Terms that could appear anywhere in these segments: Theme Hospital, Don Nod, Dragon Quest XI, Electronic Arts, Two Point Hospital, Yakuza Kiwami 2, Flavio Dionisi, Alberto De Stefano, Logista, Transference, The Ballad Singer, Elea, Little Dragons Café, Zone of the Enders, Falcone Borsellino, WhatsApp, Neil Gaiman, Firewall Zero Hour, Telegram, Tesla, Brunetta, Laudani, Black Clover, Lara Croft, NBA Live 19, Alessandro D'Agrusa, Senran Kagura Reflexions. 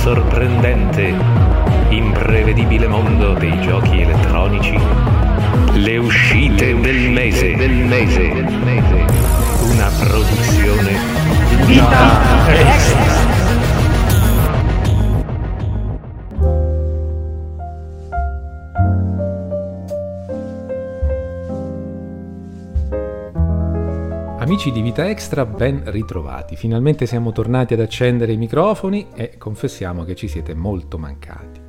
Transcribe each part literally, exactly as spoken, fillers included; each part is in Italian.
sorprendente, imprevedibile mondo dei giochi elettronici. Le uscite del mese. Del mese. Una produzione Vita Extra. Amici di Vita Extra, ben ritrovati. Finalmente siamo tornati ad accendere i microfoni e confessiamo che ci siete molto mancati.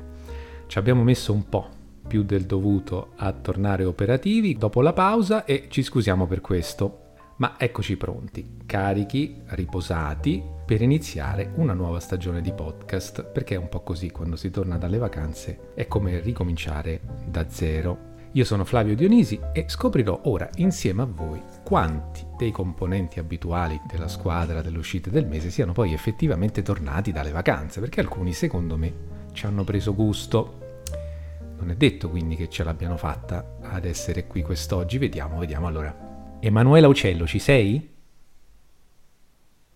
Ci abbiamo messo un po' più del dovuto a tornare operativi dopo la pausa e ci scusiamo per questo. Ma eccoci pronti, carichi, riposati, per iniziare una nuova stagione di podcast, perché è un po' così: quando si torna dalle vacanze è come ricominciare da zero. Io sono Flavio Dionisi e scoprirò ora insieme a voi quanti dei componenti abituali della squadra delle uscite del mese siano poi effettivamente tornati dalle vacanze, perché alcuni secondo me ci hanno preso gusto. Non è detto quindi che ce l'abbiano fatta ad essere qui quest'oggi. Vediamo, vediamo allora. Emanuela Uccello, ci sei?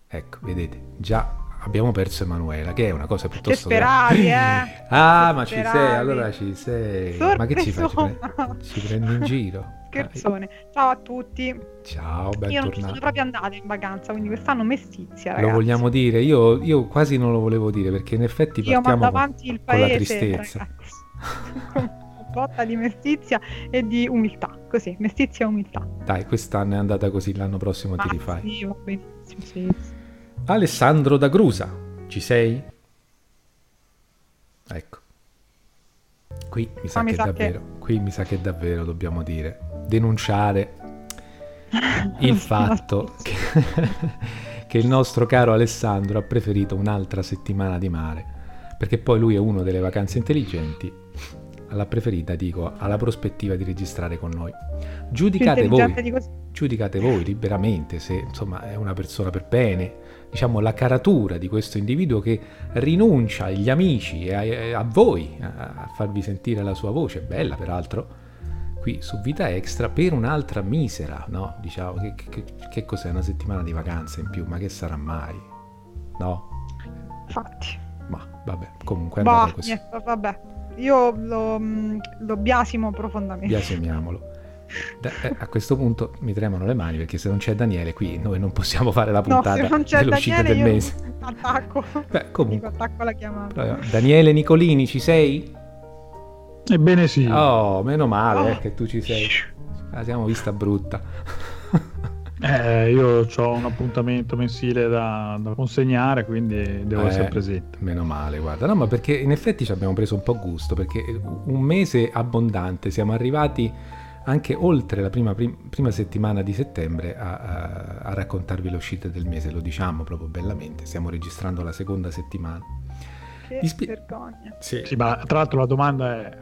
Ecco, vedete, già abbiamo perso Emanuela, che è una cosa piuttosto... Che speravi, grande. eh! Ah, che ma speravi. Ci sei, allora ci sei. Sorpresona. Ma che ci fai? Ci prendi, ci prendi in giro? Scherzone. Ciao a tutti. Ciao, bentornati. Io non ci sono proprio andata in vacanza, quindi quest'anno mestizia, ragazzi. Lo vogliamo dire? Io, io quasi non lo volevo dire, perché in effetti io partiamo con, il paese, con la tristezza. Ragazzi. Botta di mestizia e di umiltà, così, mestizia e umiltà. Dai, quest'anno è andata così, l'anno prossimo ma ti rifai. Sì, va benissimo, sì, sì. Alessandro D'Agrusa, ci sei? Ecco, qui mi sa, ah, mi che, sa davvero, che qui mi sa che davvero dobbiamo dire, denunciare il fatto che, che il nostro caro Alessandro ha preferito un'altra settimana di mare, perché poi lui è uno delle vacanze intelligenti, alla preferita, dico, alla prospettiva di registrare con noi. Giudicate voi, giudicate voi liberamente se insomma è una persona per bene. Diciamo la caratura di questo individuo che rinuncia agli amici e a, a voi a farvi sentire la sua voce, bella peraltro, qui su Vita Extra per un'altra misera, no? Diciamo che, che, che cos'è una settimana di vacanza in più? Ma che sarà mai? No? Infatti. Ma vabbè, comunque è andata così. Niente, vabbè, io lo, lo biasimo profondamente. Biasimiamolo. Da, eh, a questo punto mi tremano le mani, perché se non c'è Daniele qui noi non possiamo fare la puntata, no, dell'uscita Daniele, del mese. Attacco. Beh, comunque. Dico, attacco la chiamata. Daniele Nicolini, ci sei? Ebbene sì. Oh, meno male oh. Eh, che tu ci sei. La siamo vista brutta. eh, io ho un appuntamento mensile da, da consegnare, quindi devo eh, essere presente. Meno male, guarda. No, ma perché in effetti ci abbiamo preso un po' gusto, perché un mese abbondante, siamo arrivati anche oltre la prima, prima, prima settimana di settembre a, a, a raccontarvi le uscite del mese, lo diciamo proprio bellamente, stiamo registrando la seconda settimana. Che spi- vergogna. Sì. Sì, ma tra l'altro la domanda è,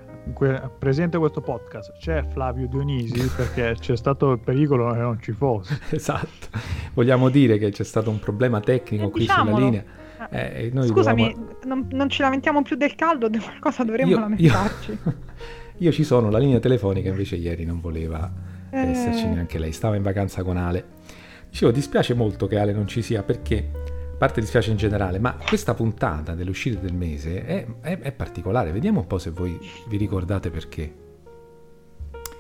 presente questo podcast, c'è Flavio Dionisi? Perché c'è stato il pericolo che non ci fosse. Esatto, vogliamo dire che c'è stato un problema tecnico eh, qui diciamolo. Sulla linea. Eh, noi Scusami, dovevamo... non, non ci lamentiamo più del caldo, di qualcosa dovremmo io, lamentarci. Io... Io ci sono, la linea telefonica invece ieri non voleva eh. esserci neanche lei, stava in vacanza con Ale. Dicevo, dispiace molto che Ale non ci sia, perché, a parte dispiace in generale, ma questa puntata delle uscite del mese è, è, è particolare. Vediamo un po' se voi vi ricordate perché.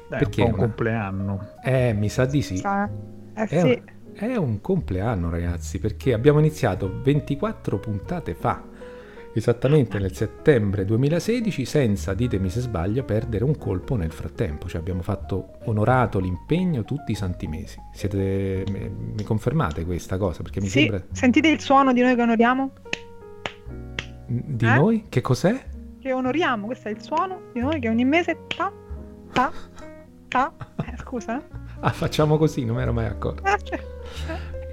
Beh, perché è un, è un una... compleanno. Eh, mi sa di sì. Sa. Eh, è, sì. Un, è un compleanno, ragazzi, perché abbiamo iniziato ventiquattro puntate fa. Esattamente nel settembre duemilasedici, senza, ditemi se sbaglio, perdere un colpo nel frattempo. Cioè abbiamo fatto, onorato l'impegno tutti i santi mesi. Siete, mi confermate questa cosa? Perché mi sì, sembra... sentite il suono di noi che onoriamo? Di eh? Noi? Che cos'è? Che onoriamo, questo è il suono di noi che ogni mese ta, ta, ta, eh, scusa. Ah, facciamo così, non mi ero mai accorto.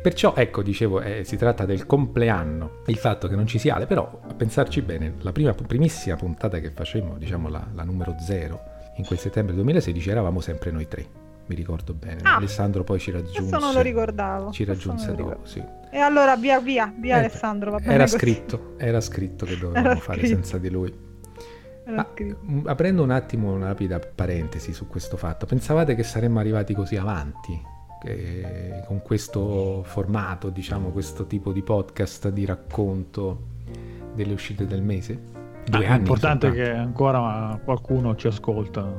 Perciò, ecco, dicevo, eh, si tratta del compleanno, il fatto che non ci sia Ale, però a pensarci bene, la prima, primissima puntata che facemmo, diciamo la, la numero zero, in quel settembre duemilasedici eravamo sempre noi tre, mi ricordo bene. Ah, Alessandro poi ci raggiunse. Questo non lo ricordavo. Ci raggiunse dopo, sì. E allora via via, via eh, Alessandro, va bene. Era così. scritto, era scritto che dovevamo era fare scritto. senza di lui. Ah, aprendo un attimo una rapida parentesi su questo fatto, pensavate che saremmo arrivati così avanti? Con questo formato, diciamo, questo tipo di podcast di racconto delle uscite del mese. Due ah, anni. L'importante è che ancora qualcuno ci ascolta.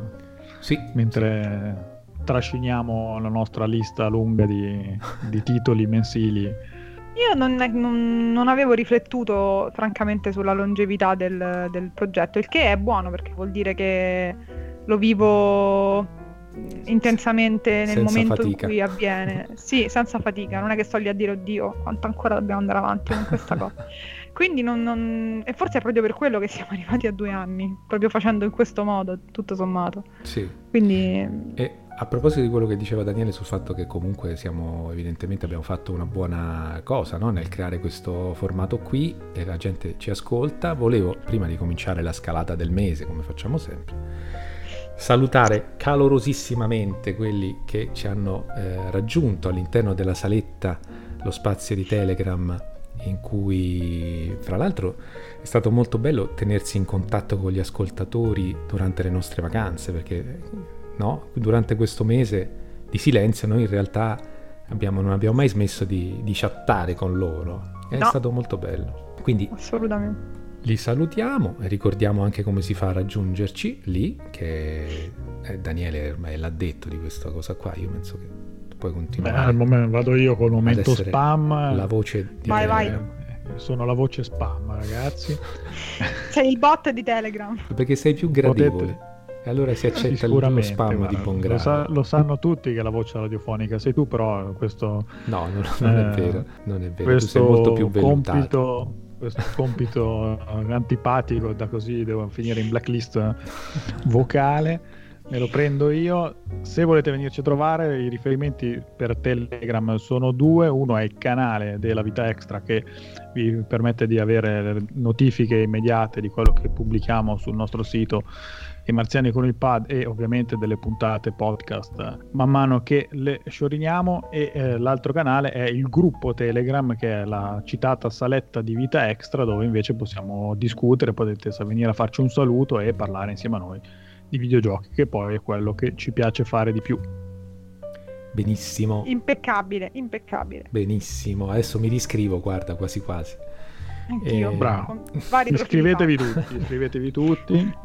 Sì. Mentre sì. trasciniamo la nostra lista lunga di, di titoli mensili. Io non, non, non avevo riflettuto francamente sulla longevità del, del progetto, il che è buono perché vuol dire che lo vivo intensamente nel senza momento fatica. In cui avviene. Sì, senza fatica, non è che sto lì a dire oddio quanto ancora dobbiamo andare avanti con questa cosa. Quindi non, non... e forse è proprio per quello che siamo arrivati a due anni, proprio facendo in questo modo, tutto sommato. Sì. Quindi... E a proposito di quello che diceva Daniele sul fatto che comunque siamo, evidentemente abbiamo fatto una buona cosa, no? Nel creare questo formato qui, e la gente ci ascolta, volevo, prima di cominciare la scalata del mese, come facciamo sempre, salutare calorosissimamente quelli che ci hanno eh, raggiunto all'interno della saletta, lo spazio di Telegram, in cui fra l'altro è stato molto bello tenersi in contatto con gli ascoltatori durante le nostre vacanze, perché no, durante questo mese di silenzio noi in realtà abbiamo, non abbiamo mai smesso di, di chattare con loro, è no. stato molto bello, quindi assolutamente li salutiamo e ricordiamo anche come si fa a raggiungerci lì, che eh, Daniele ormai l'ha detto di questa cosa qua, io penso che puoi continuare. Beh, al momento vado io con il momento spam, la voce di vai, vai. Sono la voce spam, ragazzi. Sei il bot di Telegram perché sei più gradevole e allora si accetta lo spam, guarda, di buon grado. Lo, sa, lo sanno tutti che la voce radiofonica sei tu, però questo no, non, non eh, è vero, non è vero, tu sei molto più velutato. Compito, questo compito antipatico da così devo finire in blacklist vocale, me lo prendo io. Se volete venirci a trovare, i riferimenti per Telegram sono due: uno è il canale della Vita Extra, che vi permette di avere notifiche immediate di quello che pubblichiamo sul nostro sito e Marziani con il Pad, e ovviamente delle puntate podcast man mano che le scioriniamo, e eh, l'altro canale è il gruppo Telegram, che è la citata saletta di Vita Extra, dove invece possiamo discutere, potete venire a farci un saluto e parlare insieme a noi di videogiochi, che poi è quello che ci piace fare di più. Benissimo, impeccabile, impeccabile, benissimo, adesso mi riscrivo, guarda, quasi quasi anch'io, eh, bravo, iscrivetevi tutti, iscrivetevi tutti.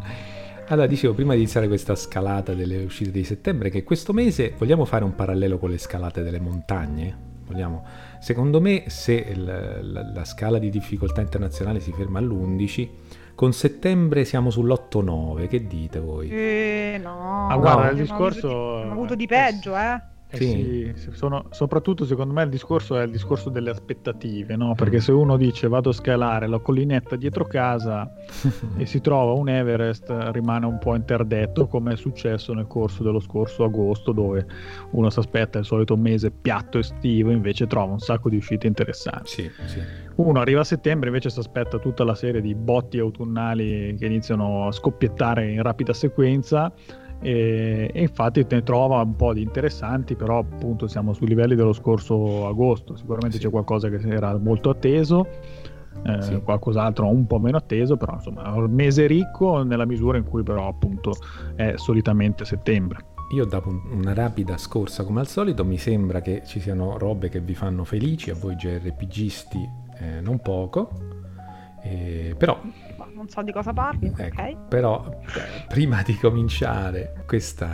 Allora, dicevo, prima di iniziare questa scalata delle uscite di settembre, che questo mese vogliamo fare un parallelo con le scalate delle montagne. Vogliamo, secondo me, se la, la, la scala di difficoltà internazionale si ferma all'undici, con settembre siamo sull'otto nove, che dite voi? Eh, no, ah, guarda, no, il discorso... Abbiamo avuto di peggio, eh? Eh sì. Sì, sono, soprattutto secondo me il discorso è il discorso delle aspettative, no? Perché se uno dice vado a scalare la collinetta dietro casa e si trova un Everest, rimane un po' interdetto, come è successo nel corso dello scorso agosto, dove uno si aspetta il solito mese piatto estivo, invece trova un sacco di uscite interessanti. Sì, sì. Uno arriva a settembre, invece si aspetta tutta la serie di botti autunnali che iniziano a scoppiettare in rapida sequenza, e infatti ne trova un po' di interessanti, però appunto siamo sui livelli dello scorso agosto, sicuramente sì. C'è qualcosa che era molto atteso, eh, sì. Qualcos'altro un po' meno atteso, però insomma è un mese ricco nella misura in cui però appunto è solitamente settembre. Io dopo una rapida scorsa come al solito mi sembra che ci siano robe che vi fanno felici a voi J R P Gisti, eh, non poco, eh, però non so di cosa parli, ecco, okay. Però beh, prima di cominciare questa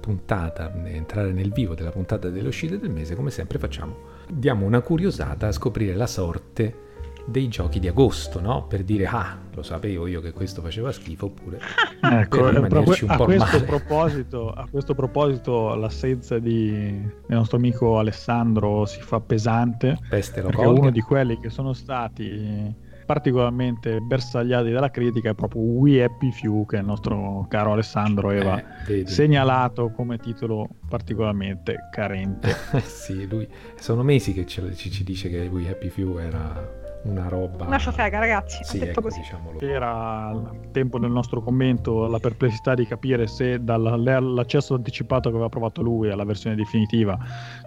puntata, entrare nel vivo della puntata delle uscite del mese, come sempre facciamo, diamo una curiosata a scoprire la sorte dei giochi di agosto, no? Per dire ah, lo sapevo io che questo faceva schifo, oppure ecco, per rimanerci un po' a questo male. Proposito, a questo proposito l'assenza di del nostro amico Alessandro si fa pesante, Peste perché colga. Uno di quelli che sono stati particolarmente bersagliati dalla critica è proprio We Happy Few, che il nostro caro Alessandro aveva eh, segnalato come titolo particolarmente carente. Sì, lui sono mesi che ce, ci, ci dice che We Happy Few era una roba, una ciofega, ragazzi, sì, ha detto ecco, così. Era al tempo del nostro commento la perplessità di capire se dall'accesso anticipato che aveva provato lui alla versione definitiva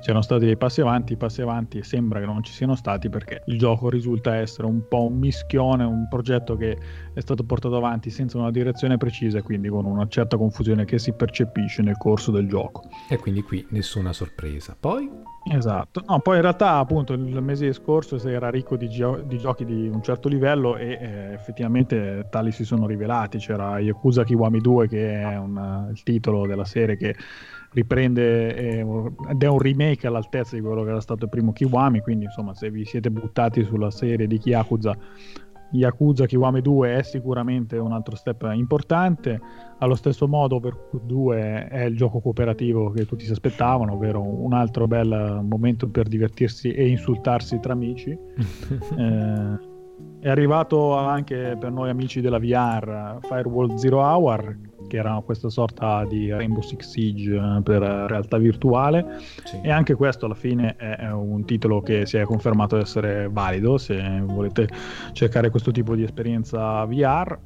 c'erano stati dei passi avanti, passi avanti e sembra che non ci siano stati, perché il gioco risulta essere un po' un mischione, un progetto che è stato portato avanti senza una direzione precisa e quindi con una certa confusione che si percepisce nel corso del gioco. E quindi qui nessuna sorpresa. Poi Esatto, no, poi in realtà appunto il mese scorso era ricco di, gio- di giochi di un certo livello e eh, effettivamente tali si sono rivelati. C'era Yakuza Kiwami due, che è un, il titolo della serie che riprende eh, ed è un remake all'altezza di quello che era stato il primo Kiwami, quindi insomma se vi siete buttati sulla serie di Yakuza, Yakuza Kiwami due è sicuramente un altro step importante. Allo stesso modo Overcooked due è il gioco cooperativo che tutti si aspettavano, ovvero un altro bel momento per divertirsi e insultarsi tra amici. eh, è arrivato anche per noi amici della V R Firewall Zero Hour, che era questa sorta di Rainbow Six Siege per realtà virtuale, sì. E anche questo alla fine è un titolo che si è confermato essere valido se volete cercare questo tipo di esperienza V R,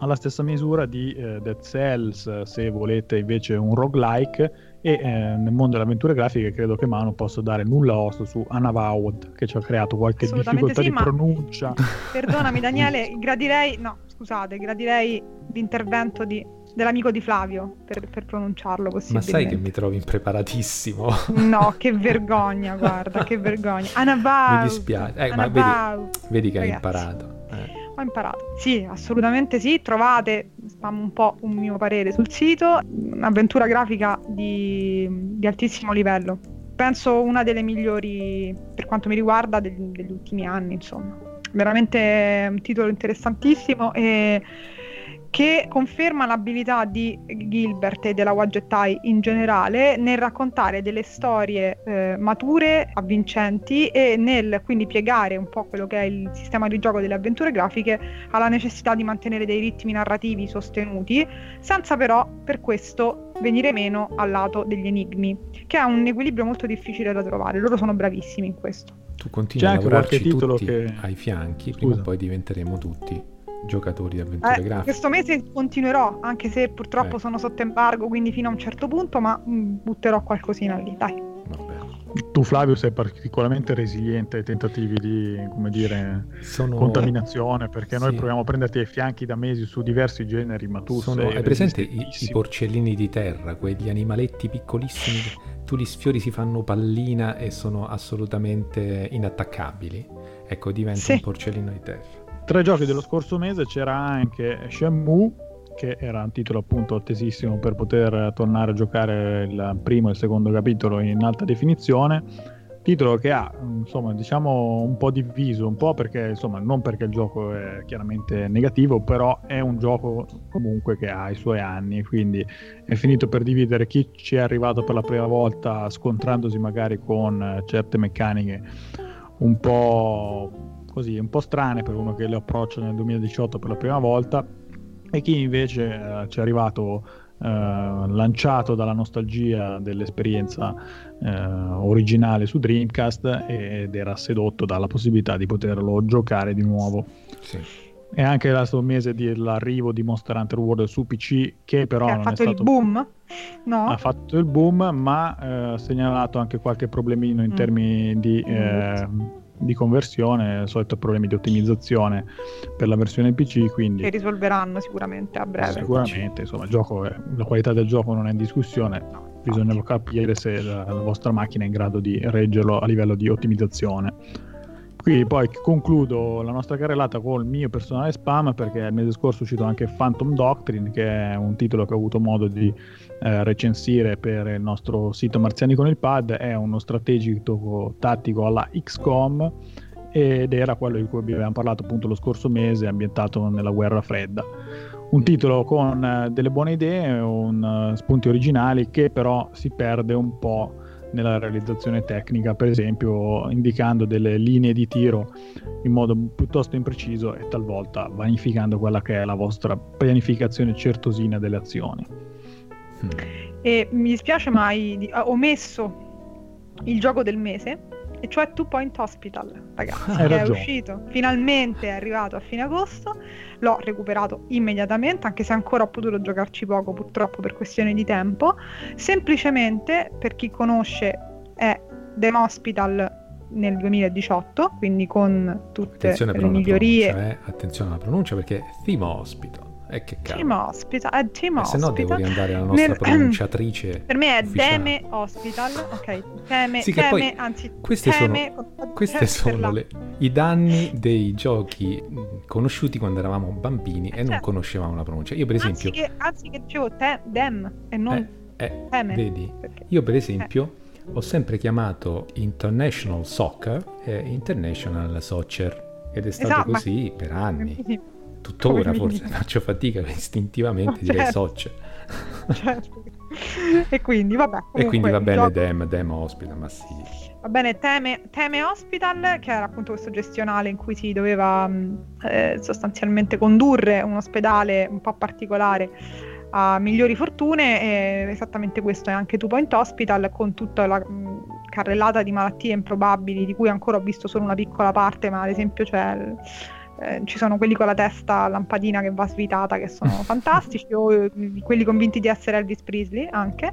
alla stessa misura di eh, Dead Cells se volete invece un roguelike. E eh, nel mondo delle avventure grafiche credo che Manu possa dare nulla osso su Unavowed, che ci ha creato qualche difficoltà, sì, di ma... pronuncia. Perdonami Daniele, gradirei no scusate gradirei l'intervento di dell'amico di Flavio per, per pronunciarlo possibilmente. Ma sai che mi trovi impreparatissimo? No, che vergogna, guarda, che vergogna. Unavowed, mi dispiace, eh, ma vedi, vedi che hai imparato. eh. Ho imparato. Sì, assolutamente sì. Trovate, spam un po' un mio parere sul sito, un'avventura grafica di, di altissimo livello. Penso una delle migliori, per quanto mi riguarda, del, degli ultimi anni, insomma. Veramente un titolo interessantissimo e che conferma l'abilità di Gilbert e della Wagettai in generale nel raccontare delle storie eh, mature, avvincenti, e nel quindi piegare un po' quello che è il sistema di gioco delle avventure grafiche alla necessità di mantenere dei ritmi narrativi sostenuti, senza però per questo venire meno al lato degli enigmi, che è un equilibrio molto difficile da trovare. Loro sono bravissimi in questo. Tu continui a lavorarci tutti che... ai fianchi. Scusa. Prima o poi diventeremo tutti giocatori di avventure eh, grafiche. Questo mese continuerò, anche se purtroppo eh. sono sotto embargo, quindi fino a un certo punto, ma butterò qualcosina lì, dai. Vabbè. Tu Flavio sei particolarmente resiliente ai tentativi di, come dire, sono... contaminazione, perché sì. Noi proviamo a prenderti ai fianchi da mesi su diversi generi, ma tu sono... sei... Hai presente i, i porcellini di terra, quegli animaletti piccolissimi che tu li sfiori, si fanno pallina e sono assolutamente inattaccabili? Ecco, diventa sì. un porcellino di terra. Tra i giochi dello scorso mese c'era anche Shenmue, che era un titolo appunto attesissimo per poter tornare a giocare il primo e il secondo capitolo in alta definizione, titolo che ha insomma diciamo un po' diviso, un po' perché insomma non perché il gioco è chiaramente negativo, però è un gioco comunque che ha i suoi anni, quindi è finito per dividere chi ci è arrivato per la prima volta scontrandosi magari con certe meccaniche un po' così, un po' strane per uno che le approccia nel duemiladiciotto per la prima volta, e chi invece eh, ci è arrivato eh, lanciato dalla nostalgia dell'esperienza eh, originale su Dreamcast ed era sedotto dalla possibilità di poterlo giocare di nuovo. Sì. E anche l'altro mese dell'arrivo di Monster Hunter World su P C, che però che non ha fatto è stato... il boom, no? Ha fatto il boom, ma ha eh, segnalato anche qualche problemino in mm. termini di... Eh, mm. di conversione, solito problemi di ottimizzazione per la versione P C, quindi che risolveranno sicuramente a breve. Sicuramente, insomma, il gioco è, la qualità del gioco non è in discussione, no, bisogna no. capire se la, la vostra macchina è in grado di reggerlo a livello di ottimizzazione. Qui poi concludo la nostra carrellata col mio personale spam, perché il mese scorso è uscito anche Phantom Doctrine, che è un titolo che ho avuto modo di eh, recensire per il nostro sito Marziani con il Pad. È uno strategico tattico alla X COM ed era quello di cui abbiamo parlato appunto lo scorso mese, ambientato nella Guerra Fredda. Un titolo con eh, delle buone idee, un, uh, spunti originali, che però si perde un po' nella realizzazione tecnica, per esempio indicando delle linee di tiro in modo piuttosto impreciso e talvolta vanificando quella che è la vostra pianificazione certosina delle azioni. Mm. E mi dispiace, ma hai, ho messo il gioco del mese, e cioè Two Point Hospital, ragazzi, ah, che è uscito, finalmente è arrivato a fine agosto, l'ho recuperato immediatamente, anche se ancora ho potuto giocarci poco purtroppo per questione di tempo, semplicemente per chi conosce è Theme Hospital nel duemiladiciotto, quindi con tutte attenzione le migliorie. Eh? Attenzione alla pronuncia, perché è Theme Hospital. E che cavolo. Team Hospital. Eh, Team eh, se no devo riandare alla nostra Nel... pronunciatrice. Per me è Theme Hospital. Ok. Theme, sì, Theme poi, anzi queste Theme, sono, queste sono le, i danni dei giochi conosciuti quando eravamo bambini, eh, e certo. non conoscevamo la pronuncia. Io per esempio anzi che, anzi che dicevo te, them e non eh, eh, Theme. Vedi? Perché? Io per esempio eh. ho sempre chiamato International Soccer eh, International Soccer. Ed è stato esatto, così per anni. Tuttora forse faccio fatica istintivamente, certo, dire socio. Certo. E quindi vabbè. Comunque, e quindi va bene Dem, Dem Hospital, ma sì. Va bene Theme, Theme Hospital, che era appunto questo gestionale in cui si doveva eh, sostanzialmente condurre un ospedale un po' particolare a migliori fortune, e esattamente questo è anche Two Point Hospital, con tutta la carrellata di malattie improbabili di cui ancora ho visto solo una piccola parte, ma ad esempio c'è... il, Eh, ci sono quelli con la testa lampadina che va svitata, che sono fantastici, o eh, quelli convinti di essere Elvis Presley anche.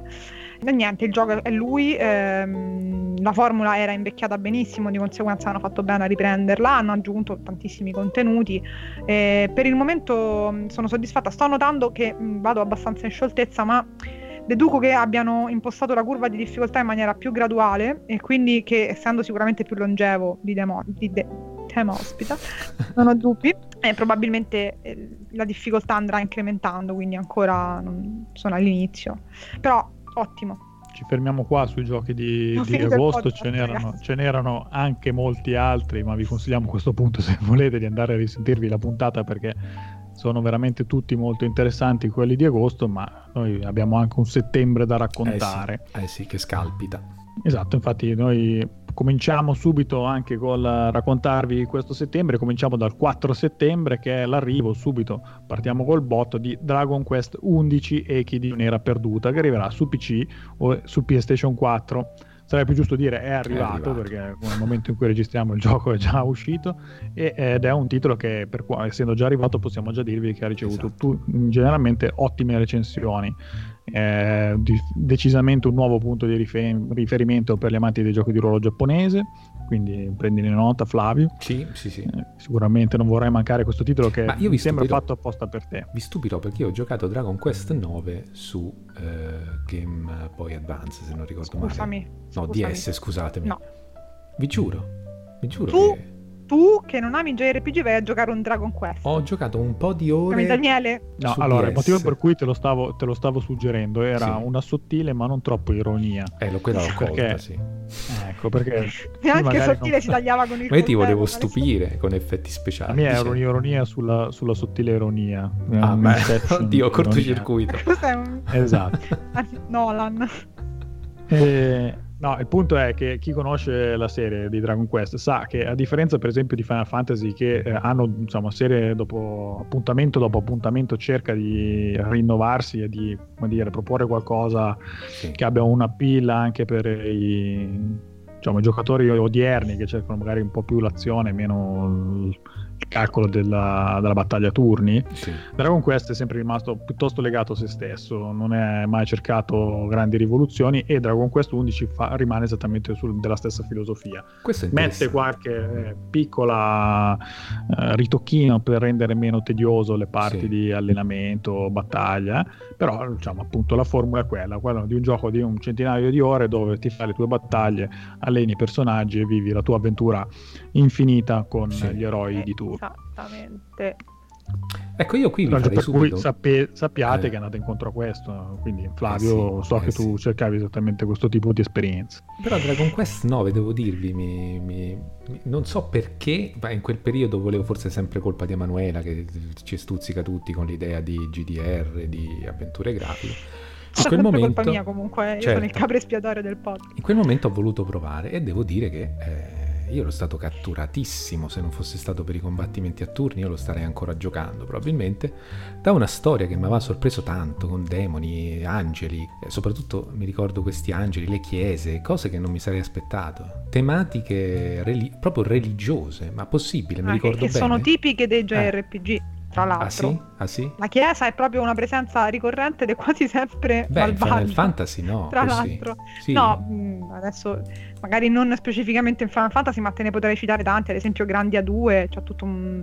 E niente, il gioco è lui, ehm, la formula era invecchiata benissimo, di conseguenza hanno fatto bene a riprenderla, hanno aggiunto tantissimi contenuti, eh, per il momento sono soddisfatta. Sto notando che mh, vado abbastanza in scioltezza, ma deduco che abbiano impostato la curva di difficoltà in maniera più graduale, e quindi che, essendo sicuramente più longevo di demo di de- Theme Hospital, non ho dubbi, e probabilmente eh, la difficoltà andrà incrementando, quindi ancora non sono all'inizio, però ottimo. Ci fermiamo qua sui giochi di, di agosto, podcast, ce, n'erano, ce n'erano anche molti altri, ma vi consigliamo a questo punto, se volete, di andare a risentirvi la puntata, perché sono veramente tutti molto interessanti quelli di agosto, ma noi abbiamo anche un settembre da raccontare. Eh sì, eh sì, che scalpita. Esatto, infatti noi cominciamo subito anche col raccontarvi questo settembre. Cominciamo dal quattro settembre, che è l'arrivo, subito partiamo col botto, di Dragon Quest undici Echi di un'era perduta, che arriverà su P C o su PlayStation quattro. Sarebbe più giusto dire è arrivato, è arrivato, perché nel momento in cui registriamo il gioco è già uscito, e, ed è un titolo che, per, essendo già arrivato, possiamo già dirvi che ha ricevuto esatto. tu, generalmente ottime recensioni, eh, di, decisamente un nuovo punto di rifer- riferimento per gli amanti dei giochi di ruolo giapponese, quindi prendine nota, Flavio. Sì, sì, sì. Eh, sicuramente non vorrei mancare questo titolo, che Ma io mi sembra stupirò. fatto apposta per te. Vi stupirò, perché io ho giocato Dragon Quest nove su eh, Game Boy Advance, se non ricordo Scusami. male. Scusami. No, D S, scusatemi. No. Vi giuro, vi giuro tu, che... tu che non ami J R P G vai a giocare un Dragon Quest. Ho giocato un po' di ore... Come Daniele? No, allora, D S. Il motivo per cui te lo stavo, te lo stavo suggerendo era sì. una sottile ma non troppo ironia. Eh, lo quella l'ho colta, perché... sì. Ecco, perché... Neanche sottile non... si tagliava con il... Ma io ti volevo stupire con effetti speciali. La mia era un'ironia sulla, sulla sottile ironia. Ah, eh, beh, oddio, cortocircuito. un... Esatto. Nolan. Eh... No, il punto è che chi conosce la serie di Dragon Quest sa che, a differenza per esempio di Final Fantasy, che eh, hanno, insomma, serie dopo appuntamento dopo appuntamento cerca di rinnovarsi e di, come dire, proporre qualcosa sì. che abbia una appeal anche per i, diciamo, i giocatori odierni, che cercano magari un po' più l'azione, meno il calcolo della, della battaglia a turni. Sì. Dragon Quest è sempre rimasto piuttosto legato a se stesso, non è mai cercato grandi rivoluzioni, e Dragon Quest undici fa, rimane esattamente sul, della stessa filosofia. Mette qualche piccola eh, ritocchino per rendere meno tedioso le parti sì. di allenamento, battaglia, però diciamo appunto la formula è quella, quella di un gioco di un centinaio di ore dove ti fai le tue battaglie, alleni i personaggi e vivi la tua avventura infinita con sì. gli eroi di turno. Esattamente. Ecco, io qui vi farei per subito... cui sape- sappiate eh. che andate incontro a questo, quindi Flavio, eh sì, so eh che sì. tu cercavi esattamente questo tipo di esperienza. Però Dragon Quest nove, devo dirvi, mi, mi, mi, non so perché, ma in quel periodo volevo, forse sempre colpa di Emanuela che ci stuzzica tutti con l'idea di G D R, di avventure grafiche. In quel momento, colpa mia comunque, io certo. sono il capro espiatorio del podcast. In quel momento ho voluto provare, e devo dire che eh, io ero stato catturatissimo. Se non fosse stato per i combattimenti a turni, io lo starei ancora giocando probabilmente, da una storia che mi aveva sorpreso tanto, con demoni, angeli, eh, soprattutto mi ricordo questi angeli, le chiese, cose che non mi sarei aspettato, tematiche relig- proprio religiose, ma possibile, mi ah, ricordo che bene. Che sono tipiche dei J R P G. Eh. tra l'altro. Ah sì? Ah, sì? La chiesa è proprio una presenza ricorrente ed è quasi sempre Beh, malvagia. Final Fantasy no? Tra così. l'altro. Sì. No, adesso magari non specificamente in Final Fantasy, ma te ne potrei citare tanti, ad esempio Grandia due, c'è tutto un...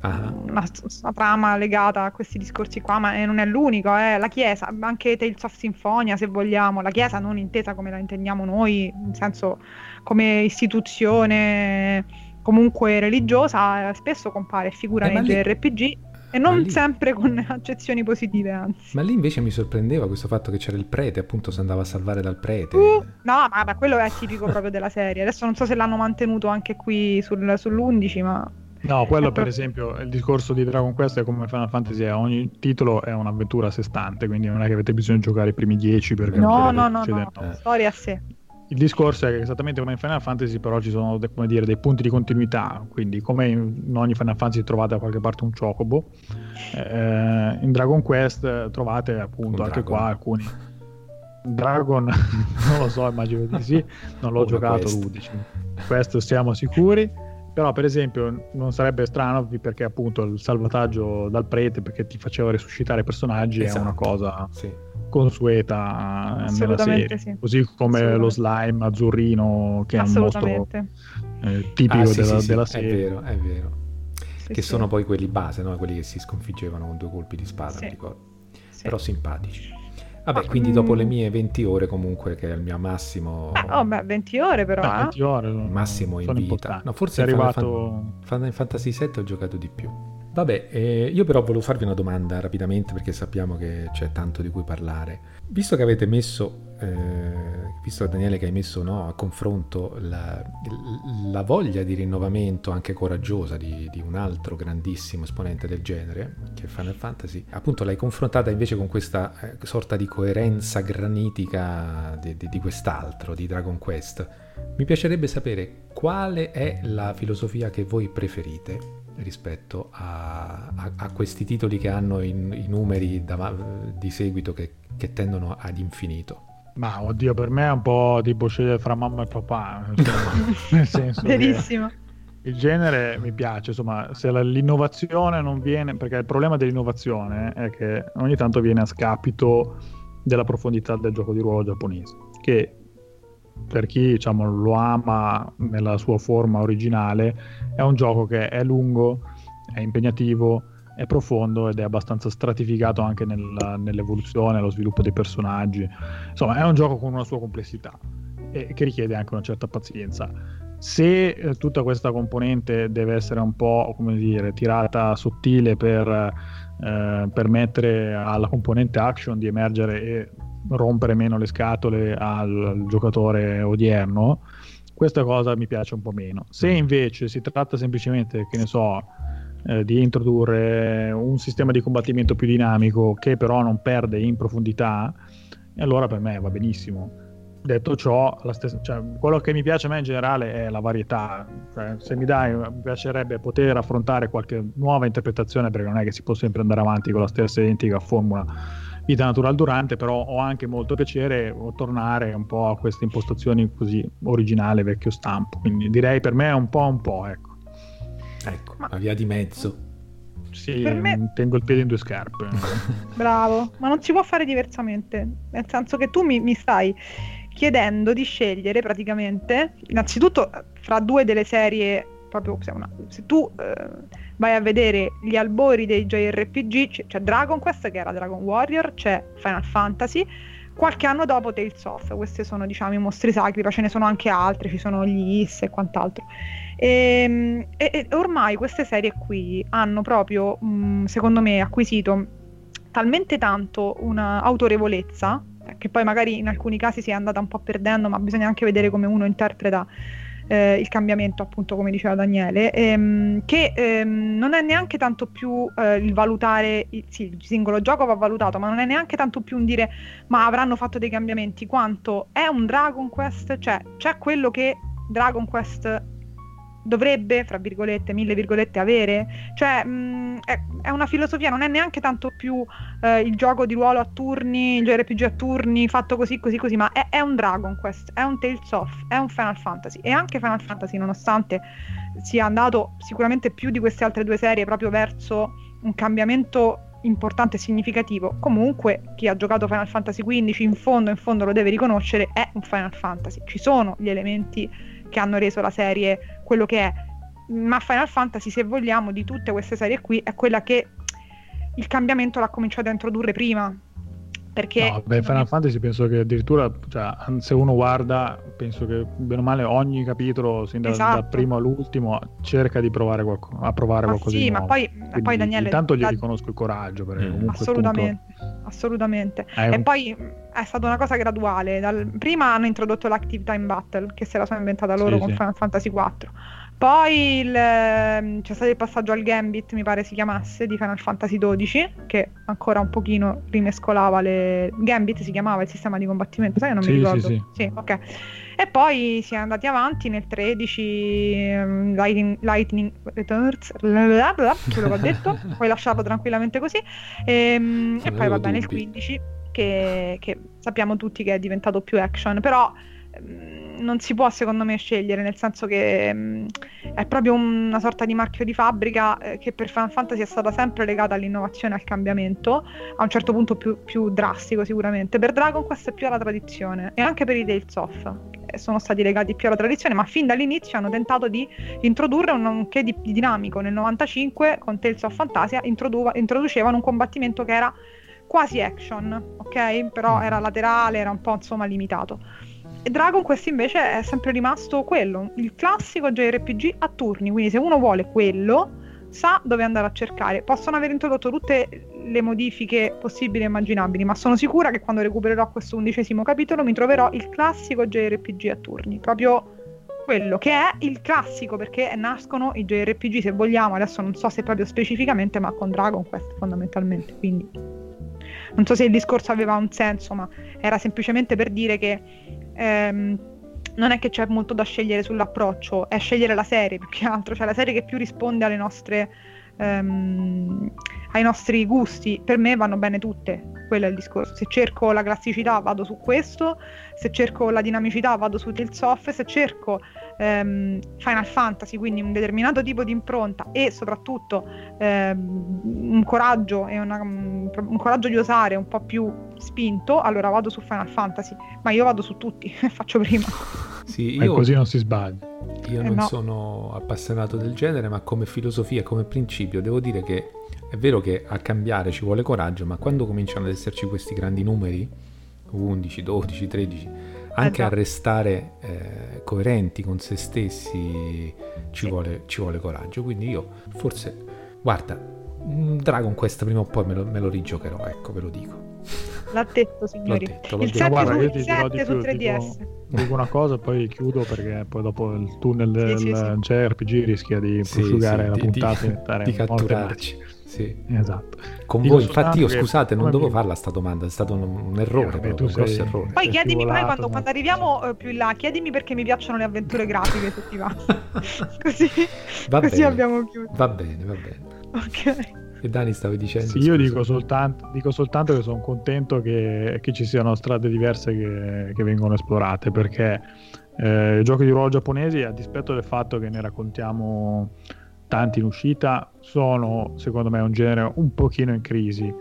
Ah. Una, una trama legata a questi discorsi qua, ma eh, non è l'unico, eh. La chiesa, anche Tales of Symphonia, se vogliamo, la chiesa non intesa come la intendiamo noi, in senso come istituzione comunque religiosa, spesso compare e figura eh, negli lì... R P G e non lì... sempre con accezioni positive, anzi. Ma lì invece mi sorprendeva questo fatto che c'era il prete, appunto si andava a salvare dal prete. Uh, no, ma beh, quello è tipico proprio della serie. Adesso non so se l'hanno mantenuto anche qui sul, sull'undici, ma... No, quello per esempio, il discorso di Dragon Quest è come Final Fantasy, ogni titolo è un'avventura a sé stante, quindi non è che avete bisogno di giocare i primi dieci per no, no, no, no, no, storia a sé. Il discorso è che esattamente come in Final Fantasy, però ci sono, come dire, dei punti di continuità, quindi come in ogni Final Fantasy trovate da qualche parte un chocobo, eh, in Dragon Quest trovate appunto un anche dragon. qua alcuni Dragon, non lo so, immagino di sì, non l'ho Una giocato l'undici, questo siamo sicuri. Però per esempio non sarebbe strano, perché appunto il salvataggio dal prete, perché ti faceva risuscitare personaggi, esatto, è una cosa sì. consueta nella serie, sì. così come lo slime azzurrino che è un mostro eh, tipico ah, sì, della, sì, sì. della serie. È vero, è vero. Sì, che sì. sono poi quelli base, no? Quelli che si sconfiggevano con due colpi di spada, sì. mi ricordo. Sì. Però simpatici. Vabbè, ah, quindi dopo le mie venti ore comunque, che è il mio massimo... Ah, oh, beh, venti ore però, ah, venti ore massimo in vita. No, forse è arrivato... Fan... in Fantasy sette ho giocato di più. Vabbè, eh, io però volevo farvi una domanda rapidamente, perché sappiamo che c'è tanto di cui parlare. Visto che avete messo, eh, visto Daniele che hai messo no, a confronto la, la voglia di rinnovamento anche coraggiosa di, di un altro grandissimo esponente del genere, che è Final Fantasy, appunto l'hai confrontata invece con questa eh, sorta di coerenza granitica di, di, di quest'altro, di Dragon Quest. Mi piacerebbe sapere quale è la filosofia che voi preferite rispetto a, a, a questi titoli che hanno i, i numeri da, di seguito che, che tendono ad infinito. Ma oddio, per me è un po' tipo scegliere fra mamma e papà, insomma, nel senso verissimo. Il genere mi piace, insomma, se la, l'innovazione non viene, perché il problema dell'innovazione è che ogni tanto viene a scapito della profondità del gioco di ruolo giapponese, che per chi diciamo lo ama nella sua forma originale è un gioco che è lungo, è impegnativo, è profondo ed è abbastanza stratificato anche nella, nell'evoluzione, nello sviluppo dei personaggi, insomma è un gioco con una sua complessità e che richiede anche una certa pazienza. Se eh, tutta questa componente deve essere un po', come dire, tirata sottile per eh, permettere alla componente action di emergere e rompere meno le scatole al, al giocatore odierno, questa cosa mi piace un po' meno. Se invece si tratta semplicemente, che ne so, eh, di introdurre un sistema di combattimento più dinamico che però non perde in profondità, allora per me va benissimo. Detto ciò, la stessa, cioè, quello che mi piace a me in generale è la varietà, cioè, se mi dai, mi piacerebbe poter affrontare qualche nuova interpretazione, perché non è che si può sempre andare avanti con la stessa identica formula vita natural durante, però ho anche molto piacere tornare un po' a queste impostazioni così originale, vecchio stampo, quindi direi per me è un po' un po' ecco ecco ma... la via di mezzo, sì, me... tengo il piede in due scarpe. Bravo, ma non si può fare diversamente, nel senso che tu mi, mi stai chiedendo di scegliere praticamente innanzitutto fra due delle serie proprio, se, una, se tu eh... vai a vedere gli albori dei J R P G, c'è, c'è Dragon Quest che era Dragon Warrior, c'è Final Fantasy, qualche anno dopo Tales of, questi sono diciamo i mostri sacri, ma ce ne sono anche altri, ci sono gli Is e quant'altro. E, e, e ormai queste serie qui hanno proprio, mh, secondo me, acquisito talmente tanto un'autorevolezza, che poi magari in alcuni casi si è andata un po' perdendo, ma bisogna anche vedere come uno interpreta Eh, il cambiamento, appunto, come diceva Daniele, ehm, che ehm, non è neanche tanto più eh, il valutare, sì, il singolo gioco va valutato, ma non è neanche tanto più un dire ma avranno fatto dei cambiamenti, quanto è un Dragon Quest, cioè c'è quello che Dragon Quest dovrebbe, fra virgolette, mille virgolette, avere, cioè mh, è, è una filosofia, non è neanche tanto più eh, il gioco di ruolo a turni, il J R P G a turni, fatto così, così, così, ma è, è un Dragon Quest, è un Tales of, è un Final Fantasy, e anche Final Fantasy, nonostante sia andato sicuramente più di queste altre due serie proprio verso un cambiamento importante e significativo. Comunque chi ha giocato Final Fantasy quindici in fondo in fondo lo deve riconoscere, è un Final Fantasy, ci sono gli elementi che hanno reso la serie quello che è, ma Final Fantasy, se vogliamo, di tutte queste serie qui è quella che il cambiamento l'ha cominciato a introdurre prima, perché no, beh, Final Fantasy penso che addirittura, cioè, se uno guarda, penso che bene o male ogni capitolo, sin da, esatto. dal primo all'ultimo, cerca di provare qualco- a provare ma qualcosa sì, di ma nuovo. Poi, Quindi, poi Daniele, intanto gli da... riconosco il coraggio, perché comunque assolutamente, appunto, assolutamente. Un... e poi è stata una cosa graduale. Dal... prima hanno introdotto l'Active Time Battle, che se la sono inventata loro sì, con sì. Final Fantasy quattro. Poi il, c'è stato il passaggio al Gambit, mi pare si chiamasse, di Final Fantasy dodici, che ancora un pochino rimescolava le... Gambit si chiamava il sistema di combattimento, sai, non sì, mi ricordo. Sì, sì. Sì, okay. E poi si è andati avanti nel tredici, um, Lightning, Lightning Returns, quello che ho detto, puoi lasciarlo tranquillamente così, e, e poi va bene il quindici, che, che sappiamo tutti che è diventato più action, però... non si può, secondo me, scegliere, nel senso che mh, è proprio una sorta di marchio di fabbrica eh, che per Final Fantasy è stata sempre legata all'innovazione, al cambiamento, a un certo punto più, più drastico sicuramente. Per Dragon Quest è più alla tradizione, e anche per i Tales of sono stati legati più alla tradizione, ma fin dall'inizio hanno tentato di introdurre un che di, di dinamico. Nel novantacinque con Tales of Fantasia introdu- introducevano un combattimento che era quasi action, ok? Però era laterale, era un po', insomma, limitato. E Dragon Quest invece è sempre rimasto quello, il classico J R P G a turni, quindi se uno vuole quello sa dove andare a cercare. Possono aver introdotto tutte le modifiche possibili e immaginabili, ma sono sicura che quando recupererò questo undicesimo capitolo mi troverò il classico J R P G a turni, proprio quello che è il classico, perché nascono i J R P G, se vogliamo, adesso non so se proprio specificamente, ma con Dragon Quest fondamentalmente. Quindi non so se il discorso aveva un senso, ma era semplicemente per dire che Um, non è che c'è molto da scegliere sull'approccio, è scegliere la serie più che altro, cioè la serie che più risponde alle nostre um, ai nostri gusti. Per me vanno bene tutte, quello è il discorso. Se cerco la classicità vado su questo, se cerco la dinamicità vado su Tales of, se cerco um, Final Fantasy, quindi un determinato tipo di impronta e soprattutto um, un coraggio e una, un coraggio di osare un po' più spinto, allora vado su Final Fantasy, ma io vado su tutti, faccio prima. Sì, io, così non si sbaglia. Io eh non no. sono appassionato del genere, ma come filosofia, come principio, devo dire che è vero che a cambiare ci vuole coraggio, ma quando cominciano ad esserci questi grandi numeri, undici, dodici, tredici, anche eh a restare eh, coerenti con se stessi ci, sì. vuole, ci vuole coraggio. Quindi io forse, guarda, Dragon Quest prima o poi me lo, me lo rigiocherò, ecco, ve lo dico. L'ha detto, signori. L'ho detto, l'ho il sette, guarda, su, io ti sette dirò su più, tre D S. Tipo, dico una cosa, poi chiudo, perché poi dopo il tunnel del sì, sì, sì. J R P G rischia di prosciugare sì, sì, la puntata di, e diventare di catturarci. Sì. Esatto. Con dico voi, infatti, io scusate, non dovevo farla sta domanda, è stato un, un errore, eh, però, tu un grosso errore. Poi chiedimi, poi quando, quando arriviamo eh, più in là, chiedimi perché mi piacciono le avventure grafiche, se ti va. Così, va così bene. Abbiamo chiuso. Va bene, va bene. Ok. E Dani stavi dicendo? Sì, io dico soltanto, dico soltanto che sono contento che, che ci siano strade diverse che, che vengono esplorate, perché eh, i giochi di ruolo giapponesi, a dispetto del fatto che ne raccontiamo tanti in uscita, sono secondo me un genere un pochino in crisi,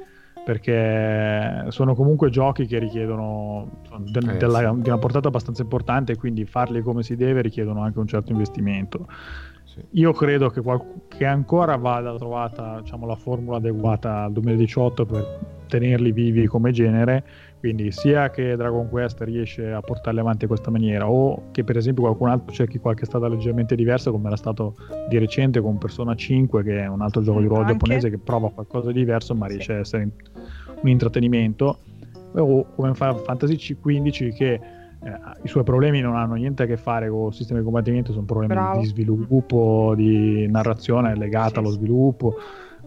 perché sono comunque giochi che richiedono de- eh, della, sì. di una portata abbastanza importante, e quindi farli come si deve richiedono anche un certo investimento. Io credo che, qual- che ancora vada trovata, diciamo, la formula adeguata al duemiladiciotto per tenerli vivi come genere, quindi sia che Dragon Quest riesce a portarli avanti in questa maniera, o che per esempio qualcun altro cerchi qualche strada leggermente diversa, come era stato di recente con Persona cinque, che è un altro gioco di ruolo anche giapponese che prova qualcosa di diverso, ma riesce sì. a essere un intrattenimento, o come Final Fantasy quindici, che Eh, i suoi problemi non hanno niente a che fare con il sistema di combattimento, sono problemi Bravo. di sviluppo, di narrazione legata sì, allo sviluppo,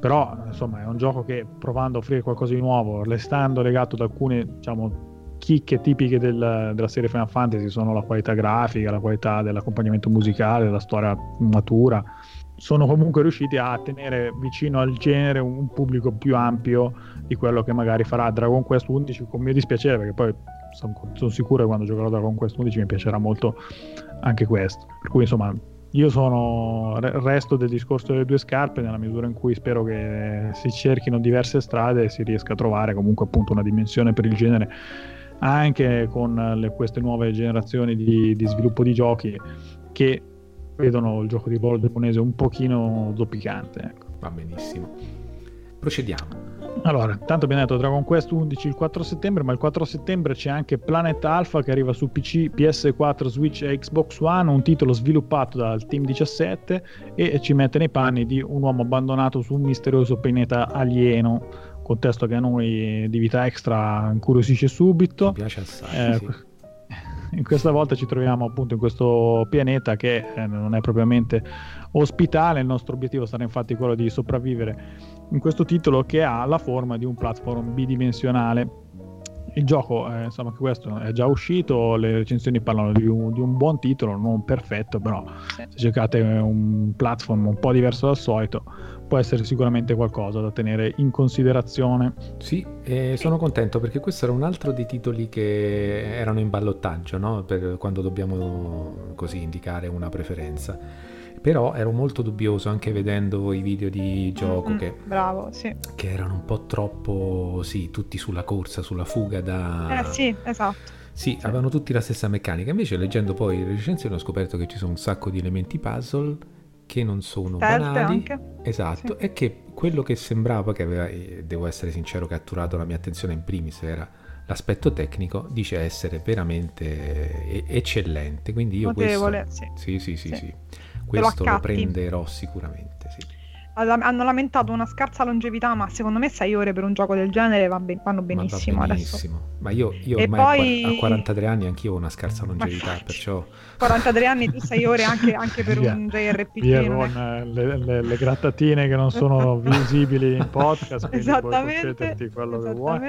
però insomma è un gioco che, provando a offrire qualcosa di nuovo, restando legato ad alcune, diciamo, chicche tipiche del, della serie Final Fantasy, sono la qualità grafica, la qualità dell'accompagnamento musicale, la storia matura, sono comunque riusciti a tenere vicino al genere un pubblico più ampio di quello che magari farà Dragon Quest undici, con mio dispiacere, perché poi sono sicuro che quando giocherò da Dragon Quest undici mi piacerà molto anche questo, per cui insomma Io sono resto del discorso delle due scarpe, nella misura in cui spero che si cerchino diverse strade e si riesca a trovare comunque appunto una dimensione per il genere, anche con le, queste nuove generazioni di, di sviluppo di giochi che vedono il gioco di ruolo giapponese un pochino zoppicante, ecco. Va benissimo, procediamo. Allora, tanto abbiamo detto Dragon Quest undici il quattro settembre, ma il quattro settembre c'è anche Planet Alpha che arriva su P C, P S quattro, Switch e Xbox One, un titolo sviluppato dal Team diciassette e ci mette nei panni di un uomo abbandonato su un misterioso pianeta alieno, contesto che a noi di vita extra incuriosisce subito. Mi piace assai, eh, sì. In questa volta ci troviamo appunto in questo pianeta che eh, non è propriamente ospitale. Il nostro obiettivo sarà infatti quello di sopravvivere in questo titolo che ha la forma di un platform bidimensionale. Il gioco, eh, insomma, che questo è già uscito, le recensioni parlano di un, di un buon titolo, non perfetto, però se cercate un platform un po' diverso dal solito può essere sicuramente qualcosa da tenere in considerazione. Sì, eh, sono contento perché questo era un altro dei titoli che erano in ballottaggio, no? Per quando dobbiamo così indicare una preferenza. Però ero molto dubbioso anche vedendo i video di gioco mm, che, bravo, sì. che erano un po' troppo, sì, tutti sulla corsa, sulla fuga da... Eh sì, esatto. Sì, sì, avevano tutti la stessa meccanica. Invece leggendo poi le recensioni ho scoperto che ci sono un sacco di elementi puzzle che non sono Perte banali. Anche. Esatto, sì. E che quello che sembrava che aveva, eh, devo essere sincero, catturato la mia attenzione in primis era l'aspetto tecnico, dice essere veramente eccellente, quindi io Potevole, questo... Sì, sì, sì, sì. sì. Questo lo, lo prenderò sicuramente, sì. Hanno lamentato una scarsa longevità, ma secondo me sei ore per un gioco del genere va ben, vanno benissimo, ma va benissimo. Adesso. Ma io, io ormai poi... a quarantatré anni anch'io ho una scarsa longevità, ma... perciò... quarantatré anni tu sei ore anche, anche per via, un J R P G. Via con è... le, le, le grattatine che non sono visibili in podcast, quindi esattamente, puoi concederti quello che vuoi.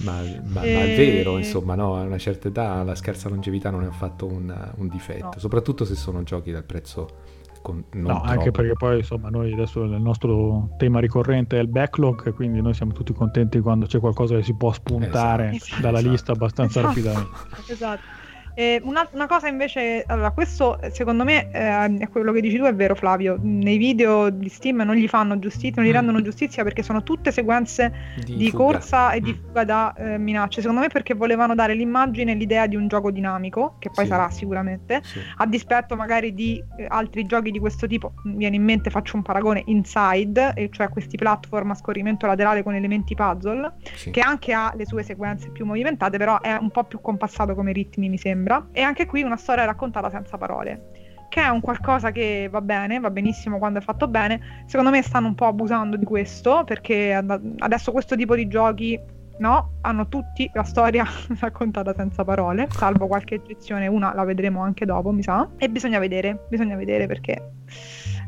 Ma, ma, e... ma è vero, insomma, no, a una certa età la scarsa longevità non è affatto un, un difetto, no. Soprattutto se sono giochi dal prezzo... Con, non no, troppo. Anche perché poi insomma noi adesso il nostro tema ricorrente è il backlog, quindi noi siamo tutti contenti quando c'è qualcosa che si può spuntare esatto, dalla esatto, lista abbastanza esatto, rapidamente. Esatto. Eh, una, una cosa invece, allora questo secondo me eh, è quello che dici tu, è vero Flavio, nei video di Steam non gli fanno giustizia, non gli rendono giustizia perché sono tutte sequenze di, di corsa e di fuga da eh, minacce, secondo me perché volevano dare l'immagine e l'idea di un gioco dinamico, che poi sì, sarà sicuramente, sì, a dispetto magari di eh, altri giochi di questo tipo. Mi viene in mente, faccio un paragone, Inside, eh, cioè questi platform a scorrimento laterale con elementi puzzle, sì, che anche ha le sue sequenze più movimentate, però è un po' più compassato come ritmi mi sembra. E anche qui una storia raccontata senza parole, che è un qualcosa che va bene, va benissimo quando è fatto bene. Secondo me stanno un po' abusando di questo, perché adesso questo tipo di giochi, no, hanno tutti la storia raccontata senza parole, salvo qualche eccezione, una la vedremo anche dopo mi sa. E bisogna vedere, bisogna vedere perché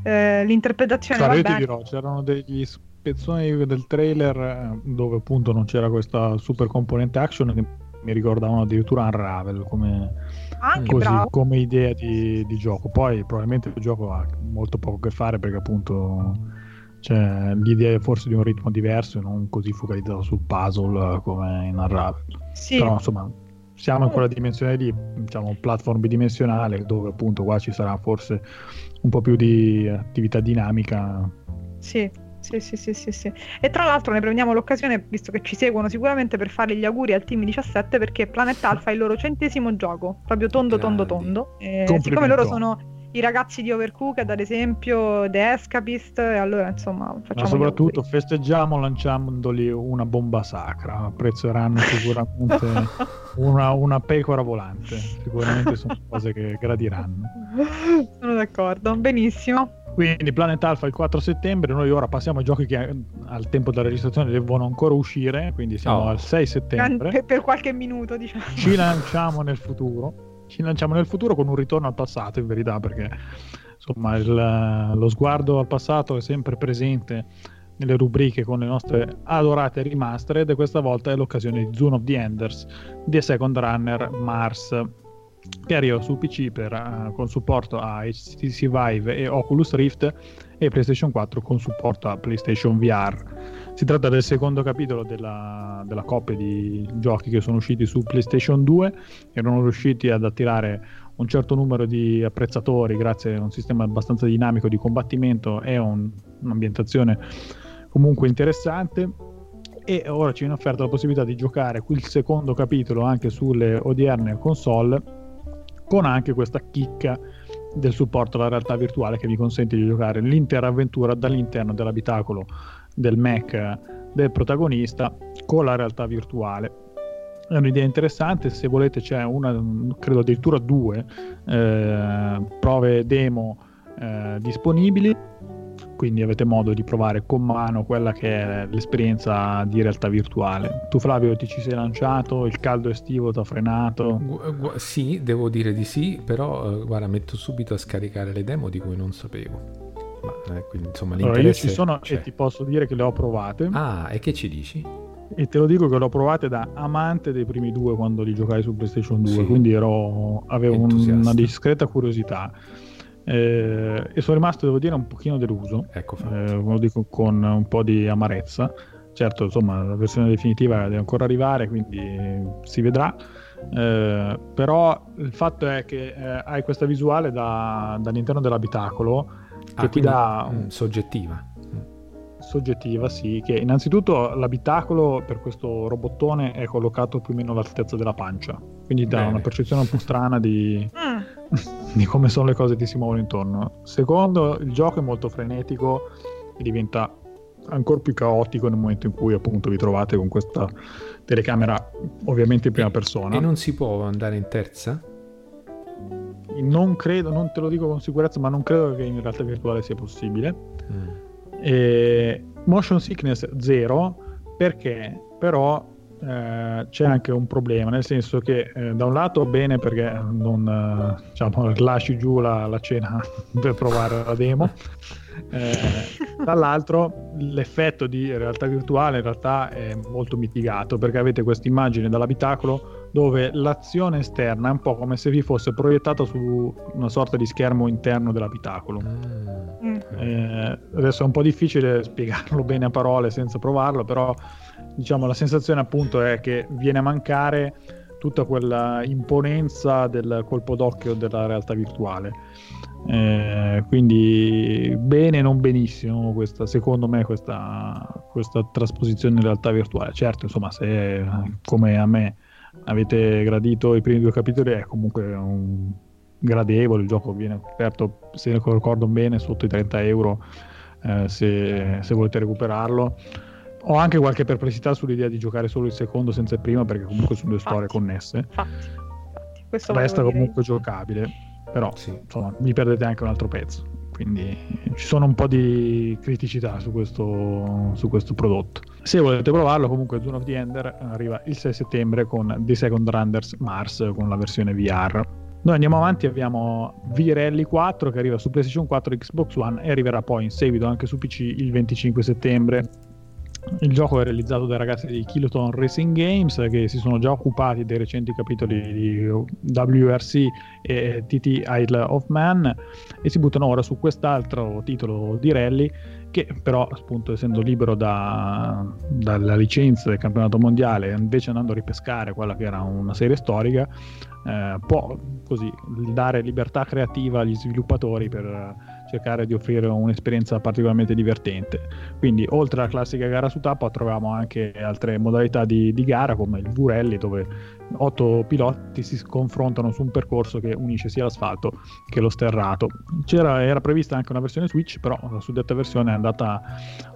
eh, l'interpretazione va bene. Dirò, c'erano degli spezzoni del trailer dove appunto non c'era questa super componente action che mi ricordavano addirittura Unravel come, anche così, come idea di, di gioco. Poi probabilmente il gioco ha molto poco a che fare perché appunto c'è l'idea forse di un ritmo diverso e non così focalizzato sul puzzle come in Unravel, sì. Però insomma siamo in quella dimensione lì, diciamo un platform bidimensionale dove appunto qua ci sarà forse un po' più di attività dinamica, sì. Sì, sì, sì, sì, sì. E tra l'altro ne prendiamo l'occasione, visto che ci seguono sicuramente, per fare gli auguri al Team diciassette perché Planet Alpha è il loro centesimo gioco, proprio tondo, tondo, tondo. E siccome loro sono i ragazzi di Overcooked, ad esempio, The Escapist, e allora insomma facciamo. Ma soprattutto festeggiamo lanciandogli una bomba sacra, apprezzeranno sicuramente una, una pecora volante, sicuramente sono cose che gradiranno. Sono d'accordo, benissimo. Quindi Planet Alpha il quattro settembre, noi ora passiamo ai giochi che al tempo della registrazione devono ancora uscire, quindi siamo oh. al sei settembre. Per, per qualche minuto diciamo. Ci lanciamo nel futuro, ci lanciamo nel futuro con un ritorno al passato in verità, perché insomma il, lo sguardo al passato è sempre presente nelle rubriche con le nostre adorate rimastered e questa volta è l'occasione di Zone of the Enders di Second Runner Mars, che arriva su P C per, uh, con supporto a H T C Vive e Oculus Rift e PlayStation quattro con supporto a PlayStation V R. Si tratta del secondo capitolo della, della coppia di giochi che sono usciti su PlayStation due e non sono riusciti ad attirare un certo numero di apprezzatori grazie a un sistema abbastanza dinamico di combattimento e un, un'ambientazione comunque interessante. E ora ci viene offerta la possibilità di giocare il secondo capitolo anche sulle odierne console, con anche questa chicca del supporto alla realtà virtuale che vi consente di giocare l'intera avventura dall'interno dell'abitacolo del Mac del protagonista con la realtà virtuale. È un'idea interessante. Se volete c'è una, credo addirittura due eh, prove demo eh, disponibili, quindi avete modo di provare con mano quella che è l'esperienza di realtà virtuale. Tu Flavio ti ci sei lanciato, il caldo estivo ti ha frenato? Gu- gu- sì, devo dire di sì, però eh, guarda, metto subito a scaricare le demo di cui non sapevo. Ma eh, quindi, insomma, allora, io ci sono c'è. E ti posso dire che le ho provate. Ah, e che ci dici? E te lo dico che le ho provate da amante dei primi due quando li giocai su PlayStation due, sì. Quindi ero avevo entusiasta. Una discreta curiosità. Eh, e sono rimasto, devo dire, un pochino deluso, ecco, eh, lo dico con un po' di amarezza. Certo, insomma, la versione definitiva deve ancora arrivare, quindi si vedrà, eh, però il fatto è che eh, hai questa visuale da, dall'interno dell'abitacolo che ah, ti dà un... soggettiva soggettiva sì, che innanzitutto l'abitacolo per questo robottone è collocato più o meno all'altezza della pancia, quindi dà una percezione un po' strana di di come sono le cose che si muovono intorno. Secondo, il gioco è molto frenetico e diventa ancora più caotico nel momento in cui appunto vi trovate con questa telecamera ovviamente in prima e, persona. E non si può andare in terza? Non credo, non te lo dico con sicurezza, ma non credo che in realtà virtuale sia possibile. Mm. E motion sickness zero, perché però eh, c'è anche un problema, nel senso che eh, da un lato bene perché non eh, diciamo, lasci giù la, la cena per provare la demo, eh, dall'altro l'effetto di realtà virtuale in realtà è molto mitigato, perché avete questa immagine dall'abitacolo dove l'azione esterna è un po' come se vi fosse proiettata su una sorta di schermo interno dell'abitacolo. Mm. Eh, adesso è un po' difficile spiegarlo bene a parole senza provarlo, però diciamo la sensazione appunto è che viene a mancare tutta quella imponenza del colpo d'occhio della realtà virtuale, eh, quindi bene non benissimo questa, secondo me questa, questa trasposizione in realtà virtuale. Certo, insomma, se come a me avete gradito i primi due capitoli è comunque un gradevole, il gioco viene offerto, se ricordo bene, sotto i trenta euro, eh, se, se volete recuperarlo. Ho anche qualche perplessità sull'idea di giocare solo il secondo senza il primo, perché comunque sono due storie connesse. Infatti, infatti. Questo resta comunque giocabile, però sì, insomma, vi perdete anche un altro pezzo, quindi ci sono un po' di criticità su questo, su questo prodotto. Se volete provarlo, comunque Zone of the Enders arriva il sei settembre con The Second Runners Mars con la versione V R. Noi andiamo avanti, abbiamo V-Rally quattro che arriva su PlayStation quattro, Xbox One e arriverà poi in seguito anche su P C il venticinque settembre. Il gioco è realizzato dai ragazzi di Kiloton Racing Games, che si sono già occupati dei recenti capitoli di W R C e T T Isle of Man, e si buttano ora su quest'altro titolo di rally che però appunto essendo libero da, dalla licenza del campionato mondiale, invece andando a ripescare quella che era una serie storica, eh, può così dare libertà creativa agli sviluppatori per cercare di offrire un'esperienza particolarmente divertente. Quindi oltre alla classica gara su tappa troviamo anche altre modalità di, di gara come il V-Rally, dove otto piloti si confrontano su un percorso che unisce sia l'asfalto che lo sterrato. C'era, era prevista anche una versione Switch, però la suddetta versione è andata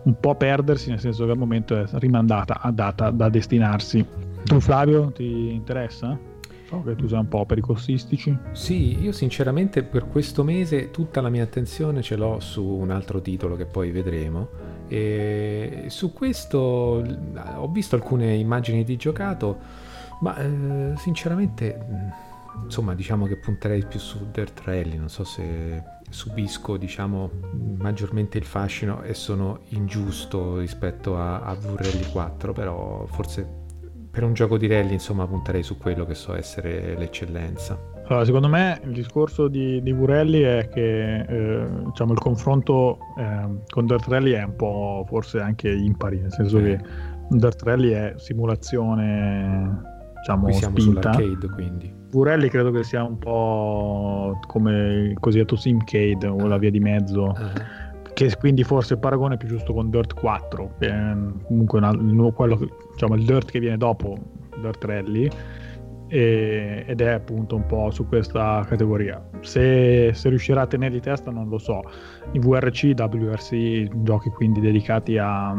un po' a perdersi, nel senso che al momento è rimandata a data da destinarsi. Tu Flavio, ti interessa? So che tu sei un po' per i corsistici. Sì, io sinceramente per questo mese tutta la mia attenzione ce l'ho su un altro titolo che poi vedremo, e su questo ho visto alcune immagini di giocato, ma eh, sinceramente insomma diciamo che punterei più su Dirt Rally. Non so se subisco diciamo maggiormente il fascino e sono ingiusto rispetto a, a V-Rally quattro, però forse per un gioco di rally, insomma, punterei su quello che so essere l'eccellenza. Allora, secondo me il discorso di, di Burelli è che eh, diciamo il confronto eh, con Dirt Rally è un po' forse anche impari, nel senso eh. che Dirt Rally è simulazione, diciamo, qui siamo spinta. Sull'arcade, quindi. Burelli credo che sia un po' come il cosiddetto Simcade o la via di mezzo, uh-huh. che quindi forse il paragone è più giusto con Dirt quattro, che è comunque una, quello, diciamo, il Dirt che viene dopo Dirt Rally, e, ed è appunto un po' su questa categoria. Se, se riuscirà a tenerli testa non lo so. I W R C, W R C, giochi quindi dedicati a...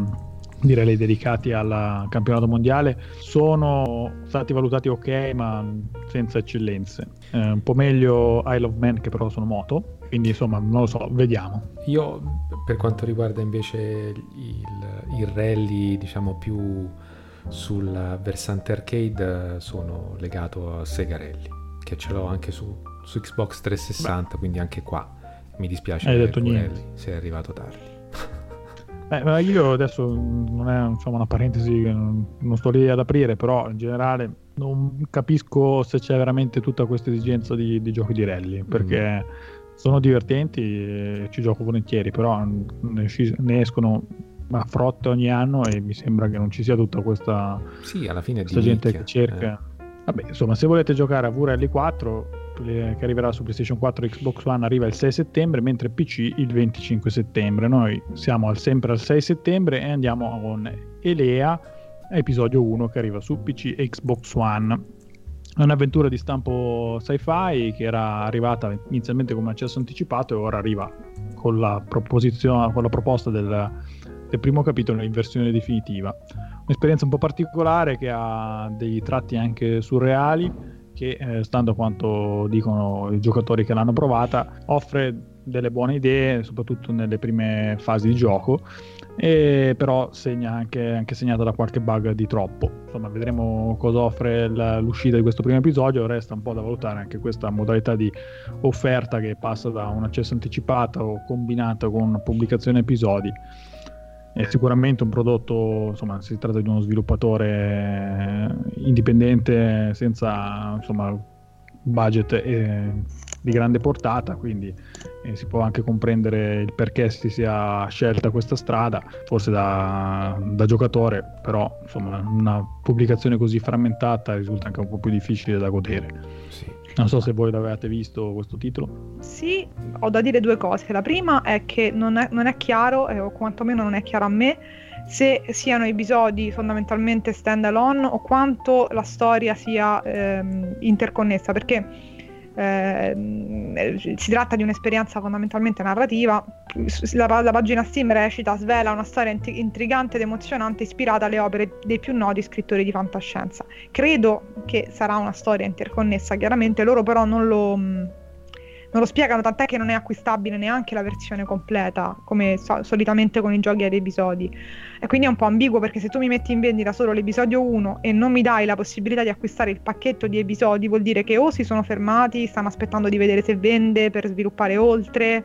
direi dedicati al campionato mondiale, sono stati valutati ok ma senza eccellenze, eh, un po' meglio Isle of Man, che però sono moto, quindi insomma non lo so, vediamo. Io per quanto riguarda invece il, il rally, diciamo più sul versante arcade, sono legato a Sega Rally, che ce l'ho anche su, su Xbox trecentosessanta. Beh, quindi anche qua mi dispiace, hai detto niente, sei arrivato tardi. Beh, io adesso non è diciamo, una parentesi, non sto lì ad aprire, però in generale non capisco se c'è veramente tutta questa esigenza di, di giochi di rally, perché mm. sono divertenti e ci gioco volentieri, però ne, ne escono a frotte ogni anno e mi sembra che non ci sia tutta questa, sì, alla fine questa di gente nicchia, che cerca eh. Vabbè, insomma, se volete giocare a V-Rally quattro, che arriverà su PlayStation quattro e Xbox One, arriva il sei settembre, mentre P C il venticinque settembre. Noi siamo al, sempre al sei settembre e andiamo con Elea episodio uno, che arriva su P C e Xbox One. È un'avventura di stampo sci-fi che era arrivata inizialmente come accesso anticipato e ora arriva con la, proposizione, con la proposta del, del primo capitolo in versione definitiva. Un'esperienza un po' particolare che ha dei tratti anche surreali, che eh, stando a quanto dicono i giocatori che l'hanno provata, offre delle buone idee soprattutto nelle prime fasi di gioco, e però segna anche, anche segnata da qualche bug di troppo. Insomma, vedremo cosa offre la, l'uscita di questo primo episodio. Resta un po' da valutare anche questa modalità di offerta che passa da un accesso anticipato o combinato con pubblicazione episodi. È sicuramente un prodotto, insomma, si tratta di uno sviluppatore indipendente senza, insomma, budget eh, di grande portata, quindi eh, si può anche comprendere il perché si sia scelta questa strada, forse da, da giocatore, però insomma una pubblicazione così frammentata risulta anche un po' più difficile da godere. Sì. Non so se voi l'avevate visto questo titolo. Sì, ho da dire due cose. La prima è che non è, non è chiaro, eh, o quantomeno non è chiaro a me, se siano episodi fondamentalmente stand alone o quanto la storia sia ehm, interconnessa, perché eh, si tratta di un'esperienza fondamentalmente narrativa. La, la pagina Steam recita: svela una storia int- intrigante ed emozionante ispirata alle opere dei più noti scrittori di fantascienza. Credo che sarà una storia interconnessa, chiaramente loro però non lo, non lo spiegano, tant'è che non è acquistabile neanche la versione completa come so- solitamente con i giochi ad episodi, e quindi è un po' ambiguo, perché se tu mi metti in vendita solo l'episodio uno e non mi dai la possibilità di acquistare il pacchetto di episodi, vuol dire che o si sono fermati, stanno aspettando di vedere se vende per sviluppare oltre.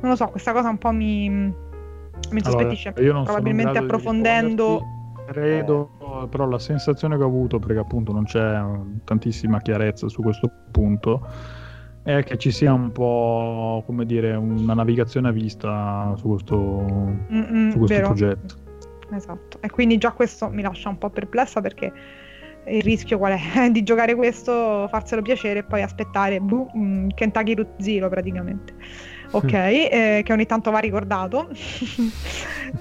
Non lo so, questa cosa un po' mi, mi sospettisce, allora, probabilmente approfondendo. Credo, eh. però la sensazione che ho avuto, perché appunto non c'è tantissima chiarezza su questo punto, è che ci sia un po', come dire, una navigazione a vista su questo, su questo progetto. Esatto, e quindi già questo mi lascia un po' perplessa, perché il rischio qual è? Di giocare questo, farselo piacere e poi aspettare buh, Kentucky Route Zero praticamente. Ok, eh, che ogni tanto va ricordato.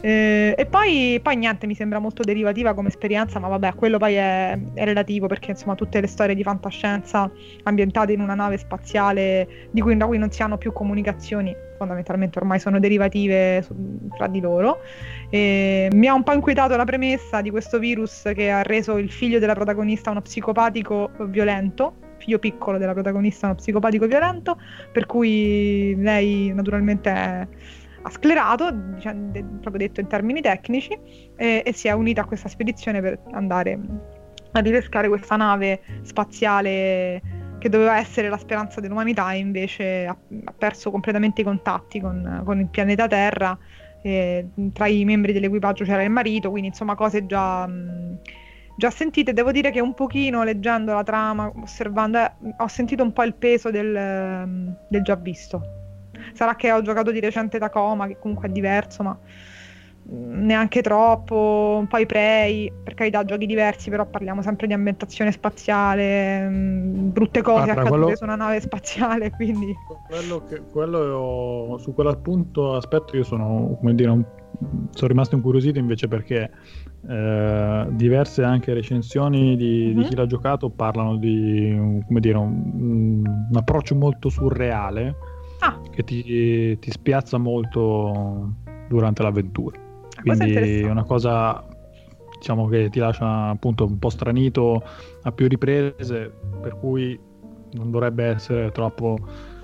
eh, e poi, poi niente, mi sembra molto derivativa come esperienza, ma vabbè, quello poi è, è relativo, perché insomma tutte le storie di fantascienza ambientate in una nave spaziale di cui, da cui non si hanno più comunicazioni, fondamentalmente ormai sono derivative su, fra di loro. Eh, mi ha un po' inquietato la premessa di questo virus che ha reso il figlio della protagonista uno psicopatico violento, figlio piccolo della protagonista, uno psicopatico violento, per cui lei naturalmente ha sclerato, diciamo, de- proprio detto in termini tecnici, e-, e si è unita a questa spedizione per andare a ripescare questa nave spaziale che doveva essere la speranza dell'umanità, e invece ha, ha perso completamente i contatti con, con il pianeta Terra. E tra i membri dell'equipaggio c'era il marito, quindi insomma cose già... Mh, Già sentite. Devo dire che un pochino, leggendo la trama, osservando, eh, ho sentito un po' il peso del, del già visto. Sarà che ho giocato di recente Tacoma, che comunque è diverso, ma neanche troppo, poi Prey, per carità, giochi diversi, però parliamo sempre di ambientazione spaziale, mh, brutte cose Guarda, accadute quello... su una nave spaziale, quindi quello, che, quello su quell'appunto aspetto io sono, come dire, un, sono rimasto incuriosito invece, perché eh, diverse anche recensioni di, mm-hmm. di chi l'ha giocato parlano di, come dire, un, un approccio molto surreale ah. che ti, ti spiazza molto durante l'avventura. Quindi è una cosa, diciamo, che ti lascia appunto un po' stranito a più riprese, per cui non dovrebbe essere troppo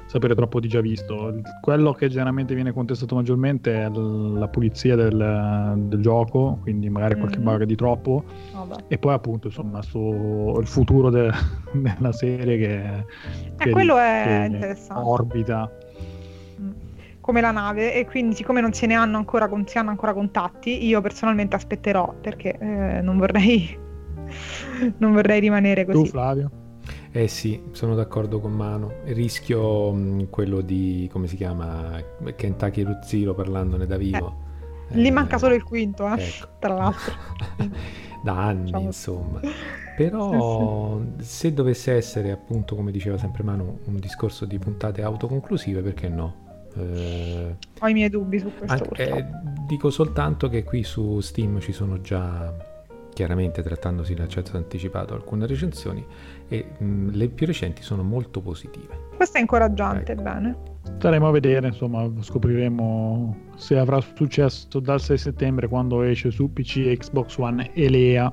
sapere troppo di già visto. Quello che generalmente viene contestato maggiormente è la pulizia del, del gioco, quindi magari mm. qualche bug di troppo, oh, e poi appunto insomma su il futuro de- della serie che, che, eh, quello è che orbita come la nave, e quindi siccome non se ne hanno ancora, con, si hanno ancora contatti, io personalmente aspetterò, perché eh, non vorrei non vorrei rimanere così. Tu, Flavio? Eh sì, sono d'accordo con Mano. Il rischio mh, quello di, come si chiama, Kentucky Route Zero, parlandone da vivo. Eh, eh, lì manca solo il quinto, eh, ecco. Tra l'altro. Da anni, diciamo, insomma. Però sì, sì. Se dovesse essere, appunto, come diceva sempre Mano, un discorso di puntate autoconclusive, perché no? Eh, ho i miei dubbi su questo, anche, eh, dico soltanto che qui su Steam ci sono già, chiaramente trattandosi di accesso anticipato, alcune recensioni, e mh, le più recenti sono molto positive. Questo è incoraggiante, ecco. Bene, staremo a vedere, insomma, scopriremo se avrà successo dal sei settembre, quando esce su P C, Xbox One e L E A.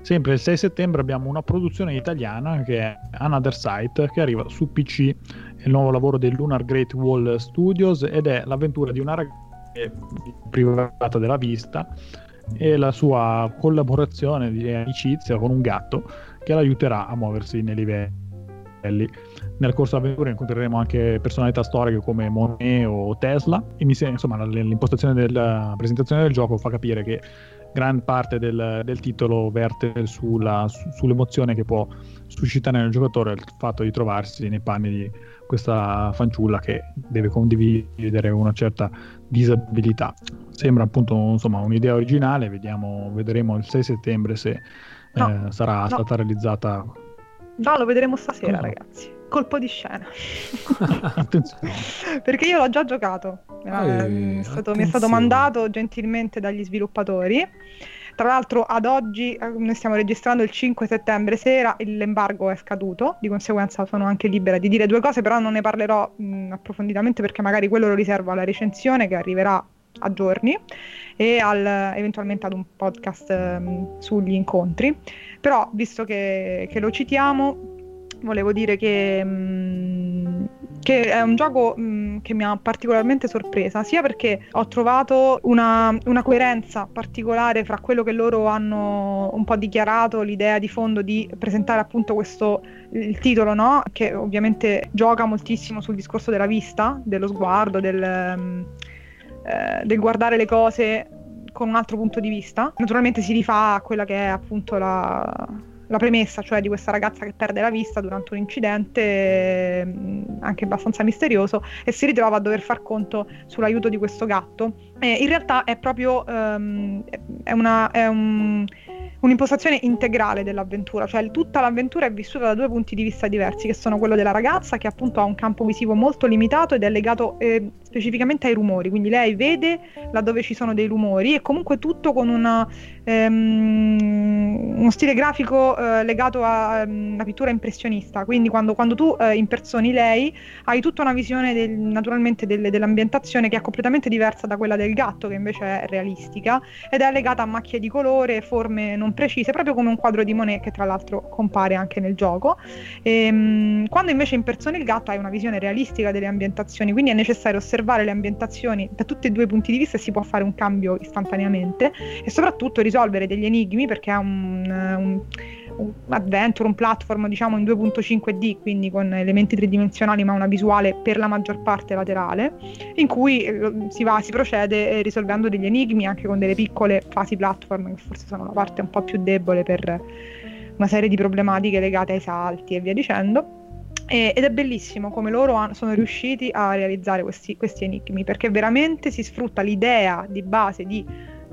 Sempre il sei settembre abbiamo una produzione italiana che è Another Site, che arriva su P C, il nuovo lavoro del Lunar Great Wall Studios, ed è l'avventura di una ragazza privata della vista e la sua collaborazione di amicizia con un gatto che la aiuterà a muoversi nei livelli. Nel corso dell'avventura incontreremo anche personalità storiche come Monet o Tesla. E mi sembra, insomma, l'impostazione della presentazione del gioco fa capire che gran parte del, del titolo verte sulla, su, sull'emozione che può suscitare nel giocatore il fatto di trovarsi nei panni di questa fanciulla che deve condividere una certa disabilità. Sembra appunto, insomma, un'idea originale. Vediamo, vedremo il sei settembre se no, eh, sarà no. stata realizzata. No, lo vedremo stasera, no. ragazzi. Colpo di scena. Attenzione. Perché io l'ho già giocato. Eh, mi, è stato, mi è stato mandato gentilmente dagli sviluppatori. Tra l'altro ad oggi, noi stiamo registrando il cinque settembre sera, l'embargo è scaduto, di conseguenza sono anche libera di dire due cose, però non ne parlerò mh, approfonditamente, perché magari quello lo riservo alla recensione che arriverà a giorni e al, eventualmente ad un podcast mh, sugli incontri. Però visto che, che lo citiamo, volevo dire che, mh, che è un gioco mh, che mi ha particolarmente sorpresa, sia perché ho trovato una, una coerenza particolare fra quello che loro hanno un po' dichiarato, l'idea di fondo di presentare appunto questo, il titolo, no? Che ovviamente gioca moltissimo sul discorso della vista, dello sguardo, del, mh, eh, del guardare le cose con un altro punto di vista. Naturalmente si rifà a quella che è appunto la... la premessa, cioè di questa ragazza che perde la vista durante un incidente anche abbastanza misterioso e si ritrova a dover far conto sull'aiuto di questo gatto. Eh, in realtà è proprio um, è una è un, un'impostazione integrale dell'avventura, cioè tutta l'avventura è vissuta da due punti di vista diversi, che sono quello della ragazza, che appunto ha un campo visivo molto limitato ed è legato eh, specificamente ai rumori, quindi lei vede laddove ci sono dei rumori, e comunque tutto con una, ehm, uno stile grafico eh, legato a um, una pittura impressionista, quindi quando, quando tu eh, impersoni lei hai tutta una visione del, naturalmente del, dell'ambientazione che è completamente diversa da quella del gatto, che invece è realistica ed è legata a macchie di colore, forme non precise, proprio come un quadro di Monet che tra l'altro compare anche nel gioco. E, quando invece impersoni il gatto hai una visione realistica delle ambientazioni, quindi è necessario osservare le ambientazioni da tutti e due i punti di vista e si può fare un cambio istantaneamente, e soprattutto risolvere degli enigmi, perché è un, un, un adventure, un platform diciamo in due virgola cinque D, quindi con elementi tridimensionali ma una visuale per la maggior parte laterale, in cui si va, si procede risolvendo degli enigmi anche con delle piccole fasi platform, che forse sono la parte un po' più debole per una serie di problematiche legate ai salti e via dicendo. Ed è bellissimo come loro sono riusciti a realizzare questi, questi enigmi, perché veramente si sfrutta l'idea di base di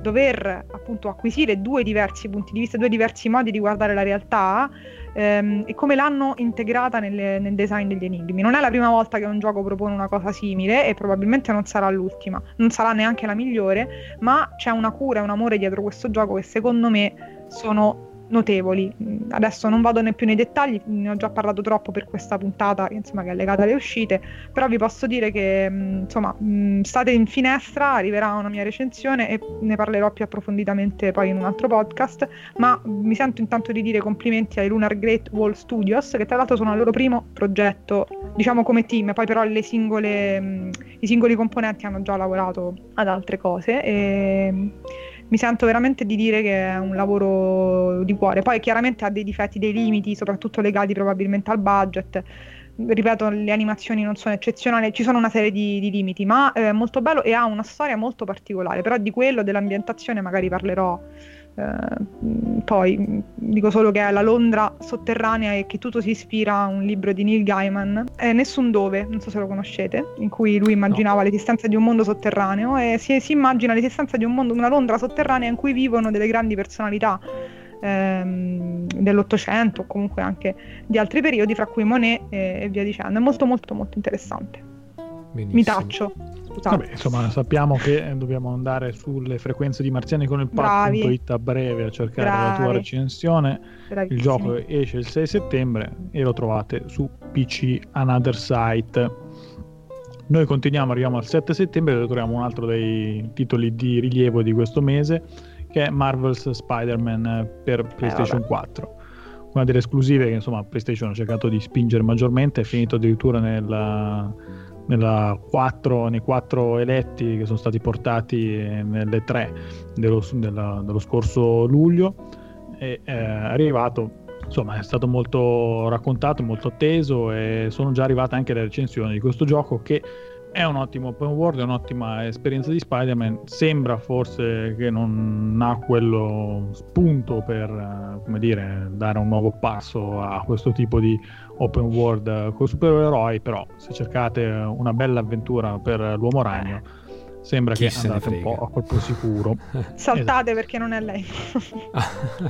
dover appunto acquisire due diversi punti di vista, due diversi modi di guardare la realtà, ehm, e come l'hanno integrata nelle, nel design degli enigmi. Non è la prima volta che un gioco propone una cosa simile e probabilmente non sarà l'ultima, non sarà neanche la migliore, ma c'è una cura e un amore dietro questo gioco che secondo me sono notevoli. Adesso non vado né più nei dettagli, ne ho già parlato troppo per questa puntata, insomma, che è legata alle uscite, però vi posso dire che insomma state in finestra, arriverà una mia recensione e ne parlerò più approfonditamente poi in un altro podcast, ma mi sento intanto di dire complimenti ai Lunar Great Wall Studios, che tra l'altro sono il loro primo progetto, diciamo, come team, poi però le singole, i singoli componenti hanno già lavorato ad altre cose e mi sento veramente di dire che è un lavoro di cuore. Poi chiaramente ha dei difetti, dei limiti, soprattutto legati probabilmente al budget. Ripeto, le animazioni non sono eccezionali, ci sono una serie di, di limiti, ma è molto bello e ha una storia molto particolare. Però di quello, dell'ambientazione, magari parlerò eh, poi. Dico solo che è la Londra sotterranea e che tutto si ispira a un libro di Neil Gaiman, eh, Nessun Dove, non so se lo conoscete, in cui lui immaginava no. l'esistenza di un mondo sotterraneo e si, si immagina l'esistenza di un mondo, una Londra sotterranea in cui vivono delle grandi personalità dell'Ottocento o comunque anche di altri periodi, fra cui Monet e, e via dicendo. È molto molto molto interessante. Benissimo. Mi taccio. Vabbè, insomma, sappiamo che dobbiamo andare sulle frequenze di Marziani con il pad punto it a breve a cercare Bravi. la tua recensione. Bravissimo. Il gioco esce il sei settembre e lo trovate su P C Another Site. Noi continuiamo, arriviamo al sette settembre dove troviamo un altro dei titoli di rilievo di questo mese, che è Marvel's Spider-Man per PlayStation eh, quattro, una delle esclusive che insomma PlayStation ha cercato di spingere maggiormente. È finito addirittura nella, nella quattro, nei quattro eletti che sono stati portati nelle tre dello, della, dello scorso luglio, e è arrivato, insomma è stato molto raccontato, molto atteso, e sono già arrivate anche le recensioni di questo gioco, che è un ottimo open world, è un'ottima esperienza di Spider-Man. Sembra forse che non ha quello spunto per, come dire, dare un nuovo passo a questo tipo di open world con supereroi, però se cercate una bella avventura per l'uomo ragno sembra Chi che andate un po' a colpo sicuro. Saltate, esatto. Perché non è lei.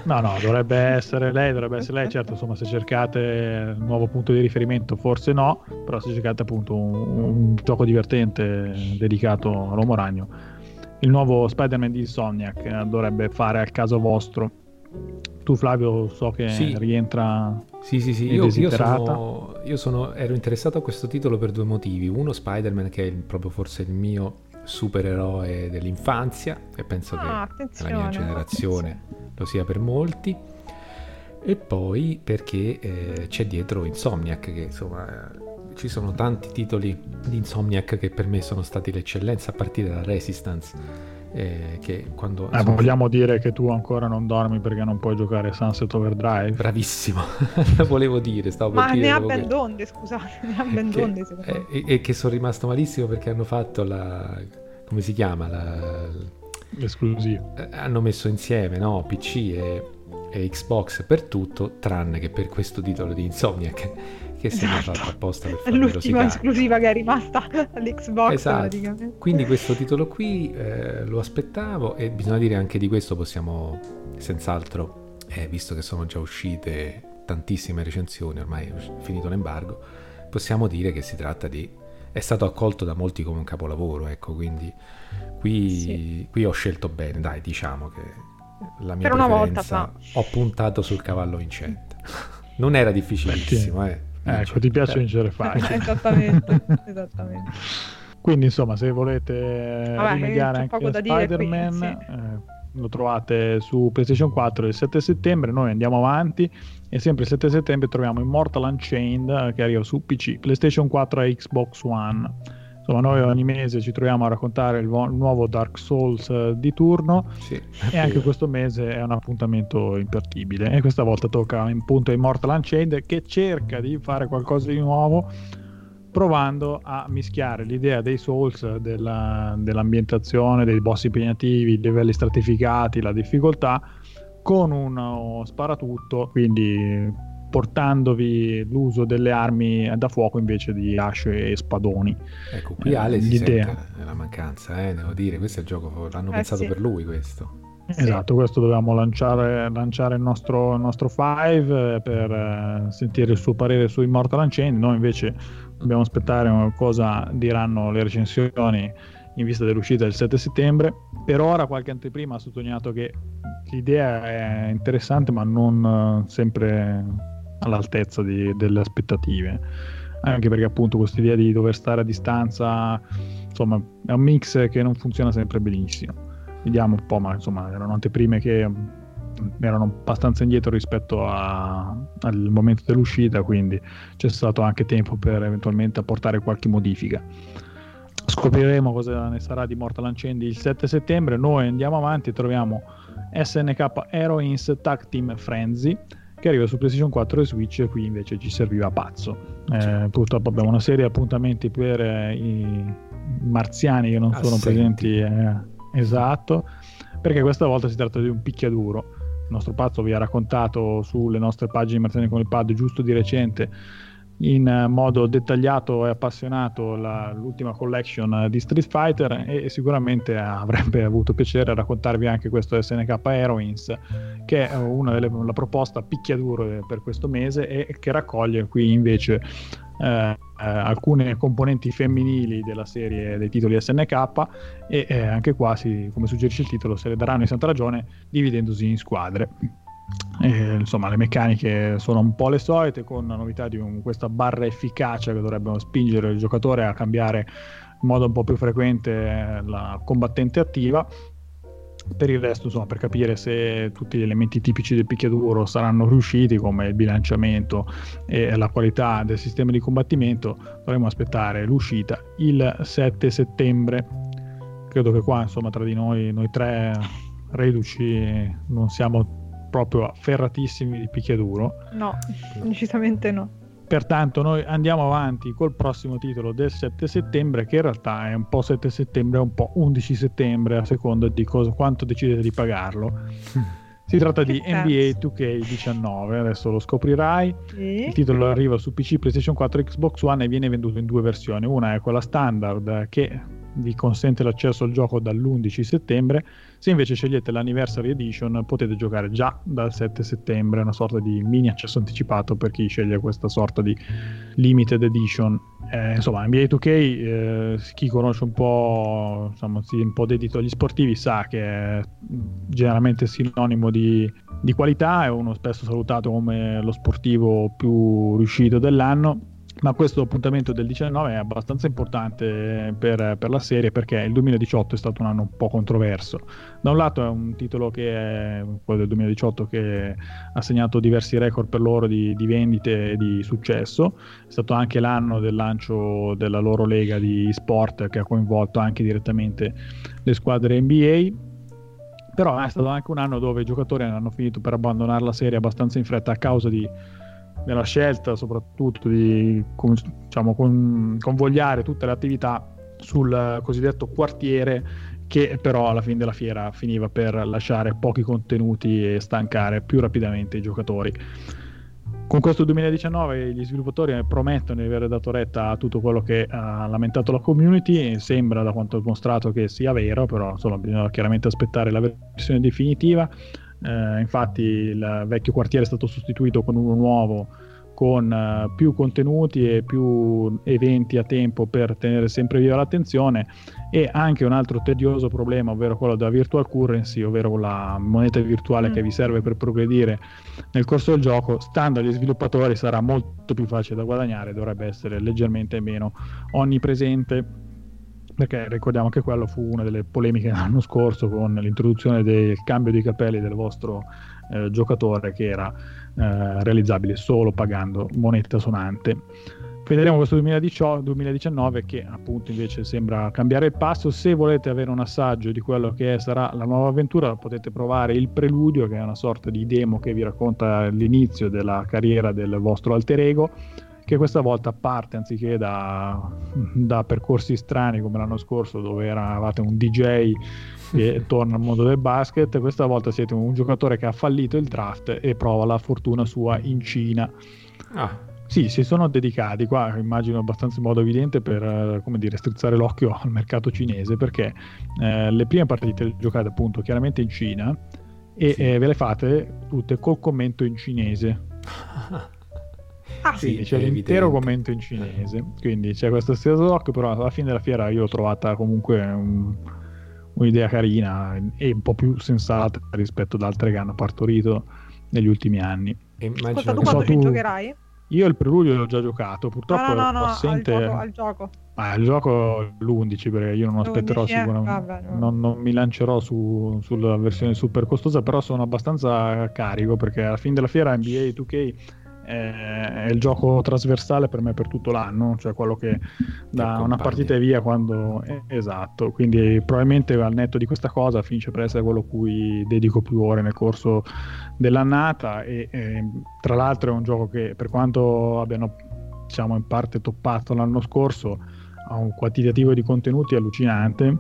no no dovrebbe essere lei dovrebbe essere lei certo, insomma, se cercate un nuovo punto di riferimento forse no, però se cercate appunto un, un gioco divertente dedicato all'uomo ragno, il nuovo Spider-Man di Insomniac dovrebbe fare al caso vostro. Tu Flavio, so che sì. rientra sì sì sì io, io, sono, io sono ero interessato a questo titolo per due motivi. Uno, Spider-Man, che è proprio forse il mio supereroe dell'infanzia, e penso ah, che la mia generazione attenzione. lo sia per molti, e poi perché eh, c'è dietro Insomniac, che insomma ci sono tanti titoli di Insomniac che per me sono stati l'eccellenza, a partire da Resistance. Eh, che quando, eh, insomma, vogliamo dire che tu ancora non dormi perché non puoi giocare Sunset Overdrive. Bravissimo, lo volevo dire, stavo ma per dire ne ha ben donde, scusate, ne ha ben donde, e, e, e che sono rimasto malissimo perché hanno fatto la, come si chiama, la, l'esclusivo, hanno messo insieme, no, P C e, e Xbox per tutto tranne che per questo titolo di Insomniac, che si esatto. è fatta apposta per fare l'ultima esclusiva che è rimasta all'Xbox, esatto. praticamente. Quindi questo titolo qui eh, lo aspettavo, e bisogna dire anche di questo possiamo senz'altro, eh, visto che sono già uscite tantissime recensioni, ormai è finito l'embargo, possiamo dire che si tratta di, è stato accolto da molti come un capolavoro, ecco, quindi qui, sì. qui ho scelto bene, dai, diciamo che la mia per una preferenza volta, fa. ho puntato sul cavallo vincente. Non era difficilissimo, eh. Ecco, ti piace vincere facile. esattamente, esattamente. Quindi insomma, se volete ah, rimediare anche a Spider-Man, qui, sì. eh, lo trovate su PlayStation quattro il sette settembre. Noi andiamo avanti e sempre il sette settembre troviamo Immortal Unchained, che arriva su P C, PlayStation quattro e Xbox One. Insomma, noi ogni mese ci troviamo a raccontare il, vo- il nuovo Dark Souls di turno, sì, e vero. anche questo mese è un appuntamento imperdibile, e questa volta tocca in punto Immortal Unchained, che cerca di fare qualcosa di nuovo provando a mischiare l'idea dei Souls, della, dell'ambientazione, dei boss impegnativi, i livelli stratificati, la difficoltà, con uno sparatutto, quindi portandovi l'uso delle armi da fuoco invece di asce e spadoni. Ecco, qui eh, Ale si sente la mancanza, eh, devo dire, questo è il gioco, l'hanno eh, pensato sì. per lui questo. Esatto, questo dovevamo lanciare, lanciare il nostro il nostro Five per sentire il suo parere su Immortal Unchained. Noi invece dobbiamo aspettare cosa diranno le recensioni in vista dell'uscita del sette settembre. Per ora qualche anteprima ha sottolineato che l'idea è interessante ma non sempre all'altezza di, delle aspettative, anche perché appunto quest'idea di dover stare a distanza, insomma, è un mix che non funziona sempre benissimo. Vediamo un po', ma insomma erano anteprime che erano abbastanza indietro rispetto a, al momento dell'uscita, quindi c'è stato anche tempo per eventualmente apportare qualche modifica. Scopriremo cosa ne sarà di Immortal Unchained il sette settembre. Noi andiamo avanti e troviamo S N K Heroines Tag Team Frenzy, che arriva su PlayStation quattro e Switch. Qui invece ci serviva pazzo, eh, purtroppo abbiamo una serie di appuntamenti per i marziani che non Assenti. sono presenti eh, esatto, perché questa volta si tratta di un picchiaduro. Il nostro pazzo vi ha raccontato sulle nostre pagine Marziani con il Pad giusto di recente in modo dettagliato e appassionato la, l'ultima collection di Street Fighter, e sicuramente avrebbe avuto piacere a raccontarvi anche questo S N K Heroines, che è una delle la proposta picchiaduro per questo mese, e che raccoglie qui invece eh, alcune componenti femminili della serie dei titoli S N K, e eh, anche qua si, come suggerisce il titolo, se le daranno in santa ragione dividendosi in squadre. E, insomma, le meccaniche sono un po' le solite, con la novità di un, questa barra efficacia che dovrebbe spingere il giocatore a cambiare in modo un po' più frequente la combattente attiva. Per il resto, insomma, per capire se tutti gli elementi tipici del picchiaduro saranno riusciti, come il bilanciamento e la qualità del sistema di combattimento, dovremo aspettare l'uscita il sette settembre. Credo che qua, insomma, tra di noi, noi tre reduci non siamo proprio afferratissimi di picchiaduro. No, decisamente no. Pertanto noi andiamo avanti col prossimo titolo del sette settembre, che in realtà è un po' sette settembre e un po' undici settembre a seconda di cosa, quanto decidete di pagarlo. Si tratta che di senso. N B A due K diciannove, adesso lo scoprirai. E? Il titolo arriva su P C, PlayStation quattro, Xbox One e viene venduto in due versioni. Una è quella standard che vi consente l'accesso al gioco dall'undici settembre, se invece scegliete l'Anniversary Edition potete giocare già dal sette settembre, una sorta di mini accesso anticipato per chi sceglie questa sorta di limited edition. Eh, insomma, N B A due K, eh, chi conosce un po', insomma, si è un po' dedito agli sportivi, sa che è generalmente sinonimo di, di qualità, è uno spesso salutato come lo sportivo più riuscito dell'anno. Ma questo appuntamento del diciannove è abbastanza importante per, per la serie, perché il duemiladiciotto è stato un anno un po' controverso. Da un lato è un titolo che è quello del duemiladiciotto che ha segnato diversi record per loro di, di vendite e di successo. È stato anche l'anno del lancio della loro lega di sport, che ha coinvolto anche direttamente le squadre N B A. Però è stato anche un anno dove i giocatori hanno finito per abbandonare la serie abbastanza in fretta a causa di nella scelta soprattutto di diciamo, convogliare tutte le attività sul cosiddetto quartiere, che però alla fine della fiera finiva per lasciare pochi contenuti e stancare più rapidamente i giocatori. Con questo duemiladiciannove gli sviluppatori promettono di aver dato retta a tutto quello che ha lamentato la community, e sembra da quanto dimostrato che sia vero, però insomma bisogna chiaramente aspettare la versione definitiva. Eh, infatti il vecchio quartiere è stato sostituito con uno nuovo, con eh, più contenuti e più eventi a tempo per tenere sempre viva l'attenzione, e anche un altro tedioso problema, ovvero quello della virtual currency, ovvero la moneta virtuale mm. che vi serve per progredire nel corso del gioco. Stando agli sviluppatori sarà molto più facile da guadagnare, dovrebbe essere leggermente meno onnipresente, perché ricordiamo che quello fu una delle polemiche l'anno scorso con l'introduzione del cambio di capelli del vostro eh, giocatore, che era eh, realizzabile solo pagando moneta sonante. Vedremo questo duemiladiciotto duemiladiciannove che appunto invece sembra cambiare il passo. Se volete avere un assaggio di quello che sarà la nuova avventura potete provare il preludio, che è una sorta di demo che vi racconta l'inizio della carriera del vostro alter ego, che questa volta parte anziché da, da percorsi strani come l'anno scorso, dove eravate un D J che torna al mondo del basket, questa volta siete un giocatore che ha fallito il draft e prova la fortuna sua in Cina. Ah. Sì, si sono dedicati qua, immagino abbastanza in modo evidente, per, come dire, strizzare l'occhio al mercato cinese, perché eh, le prime partite le giocate appunto chiaramente in Cina e sì. eh, ve le fate tutte col commento in cinese. Ah sì, sì, c'è l'intero commento in cinese, quindi c'è questo stesso occhio, però alla fine della fiera io l'ho trovata comunque un, un'idea carina e un po' più sensata rispetto ad altre che hanno partorito negli ultimi anni. Immagino. Ascolta, tu quando so, ci tu... giocherai? Io il preludio l'ho già giocato, purtroppo no, no, no, assente... al gioco, al gioco. Ah, il gioco l'undici, perché io non aspetterò sicuramente, vabbè, no. non, non mi lancerò su, sulla versione super costosa, però sono abbastanza carico perché alla fine della fiera N B A due K è il gioco trasversale per me per tutto l'anno, cioè quello che da una partita è via quando è esatto, quindi probabilmente al netto di questa cosa finisce per essere quello cui dedico più ore nel corso dell'annata e, e tra l'altro è un gioco che, per quanto abbiano diciamo in parte toppato l'anno scorso, ha un quantitativo di contenuti allucinante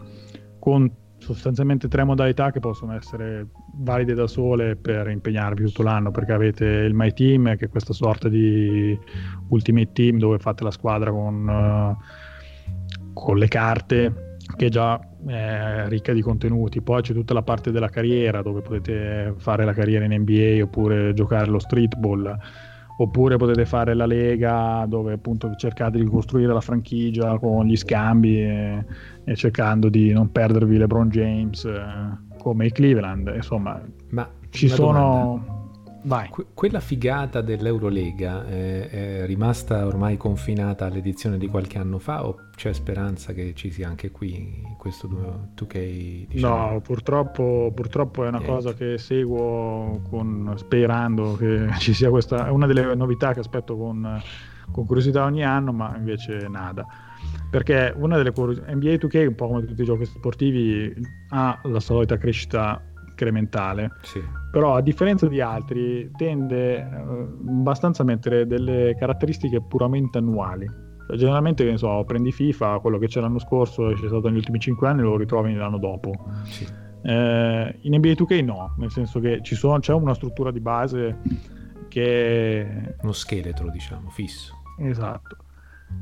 con sostanzialmente tre modalità che possono essere valide da sole per impegnarvi tutto l'anno, perché avete il My Team, che è questa sorta di Ultimate Team dove fate la squadra con, uh, con le carte, che già è ricca di contenuti. Poi c'è tutta la parte della carriera dove potete fare la carriera in N B A oppure giocare lo streetball, oppure potete fare la lega dove appunto cercate di ricostruire la franchigia con gli scambi e, e cercando di non perdervi LeBron James eh, come i Cleveland, insomma. Ma ci sono Vai. Que- quella figata dell'Eurolega eh, è rimasta ormai confinata all'edizione di qualche anno fa o c'è speranza che ci sia anche qui in questo due K? Diciamo? No, purtroppo, purtroppo è una Niente. cosa che seguo con, sperando che ci sia questa, è una delle novità che aspetto con, con curiosità ogni anno, ma invece nada. Perché una delle curiosità, N B A due K, un po' come tutti i giochi sportivi, ha la solita crescita incrementale, sì. Però a differenza di altri tende eh, abbastanza a mettere delle caratteristiche puramente annuali, cioè, generalmente che ne so, prendi FIFA, quello che c'era l'anno scorso e c'è stato negli ultimi cinque anni lo ritrovi l'anno dopo, sì. eh, in N B A due K no, nel senso che ci sono, c'è una struttura di base che è uno scheletro diciamo fisso, esatto,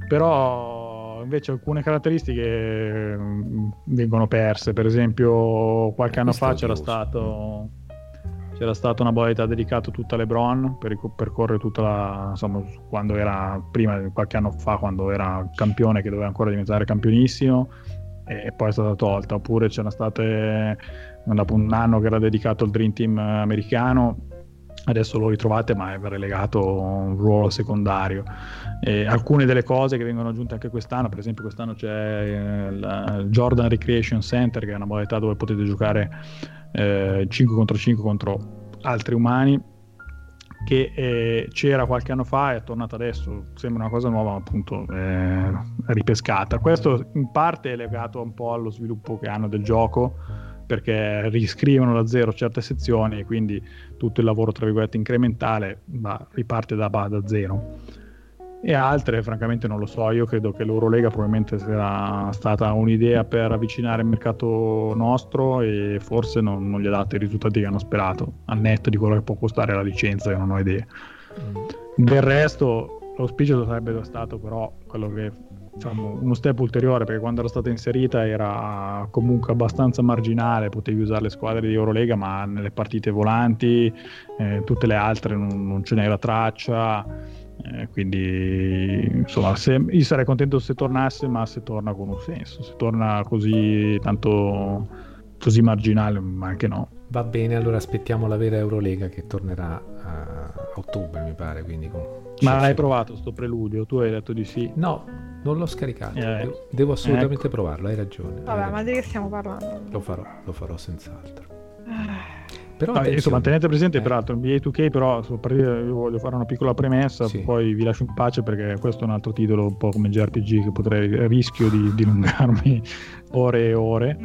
però invece alcune caratteristiche vengono perse. Per esempio qualche anno fa c'era stato c'era stata una modalità dedicata tutta a LeBron per percorrere tutta la, insomma, quando era prima, qualche anno fa, quando era campione che doveva ancora diventare campionissimo, e poi è stata tolta. Oppure c'era stato un anno che era dedicato al Dream Team americano, adesso lo ritrovate ma è relegato a un ruolo secondario. E alcune delle cose che vengono aggiunte anche quest'anno, per esempio quest'anno c'è il Jordan Recreation Center, che è una modalità dove potete giocare eh, cinque contro cinque contro altri umani, che eh, c'era qualche anno fa e è tornata adesso, sembra una cosa nuova ma appunto eh, ripescata. Questo in parte è legato un po' allo sviluppo che hanno del gioco, perché riscrivono da zero certe sezioni e quindi tutto il lavoro tra virgolette incrementale ma riparte da, da zero. E altre francamente non lo so, io credo che l'Eurolega probabilmente sia stata un'idea per avvicinare il mercato nostro e forse non, non gli ha dato i risultati che hanno sperato, al netto di quello che può costare la licenza, io non ho idea. Del resto l'auspicio sarebbe stato però quello che diciamo uno step ulteriore, perché quando era stata inserita era comunque abbastanza marginale, potevi usare le squadre di Eurolega ma nelle partite volanti eh, tutte le altre non, non ce n'era traccia, eh, quindi insomma se, io sarei contento se tornasse, ma se torna con un senso, se torna così tanto così marginale ma anche no. Va bene, allora aspettiamo la vera Eurolega che tornerà a ottobre mi pare, quindi con... Ma l'hai provato sto preludio? Tu hai detto di sì? No, non l'ho scaricato. Eh, Devo assolutamente ecco. provarlo, hai ragione. Vabbè, hai ragione. Ma di che stiamo parlando? Lo farò, lo farò senz'altro. Però no, insomma, tenete presente eh. peraltro N B A due K, però io voglio fare una piccola premessa, sì. Poi vi lascio in pace perché questo è un altro titolo un po' come J R P G che potrei rischio di dilungarmi ore e ore.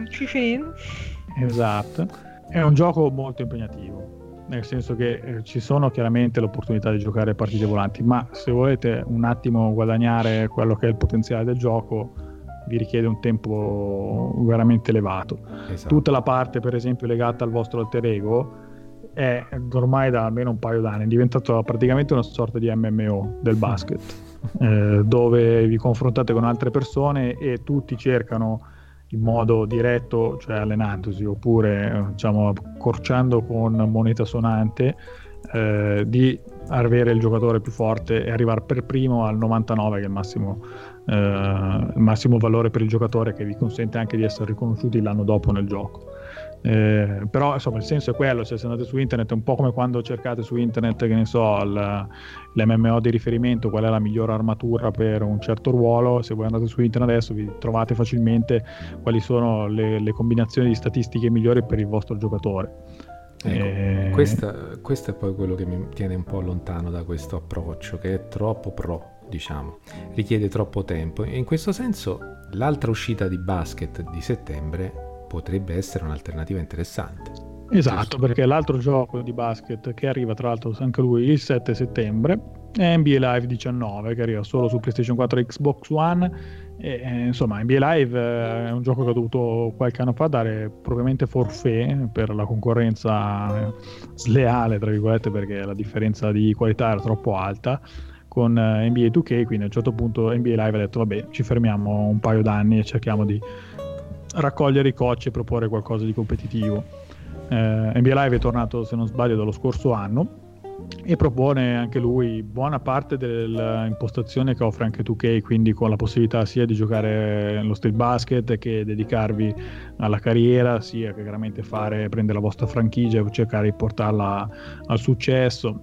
Esatto. È un gioco molto impegnativo. nel senso che eh, ci sono chiaramente l'opportunità di giocare partite volanti, ma se volete un attimo guadagnare quello che è il potenziale del gioco vi richiede un tempo veramente elevato. Esatto. Tutta la parte per esempio legata al vostro alter ego è ormai da almeno un paio d'anni è diventata praticamente una sorta di M M O del basket, eh, dove vi confrontate con altre persone e tutti cercano in modo diretto, cioè allenandosi oppure diciamo accorciando con moneta sonante, eh, di avere il giocatore più forte e arrivare per primo al novantanove, che è il massimo, eh, il massimo valore per il giocatore, che vi consente anche di essere riconosciuti l'anno dopo nel gioco. Eh, però insomma il senso è quello, cioè, se andate su internet è un po' come quando cercate su internet, che ne so, il, l'emme emme o di riferimento, qual è la migliore armatura per un certo ruolo. Se voi andate su internet adesso vi trovate facilmente quali sono le, le combinazioni di statistiche migliori per il vostro giocatore. Ecco, questa, questo è poi quello che mi tiene un po' lontano da questo approccio, che è troppo pro, diciamo, richiede troppo tempo, e in questo senso l'altra uscita di basket di settembre potrebbe essere un'alternativa interessante. Esatto, giusto? Perché l'altro gioco di basket che arriva tra l'altro anche lui il sette settembre è N B A Live diciannove, che arriva solo su PlayStation quattro e Xbox One. E, eh, insomma, N B A Live eh, è un gioco che ha dovuto qualche anno fa dare probabilmente forfait per la concorrenza sleale, tra virgolette, perché la differenza di qualità era troppo alta con eh, N B A due K, quindi a un certo punto N B A Live ha detto vabbè, ci fermiamo un paio d'anni e cerchiamo di raccogliere i cocci e proporre qualcosa di competitivo. eh, N B A Live è tornato, se non sbaglio, dallo scorso anno e propone anche lui buona parte dell'impostazione che offre anche due K, quindi con la possibilità sia di giocare lo street basket che dedicarvi alla carriera, sia che veramente fare prendere la vostra franchigia e cercare di portarla al successo.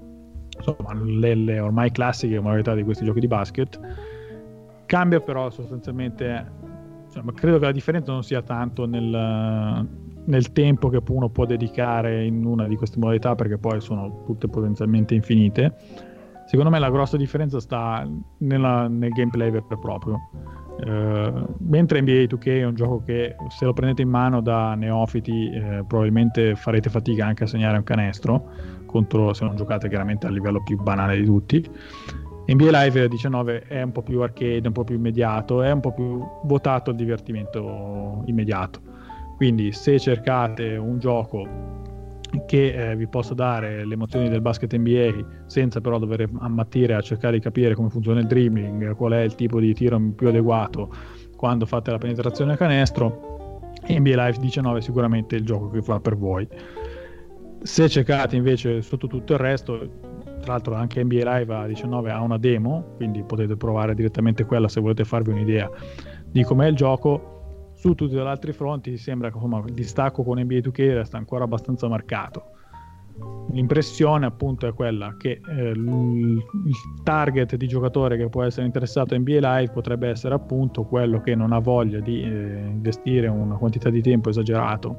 Insomma, le, le ormai classiche modalità di questi giochi di basket. Cambia però sostanzialmente, cioè, ma credo che la differenza non sia tanto nel nel tempo che uno può dedicare in una di queste modalità, perché poi sono tutte potenzialmente infinite. Secondo me la grossa differenza sta nella, nel gameplay vero e proprio. Eh, mentre N B A due K è un gioco che se lo prendete in mano da neofiti eh, probabilmente farete fatica anche a segnare un canestro contro, se non giocate chiaramente al livello più banale di tutti. N B A Live diciannove è un po' più arcade, un po' più immediato, è un po' più votato al divertimento immediato. Quindi se cercate un gioco che eh, vi possa dare le emozioni del basket N B A senza però dover ammattire a cercare di capire come funziona il dribbling, qual è il tipo di tiro più adeguato quando fate la penetrazione a canestro, N B A Live diciannove è sicuramente il gioco che fa per voi. Se cercate invece sotto tutto il resto, tra l'altro anche N B A Live diciannove ha una demo, quindi potete provare direttamente quella se volete farvi un'idea di com'è il gioco. Su tutti gli altri fronti sembra che insomma, il distacco con N B A due K resta ancora abbastanza marcato. L'impressione appunto è quella che eh, il target di giocatore che può essere interessato a N B A Live potrebbe essere appunto quello che non ha voglia di eh, investire una quantità di tempo esagerato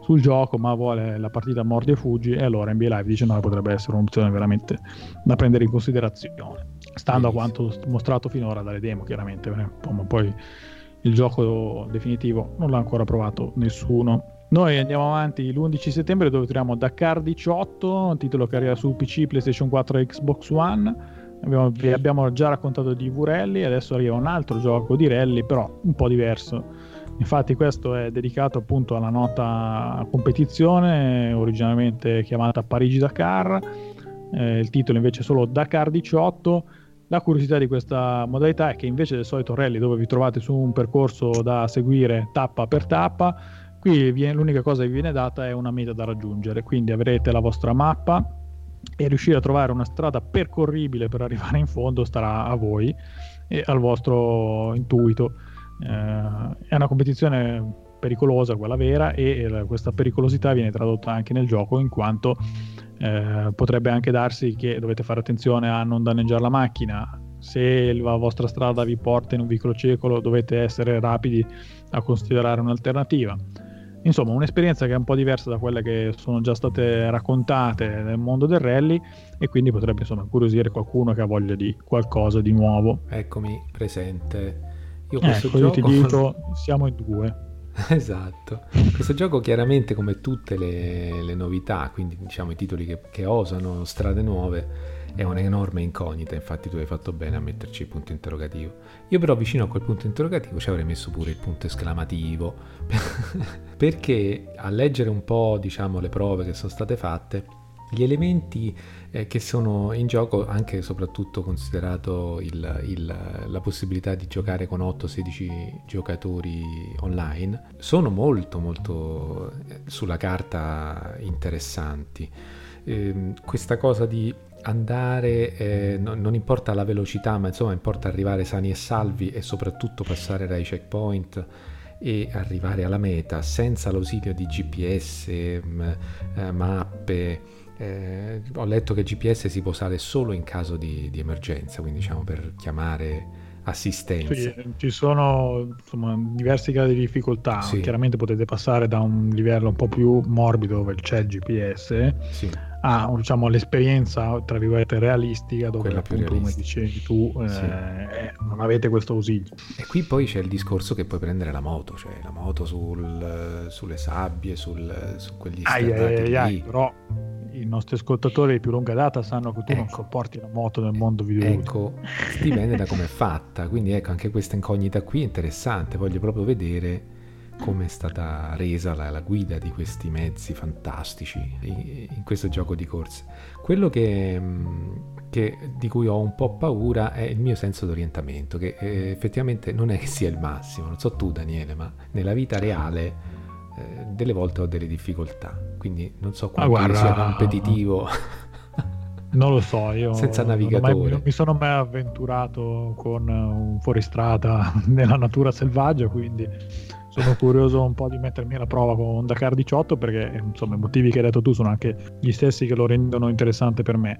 sul gioco, ma vuole la partita mordi e fuggi, e allora N B A Live diciannove potrebbe essere un'opzione veramente da prendere in considerazione, stando Benissimo. A quanto mostrato finora dalle demo chiaramente, ma poi il gioco definitivo non l'ha ancora provato nessuno. Noi andiamo avanti l'undici settembre, dove troviamo Dakar diciotto, un titolo che arriva su P C, PlayStation quattro e Xbox One. Abbiamo, vi abbiamo già raccontato di V-Rally, adesso arriva un altro gioco di rally però un po' diverso. Infatti questo è dedicato appunto alla nota competizione originalmente chiamata Parigi-Dakar, eh, il titolo invece è solo Dakar diciotto. La curiosità di questa modalità è che invece del solito rally dove vi trovate su un percorso da seguire tappa per tappa, qui viene, l'unica cosa che vi viene data è una meta da raggiungere, quindi avrete la vostra mappa e riuscire a trovare una strada percorribile per arrivare in fondo starà a voi e al vostro intuito. Eh, è una competizione pericolosa quella vera, e, e questa pericolosità viene tradotta anche nel gioco, in quanto Eh, potrebbe anche darsi che dovete fare attenzione a non danneggiare la macchina. Se la vostra strada vi porta in un vicolo cieco dovete essere rapidi a considerare un'alternativa. Insomma, un'esperienza che è un po' diversa da quelle che sono già state raccontate nel mondo del rally, e quindi potrebbe insomma incuriosire qualcuno che ha voglia di qualcosa di nuovo. Eccomi presente. Io questo ecco, gioco... io ti dico siamo in due. Esatto, questo gioco chiaramente, come tutte le, le novità, quindi diciamo i titoli che, che osano strade nuove, è un'enorme incognita. Infatti tu hai fatto bene a metterci il punto interrogativo. Io però vicino a quel punto interrogativo ci avrei messo pure il punto esclamativo, perché a leggere un po', diciamo, le prove che sono state fatte, gli elementi eh, che sono in gioco, anche e soprattutto considerato il, il, la possibilità di giocare con otto sedici giocatori online, sono molto molto eh, sulla carta interessanti. Eh, questa cosa di andare, eh, no, non importa la velocità, ma insomma importa arrivare sani e salvi e soprattutto passare dai checkpoint e arrivare alla meta senza l'ausilio di G P S, m- eh, mappe. Eh, ho letto che G P S si può usare solo in caso di, di emergenza, quindi diciamo per chiamare assistenza. Sì, ci sono insomma diversi gradi di difficoltà. Sì. Chiaramente potete passare da un livello un po' più morbido dove c'è il G P S, sì, a diciamo l'esperienza tra virgolette realistica, dove quella appunto più realistica, come dicevi tu, sì, eh, non avete questo ausilio. E qui poi c'è il discorso che puoi prendere la moto, cioè la moto sul, sulle sabbie, sul, su quegli sterrati lì. Però i nostri ascoltatori di più lunga data sanno che tu, ecco, non sopporti la moto nel mondo video. Ecco, dipende da come è fatta, quindi ecco anche questa incognita qui è interessante. Voglio proprio vedere come è stata resa la, la guida di questi mezzi fantastici in, in questo gioco di corse. Quello che, che di cui ho un po' paura è il mio senso d'orientamento, che eh, effettivamente non è che sia il massimo. Non so tu, Daniele, ma nella vita reale eh, delle volte ho delle difficoltà, quindi non so quanto ah, guarda, sia competitivo. Non lo so, io senza navigatore non, mai, non mi sono mai avventurato con un fuoristrada nella natura selvaggia, quindi sono curioso un po' di mettermi alla prova con Dakar diciotto, perché insomma i motivi che hai detto tu sono anche gli stessi che lo rendono interessante per me.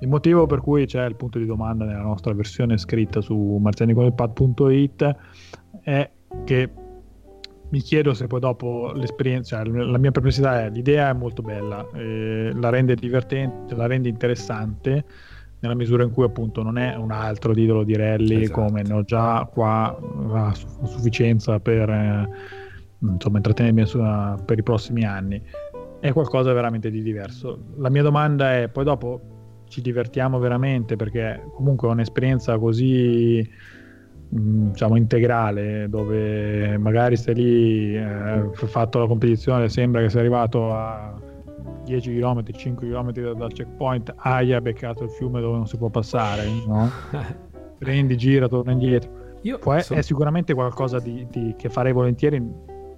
Il motivo per cui c'è il punto di domanda nella nostra versione scritta su marzianiconelpad punto it è che mi chiedo se poi dopo l'esperienza, la mia perplessità è, l'idea è molto bella, eh, la rende divertente, la rende interessante, nella misura in cui appunto non è un altro titolo di rally, esatto, come ne ho già qua a sufficienza per eh, insomma intrattenermi sulla, per i prossimi anni. È qualcosa veramente di diverso. La mia domanda è, poi dopo ci divertiamo veramente? Perché comunque è un'esperienza così mh, diciamo integrale, dove magari stai lì, eh, fatto la competizione, sembra che sei arrivato a dieci chilometri, cinque chilometri dal checkpoint, hai ah, beccato il fiume dove non si può passare, no? Prendi, gira, torna indietro. Io Poi so... è sicuramente qualcosa di, di, che farei volentieri,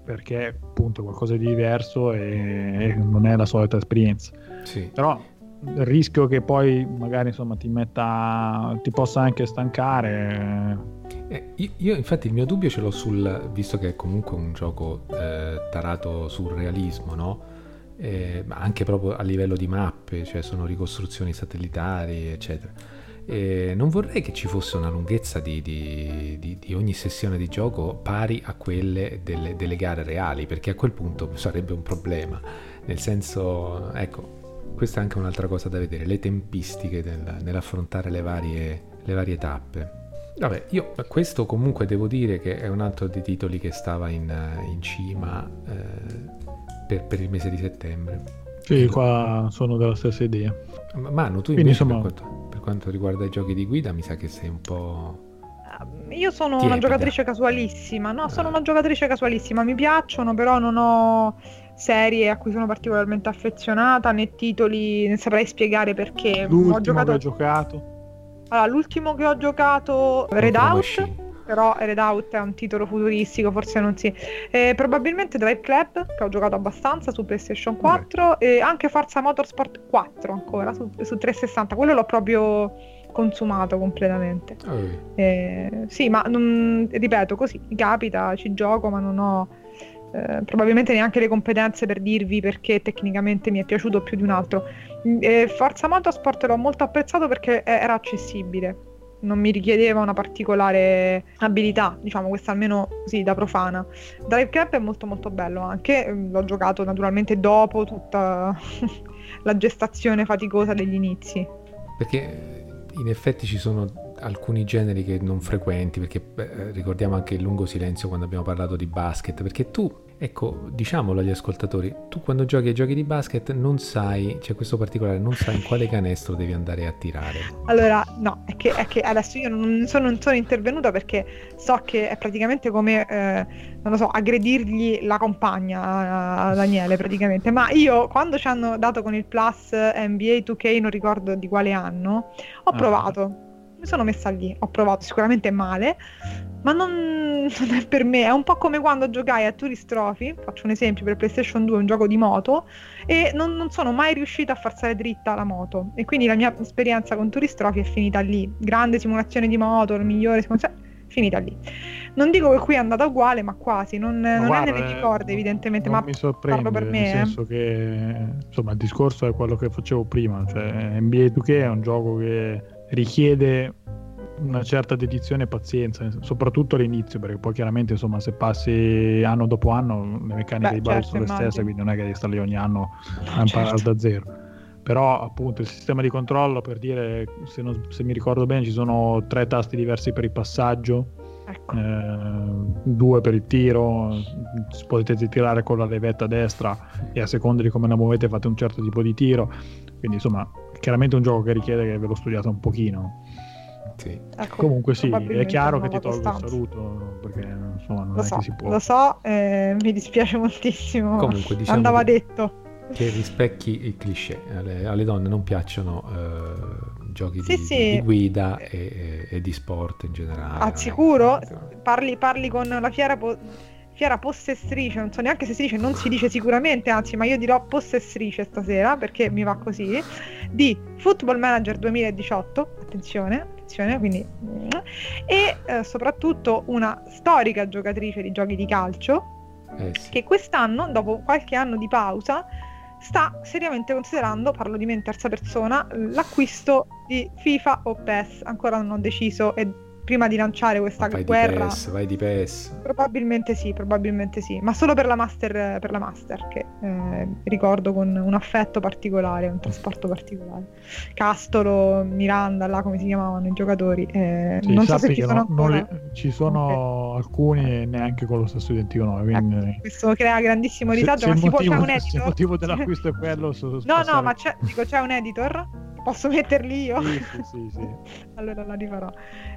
perché appunto è qualcosa di diverso e non è la solita esperienza. Sì. Però il rischio che poi magari insomma ti metta, ti possa anche stancare. Eh, io, io infatti il mio dubbio ce l'ho sul, visto che è comunque un gioco eh, tarato sul realismo, no? Eh, ma anche proprio a livello di mappe, cioè sono ricostruzioni satellitari eccetera, eh, non vorrei che ci fosse una lunghezza di, di, di, di ogni sessione di gioco pari a quelle delle, delle gare reali, perché a quel punto sarebbe un problema, nel senso, ecco, questa è anche un'altra cosa da vedere, le tempistiche del, nell'affrontare le varie, le varie tappe. Vabbè, io questo comunque devo dire che è un altro dei titoli che stava in, in cima eh, Per, per il mese di settembre. Sì, qua sono della stessa idea. Manu, tu invece per quanto, per quanto riguarda i giochi di guida mi sa che sei un po'... Io sono tiepida. Una giocatrice casualissima. No, ah. sono una giocatrice casualissima. Mi piacciono, però non ho serie a cui sono particolarmente affezionata, né titoli, ne saprei spiegare perché. L'ultimo ho giocato... che ho giocato? Allora, l'ultimo che ho giocato, Redout. Però Redout è un titolo futuristico, forse non si... Eh, probabilmente Drive Club, che ho giocato abbastanza su PlayStation quattro, e anche Forza Motorsport quattro ancora, su, su trecentosessanta, quello l'ho proprio consumato completamente. Oh. Eh, sì, ma non, ripeto, così, mi capita, ci gioco, ma non ho eh, probabilmente neanche le competenze per dirvi perché tecnicamente mi è piaciuto più di un altro. Eh, Forza Motorsport l'ho molto apprezzato perché era accessibile. Non mi richiedeva una particolare abilità, diciamo, questa almeno sì, da profana. Drive Club è molto molto bello anche, l'ho giocato naturalmente dopo tutta la gestazione faticosa degli inizi. Perché in effetti ci sono alcuni generi che non frequenti, perché beh, ricordiamo anche il lungo silenzio quando abbiamo parlato di basket, perché tu, ecco, diciamolo agli ascoltatori, tu quando giochi ai giochi di basket non sai, c'è cioè questo particolare, non sai in quale canestro devi andare a tirare. Allora, no, è che, è che adesso io non sono, non sono intervenuta perché so che è praticamente come, eh, non lo so, aggredirgli la compagna a Daniele praticamente, ma io quando ci hanno dato con il Plus N B A due K, non ricordo di quale anno, ho ah. provato. Mi sono messa lì, ho provato, sicuramente male, ma non, non è per me. È un po' come quando giocai a Tourist Trophy, faccio un esempio, per PlayStation due, un gioco di moto, e non, non sono mai riuscita a far stare dritta la moto, e quindi la mia esperienza con Tourist Trophy è finita lì. Grande simulazione di moto, il migliore simulazione, finita lì. Non dico che qui è andata uguale, ma quasi. Non, ma non guarda, è nelle ricorde, evidentemente, non ma mi sorprende, per me, nel senso eh. che insomma il discorso è quello che facevo prima, cioè N B A due K è un gioco che richiede una certa dedizione e pazienza, soprattutto all'inizio, perché poi chiaramente insomma se passi anno dopo anno le meccaniche Beh, di base certo, sono le immagino. stesse, quindi non è che devi stare lì ogni anno a imparare certo. da zero. Però appunto il sistema di controllo, per dire, se, non, se mi ricordo bene ci sono tre tasti diversi per il passaggio, ecco. eh, due per il tiro, potete tirare con la levetta a destra e a seconda di come la muovete fate un certo tipo di tiro, quindi insomma chiaramente un gioco che richiede che ve lo studiate un pochino. Sì. Ecco, comunque sì, è chiaro che ti tolgo costanza. il saluto, perché insomma non lo è so, che si può. Lo so, eh, mi dispiace moltissimo. Comunque diciamo andava che, detto che rispecchi il cliché. Alle, alle donne non piacciono eh, giochi sì, di, sì. di guida e, e di sport in generale. Ah, sicuro? Parli, parli con la fiera po- fiera possesstrice, non so neanche se si dice, non si dice sicuramente, anzi, ma io dirò possesstrice stasera perché mi va così, di Football Manager duemiladiciotto, attenzione, attenzione, quindi, e eh, soprattutto una storica giocatrice di giochi di calcio eh sì. che quest'anno, dopo qualche anno di pausa, sta seriamente considerando, parlo di me in terza persona, l'acquisto di FIFA o P E S, ancora non ho deciso e prima di lanciare questa vai guerra di P E S, vai di P E S. Probabilmente sì, probabilmente sì, ma solo per la Master, per la Master che eh, ricordo con un affetto particolare, un trasporto particolare. Castolo, Miranda, là come si chiamavano i giocatori, eh, sì, non so se ci sono non, ancora. Non li, ci sono okay. alcuni e neanche con lo stesso identico nome, quindi ecco, questo crea grandissimo disagio, se, ma se si motivo, può c'è un editor. Il motivo dell'acquisto è quello. So, no, passare. no, ma c'è dico c'è un editor. Posso metterli io? Sì, sì, sì, sì. Allora la rifarò.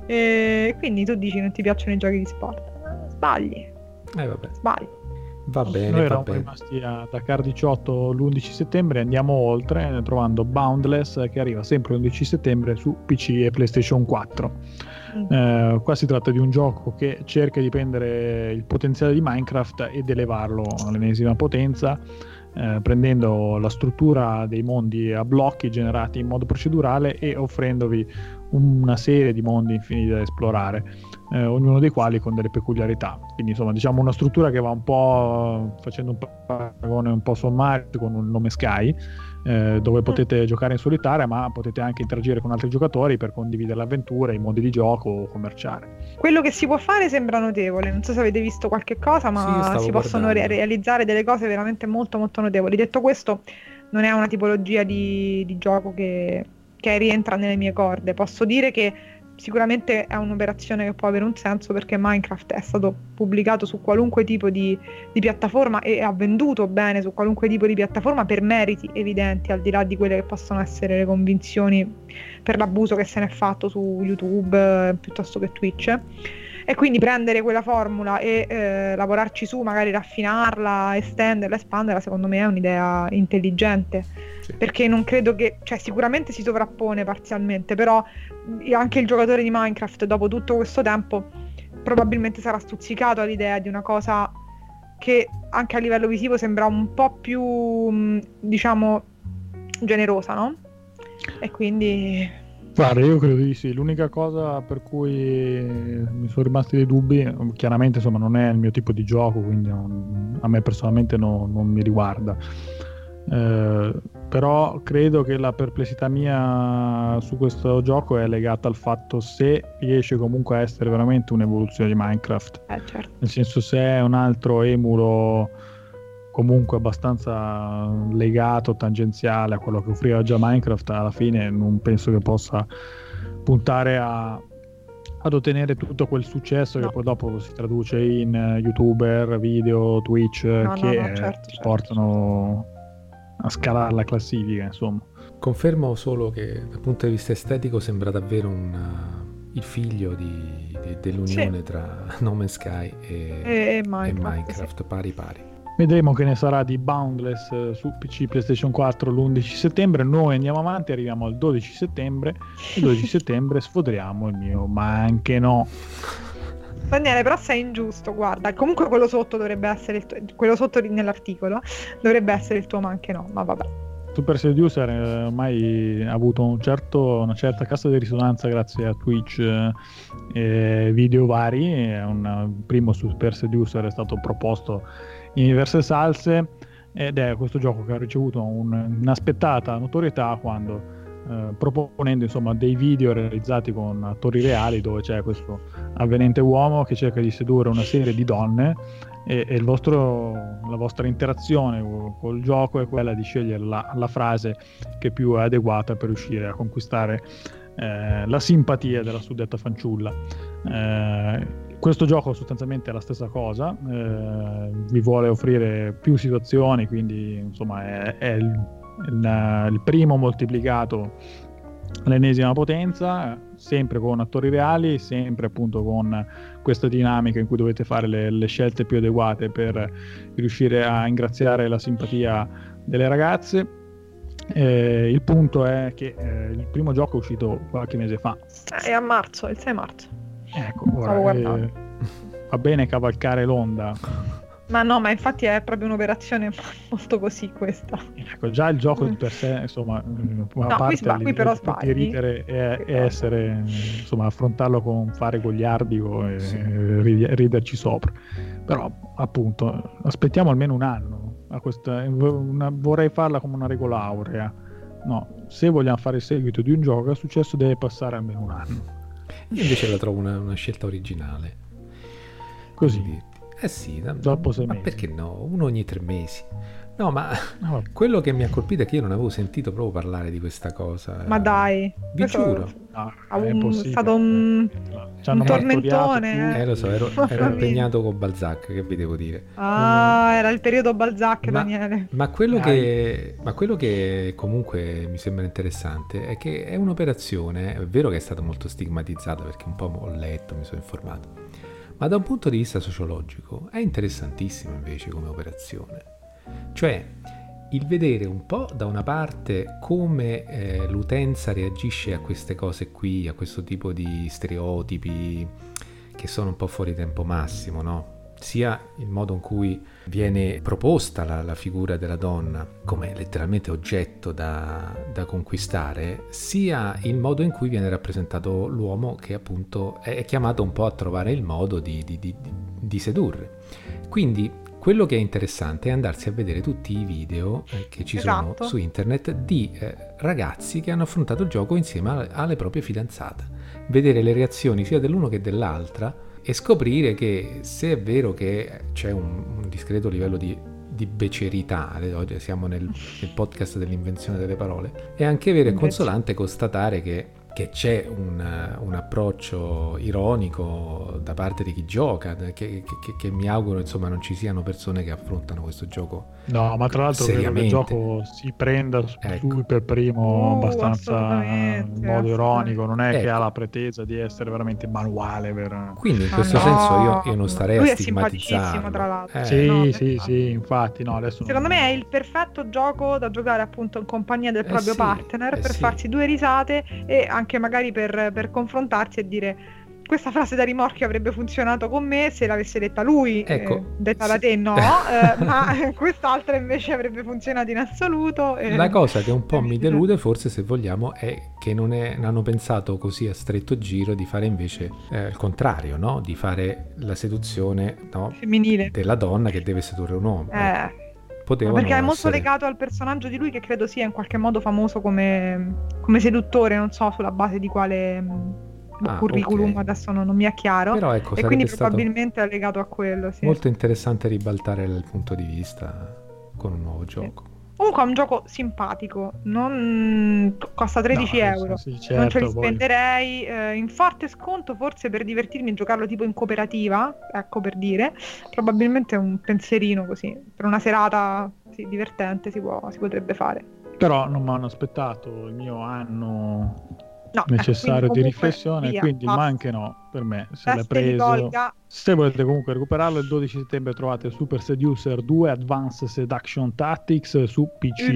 E quindi tu dici non ti piacciono i giochi di sport? Sbagli. Eh, vabbè. Sbagli. Va bene. Noi eravamo rimasti a Dakar diciotto l'undici settembre, andiamo oltre trovando Boundless che arriva sempre l'undici settembre su P C e PlayStation quattro. Mm-hmm. Eh, qua si tratta di un gioco che cerca di prendere il potenziale di Minecraft ed elevarlo all'ennesima potenza. Eh, prendendo la struttura dei mondi a blocchi generati in modo procedurale e offrendovi una serie di mondi infiniti da esplorare, eh, ognuno dei quali con delle peculiarità, quindi insomma diciamo una struttura che va un po' facendo un paragone un po' sommario con un No Man's Sky, eh, dove potete giocare in solitaria ma potete anche interagire con altri giocatori per condividere l'avventura, i modi di gioco o commerciare. Quello che si può fare sembra notevole, non so se avete visto qualche cosa, ma sì, si possono re- realizzare delle cose veramente molto molto notevoli. Detto questo, non è una tipologia di, di gioco che che rientra nelle mie corde. Posso dire che sicuramente è un'operazione che può avere un senso perché Minecraft è stato pubblicato su qualunque tipo di, di piattaforma e ha venduto bene su qualunque tipo di piattaforma per meriti evidenti, al di là di quelle che possono essere le convinzioni per l'abuso che se n'è fatto su YouTube eh, piuttosto che Twitch. E quindi prendere quella formula e eh, lavorarci su, magari raffinarla, estenderla, espanderla, secondo me è un'idea intelligente. Sì. Perché non credo che, cioè sicuramente si sovrappone parzialmente, però anche il giocatore di Minecraft dopo tutto questo tempo probabilmente sarà stuzzicato all'idea di una cosa che anche a livello visivo sembra un po' più, diciamo, generosa, no? E quindi... Guarda, io credo di sì. L'unica cosa per cui mi sono rimasti dei dubbi, chiaramente insomma non è il mio tipo di gioco, quindi non, a me personalmente no, non mi riguarda, eh, però credo che la perplessità mia su questo gioco è legata al fatto se riesce comunque a essere veramente un'evoluzione di Minecraft, eh, certo. nel senso se è un altro emulo comunque abbastanza legato, tangenziale a quello che offriva già Minecraft, alla fine non penso che possa puntare a ad ottenere tutto quel successo, no, che poi dopo si traduce in uh, YouTuber, video, Twitch, no, che no, no, certo, eh, portano certo. a scalare la classifica, insomma. Confermo solo che dal punto di vista estetico sembra davvero una... il figlio di, di, dell'unione sì. tra No Man's Sky e, e, e Minecraft, e Minecraft sì. pari pari. Vedremo che ne sarà di Boundless su P C, PlayStation quattro l'undici settembre. Noi andiamo avanti, arriviamo al dodici settembre. Il dodici settembre sfodriamo il mio ma anche no. Daniele, però sei ingiusto, guarda. Comunque quello sotto dovrebbe essere il tuo, quello sotto nell'articolo dovrebbe essere il tuo ma anche no, ma vabbè. Super Seducer eh, ormai ha avuto un certo, una certa cassa di risonanza grazie a Twitch eh, video vari. Un primo Super Seducer è stato proposto in diverse salse ed è questo gioco che ha ricevuto un, un'aspettata notorietà quando eh, proponendo insomma dei video realizzati con attori reali dove c'è questo avvenente uomo che cerca di sedurre una serie di donne e, e il vostro, la vostra interazione col gioco è quella di scegliere la, la frase che più è adeguata per riuscire a conquistare eh, la simpatia della suddetta fanciulla. eh, Questo gioco sostanzialmente è la stessa cosa, eh, vi vuole offrire più situazioni, quindi insomma è, è il, il, il primo moltiplicato all'ennesima potenza, sempre con attori reali, sempre appunto con questa dinamica in cui dovete fare le, le scelte più adeguate per riuscire a ingraziare la simpatia delle ragazze. Eh, il punto è che eh, il primo gioco è uscito qualche mese fa. È a marzo, il sei marzo. Ecco, ora, eh, va bene cavalcare l'onda. Ma no, ma infatti è proprio un'operazione molto così questa. Ecco, già il gioco di per sé, insomma, no, a parte sba- di ridere e, e essere, insomma, affrontarlo con fare gogliardico e sì. riderci sopra. Però, appunto, aspettiamo almeno un anno a questa. Una, vorrei farla come una regola aurea. No, se vogliamo fare il seguito di un gioco che è successo deve passare almeno un anno. Io invece la trovo una, una scelta originale. Così? Quindi, eh sì, da, dopo sei ma mesi. Perché no? Uno ogni tre mesi. No, ma no. Quello che mi ha colpito è che io non avevo sentito proprio parlare di questa cosa. Ma dai, vi giuro. No, un, è stato un, un tormentone. Eh. eh, lo so, ero, ero impegnato con Balzac, che vi devo dire. Ah, um, era il periodo Balzac, ma, Daniele. Ma quello, che, ma quello che comunque mi sembra interessante è che è un'operazione, è vero che è stata molto stigmatizzata perché un po' ho letto, mi sono informato, ma da un punto di vista sociologico è interessantissima invece come operazione. Cioè il vedere un po' da una parte come eh, l'utenza reagisce a queste cose qui, a questo tipo di stereotipi che sono un po' fuori tempo massimo, no? Sia il modo in cui viene proposta la, la figura della donna come letteralmente oggetto da, da conquistare, sia il modo in cui viene rappresentato l'uomo che appunto è chiamato un po' a trovare il modo di, di, di, di sedurre. Quindi quello che è interessante è andarsi a vedere tutti i video che ci esatto. sono su internet di eh, ragazzi che hanno affrontato il gioco insieme a, alle proprie fidanzate, vedere le reazioni sia dell'uno che dell'altra e scoprire che se è vero che c'è un, un discreto livello di, di becerità, oggi siamo nel, nel podcast dell'invenzione delle parole, è anche vero e consolante constatare che che c'è un, un approccio ironico da parte di chi gioca, che, che, che mi auguro insomma non ci siano persone che affrontano questo gioco no, ma tra l'altro credo che il gioco si prenda su ecco. per primo uh, abbastanza in modo ironico, non è ecco. che ha la pretesa di essere veramente manuale per... quindi in questo ah, no. senso io, io non starei lui a stigmatizzarlo tra l'altro. Eh. sì no, sì infatti. sì infatti no, adesso secondo non... me è il perfetto gioco da giocare appunto in compagnia del eh, proprio sì, partner eh, per sì. farsi due risate e anche magari per, per confrontarsi e dire questa frase da rimorchio avrebbe funzionato con me se l'avesse detta lui, ecco, eh, detta sì. da te no, eh, ma quest'altra invece avrebbe funzionato in assoluto. Eh. La cosa che un po' mi delude forse se vogliamo è che non è, hanno pensato così a stretto giro di fare invece eh, il contrario, no? Di fare la seduzione no? femminile della donna che deve sedurre un uomo. Eh. Perché è molto essere... legato al personaggio di lui che credo sia in qualche modo famoso come, come seduttore, non so sulla base di quale ah, curriculum okay. adesso non, non mi è chiaro. Però ecco, e quindi probabilmente è legato a quello sì. Molto interessante ribaltare il punto di vista con un nuovo gioco sì. Comunque è un gioco simpatico, non costa tredici no, euro, sì, certo, non ce li spenderei, eh, in forte sconto forse per divertirmi e giocarlo tipo in cooperativa, ecco per dire, probabilmente è un pensierino così, per una serata sì, divertente si può, si potrebbe fare. Però non mi hanno aspettato il mio anno no, necessario eh, di riflessione, via, quindi ma anche no, per me se l'è preso. Se volete comunque recuperarlo, il dodici settembre trovate Super Seducer due Advanced Seduction Tactics su P C.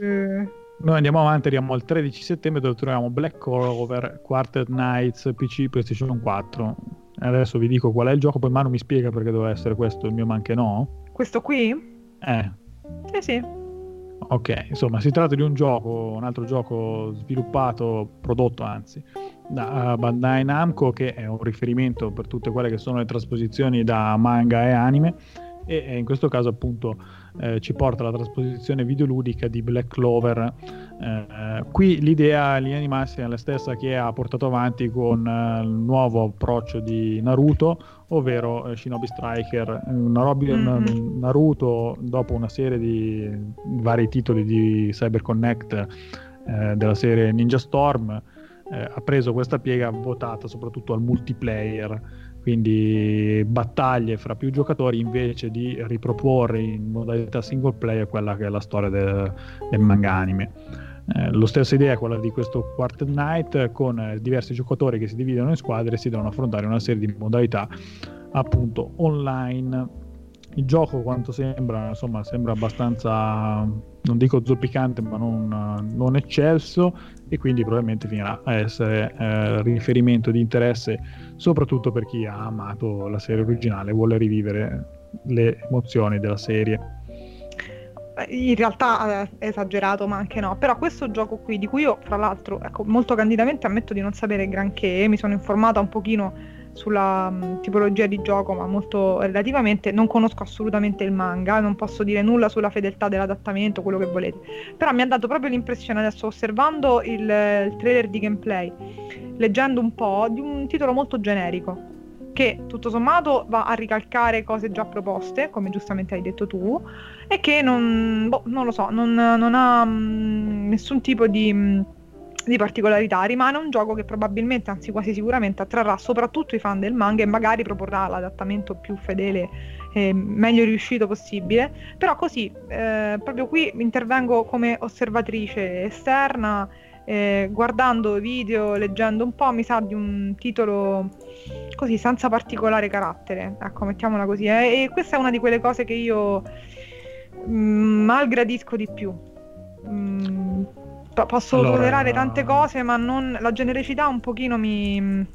Mm. Noi andiamo avanti, arriviamo al tredici settembre dove troviamo Black Clover Quartet Nights P C PlayStation quattro. Adesso vi dico qual è il gioco, poi Manu mi spiega perché doveva essere questo il mio, ma anche no. Questo qui? Eh. Eh sì. Ok, insomma, si tratta di un gioco, un altro gioco sviluppato, prodotto anzi, da Bandai Namco, che è un riferimento per tutte quelle che sono le trasposizioni da manga e anime, e, e in questo caso appunto eh, ci porta alla trasposizione videoludica di Black Clover. Eh, qui l'idea in linea di massima è la stessa che ha portato avanti con eh, il nuovo approccio di Naruto, ovvero eh, Shinobi Striker. Narobi, mm-hmm. Naruto, dopo una serie di vari titoli di Cyber Connect eh, della serie Ninja Storm, Eh, ha preso questa piega votata soprattutto al multiplayer, quindi battaglie fra più giocatori invece di riproporre in modalità single player quella che è la storia del, del manga anime. Eh, lo stessa idea è quella di questo Quartet Night, con eh, diversi giocatori che si dividono in squadre e si devono affrontare una serie di modalità appunto online. Il gioco, quanto sembra, insomma, sembra abbastanza, non dico zoppicante, ma non, non eccelso, e quindi probabilmente finirà a essere eh, riferimento di interesse soprattutto per chi ha amato la serie originale e vuole rivivere le emozioni della serie. In realtà è esagerato, ma anche no, però questo gioco qui, di cui io fra l'altro, ecco, molto candidamente ammetto di non sapere granché, mi sono informata un pochino sulla mh, tipologia di gioco, ma molto relativamente, non conosco assolutamente il manga, non posso dire nulla sulla fedeltà dell'adattamento, quello che volete, però mi ha dato proprio l'impressione, adesso osservando il, il trailer di gameplay, leggendo un po', di un titolo molto generico, che tutto sommato va a ricalcare cose già proposte, come giustamente hai detto tu, e che non, boh, non lo so, non, non ha mh, nessun tipo di... Mh, di particolarità, rimane un gioco che probabilmente, anzi quasi sicuramente, attrarrà soprattutto i fan del manga e magari proporrà l'adattamento più fedele e meglio riuscito possibile, però così eh, proprio qui intervengo come osservatrice esterna, eh, guardando video, leggendo un po', mi sa di un titolo così senza particolare carattere, ecco, mettiamola così, eh. E questa è una di quelle cose che io mh, malgradisco di più. mm. Posso allora... tollerare tante cose, ma non la genericità un pochino mi...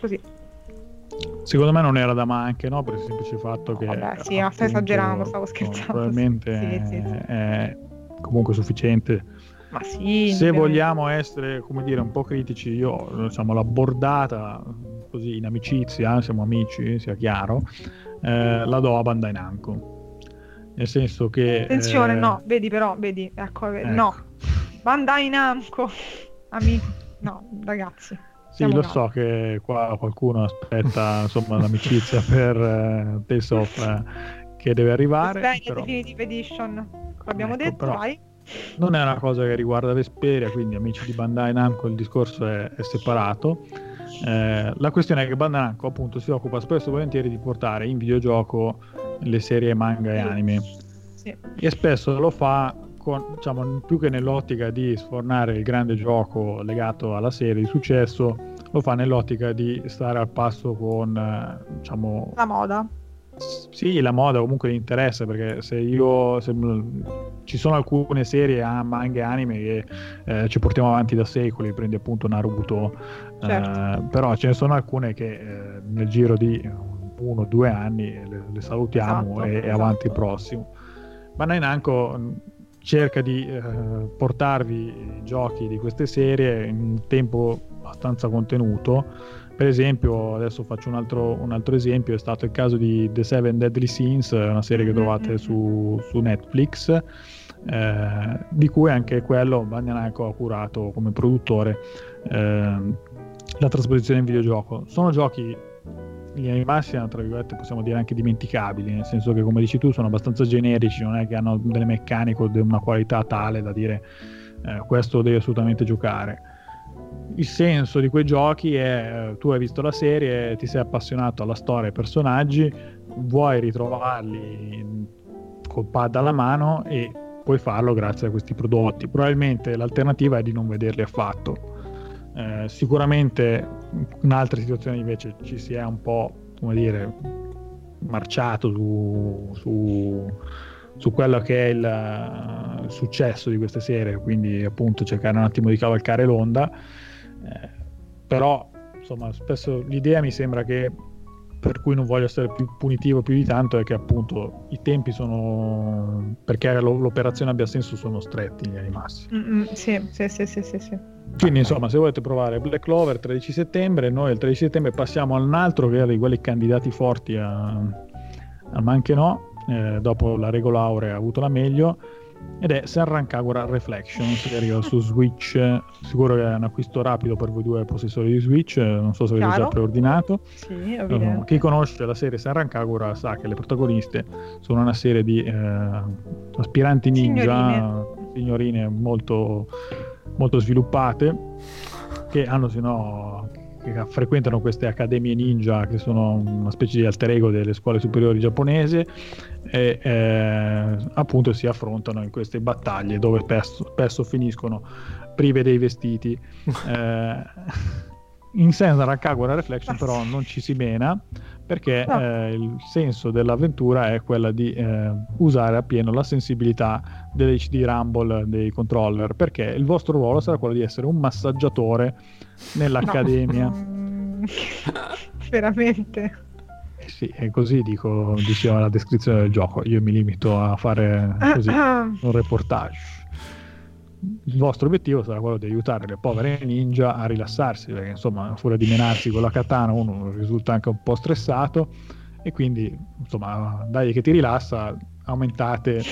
così. Secondo me non era da manche, no? Per il semplice fatto che... Vabbè, sì, appunto, sto esagerando, stavo scherzando. Probabilmente sì, sì, sì. È comunque sufficiente. Ma sì. Se vogliamo essere, come dire, un po' critici, io, diciamo, l'ho bordata così in amicizia, siamo amici, sia chiaro, eh, la do a Bandai Namco. Nel senso che... Attenzione, eh... no, vedi però, vedi, ecco, ecco. no. Bandai Namco, amici, no, ragazzi. Sì, lo calmi. So che qua qualcuno aspetta, insomma, l'amicizia per uh, Tales of uh, che deve arrivare. Vesperia però... Definitive Edition, l'abbiamo ecco, detto, vai. Non è una cosa che riguarda Vesperia, quindi amici di Bandai Namco il discorso è, è separato. Eh, la questione è che Bandai Namco appunto si occupa spesso e volentieri di portare in videogioco le serie manga e anime. Sì. E spesso lo fa... diciamo più che nell'ottica di sfornare il grande gioco legato alla serie di successo, lo fa nell'ottica di stare al passo con, diciamo, la moda. Sì, la moda, comunque l'interesse, perché se io se, ci sono alcune serie a manga e anime che eh, ci portiamo avanti da secoli, prendi appunto Naruto, certo. eh, però ce ne sono alcune che eh, nel giro di uno o due anni le, le salutiamo, esatto, e esatto. Avanti il prossimo. Ma Bandai Namco cerca di eh, portarvi i giochi di queste serie in un tempo abbastanza contenuto. Per esempio, adesso faccio un altro, un altro esempio, è stato il caso di The Seven Deadly Sins, una serie che trovate su, su Netflix, eh, di cui anche quello Bandai Namco ha curato come produttore eh, la trasposizione in videogioco. Sono giochi in linea di massima, tra virgolette, possiamo dire anche dimenticabili, nel senso che, come dici tu, sono abbastanza generici, non è che hanno delle meccaniche o una qualità tale da dire eh, questo devi assolutamente giocare. Il senso di quei giochi è: tu hai visto la serie, ti sei appassionato alla storia e ai personaggi, vuoi ritrovarli col pad alla mano e puoi farlo grazie a questi prodotti. Probabilmente l'alternativa è di non vederli affatto. Eh, sicuramente in altre situazioni invece ci si è un po', come dire, marciato su, su, su quello che è il, il successo di queste serie, quindi appunto cercare un attimo di cavalcare l'onda. Eh, però insomma, spesso l'idea mi sembra che, per cui non voglio essere più punitivo più di tanto, è che appunto i tempi sono, perché l'operazione abbia senso, sono stretti gli animassi. Mm-hmm, sì, sì, sì, sì, sì, sì. Quindi insomma, se volete provare Black Clover tredici settembre, noi il tredici settembre passiamo a un altro che era di quelli candidati forti a, a ma anche no, eh, dopo la regola aurea ha avuto la meglio, ed è Senran Kagura Reflexions, che arriva su Switch. Sicuro che è un acquisto rapido per voi due possessori di Switch, non so se avete Chiaro. Già preordinato. Sì, uh, chi conosce la serie Senran Kagura sa che le protagoniste sono una serie di eh, aspiranti ninja, signorine, signorine molto, molto sviluppate, che hanno se no che frequentano queste accademie ninja, che sono una specie di alter ego delle scuole superiori giapponesi, e eh, appunto si affrontano in queste battaglie dove spesso, spesso finiscono prive dei vestiti. eh, in Senran Kagura Reflection però non ci si mena, perché no. eh, il senso dell'avventura è quella di eh, usare appieno la sensibilità dell'H D Rumble dei controller, perché il vostro ruolo sarà quello di essere un massaggiatore nell'accademia. No. Veramente? Sì, è così, dico, diceva la descrizione del gioco, io mi limito a fare così un reportage. Il vostro obiettivo sarà quello di aiutare le povere ninja a rilassarsi, perché insomma, a furia di menarsi con la katana uno risulta anche un po' stressato, e quindi insomma, dai che ti rilassa, aumentate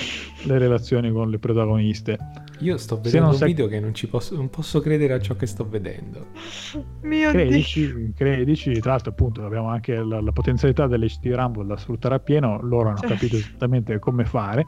le relazioni con le protagoniste. Io sto vedendo un sei... video che non ci posso non posso credere a ciò che sto vedendo. Mio credici, credici, tra l'altro appunto abbiamo anche la, la potenzialità dell'H D Rumble da sfruttare appieno, loro hanno capito esattamente come fare.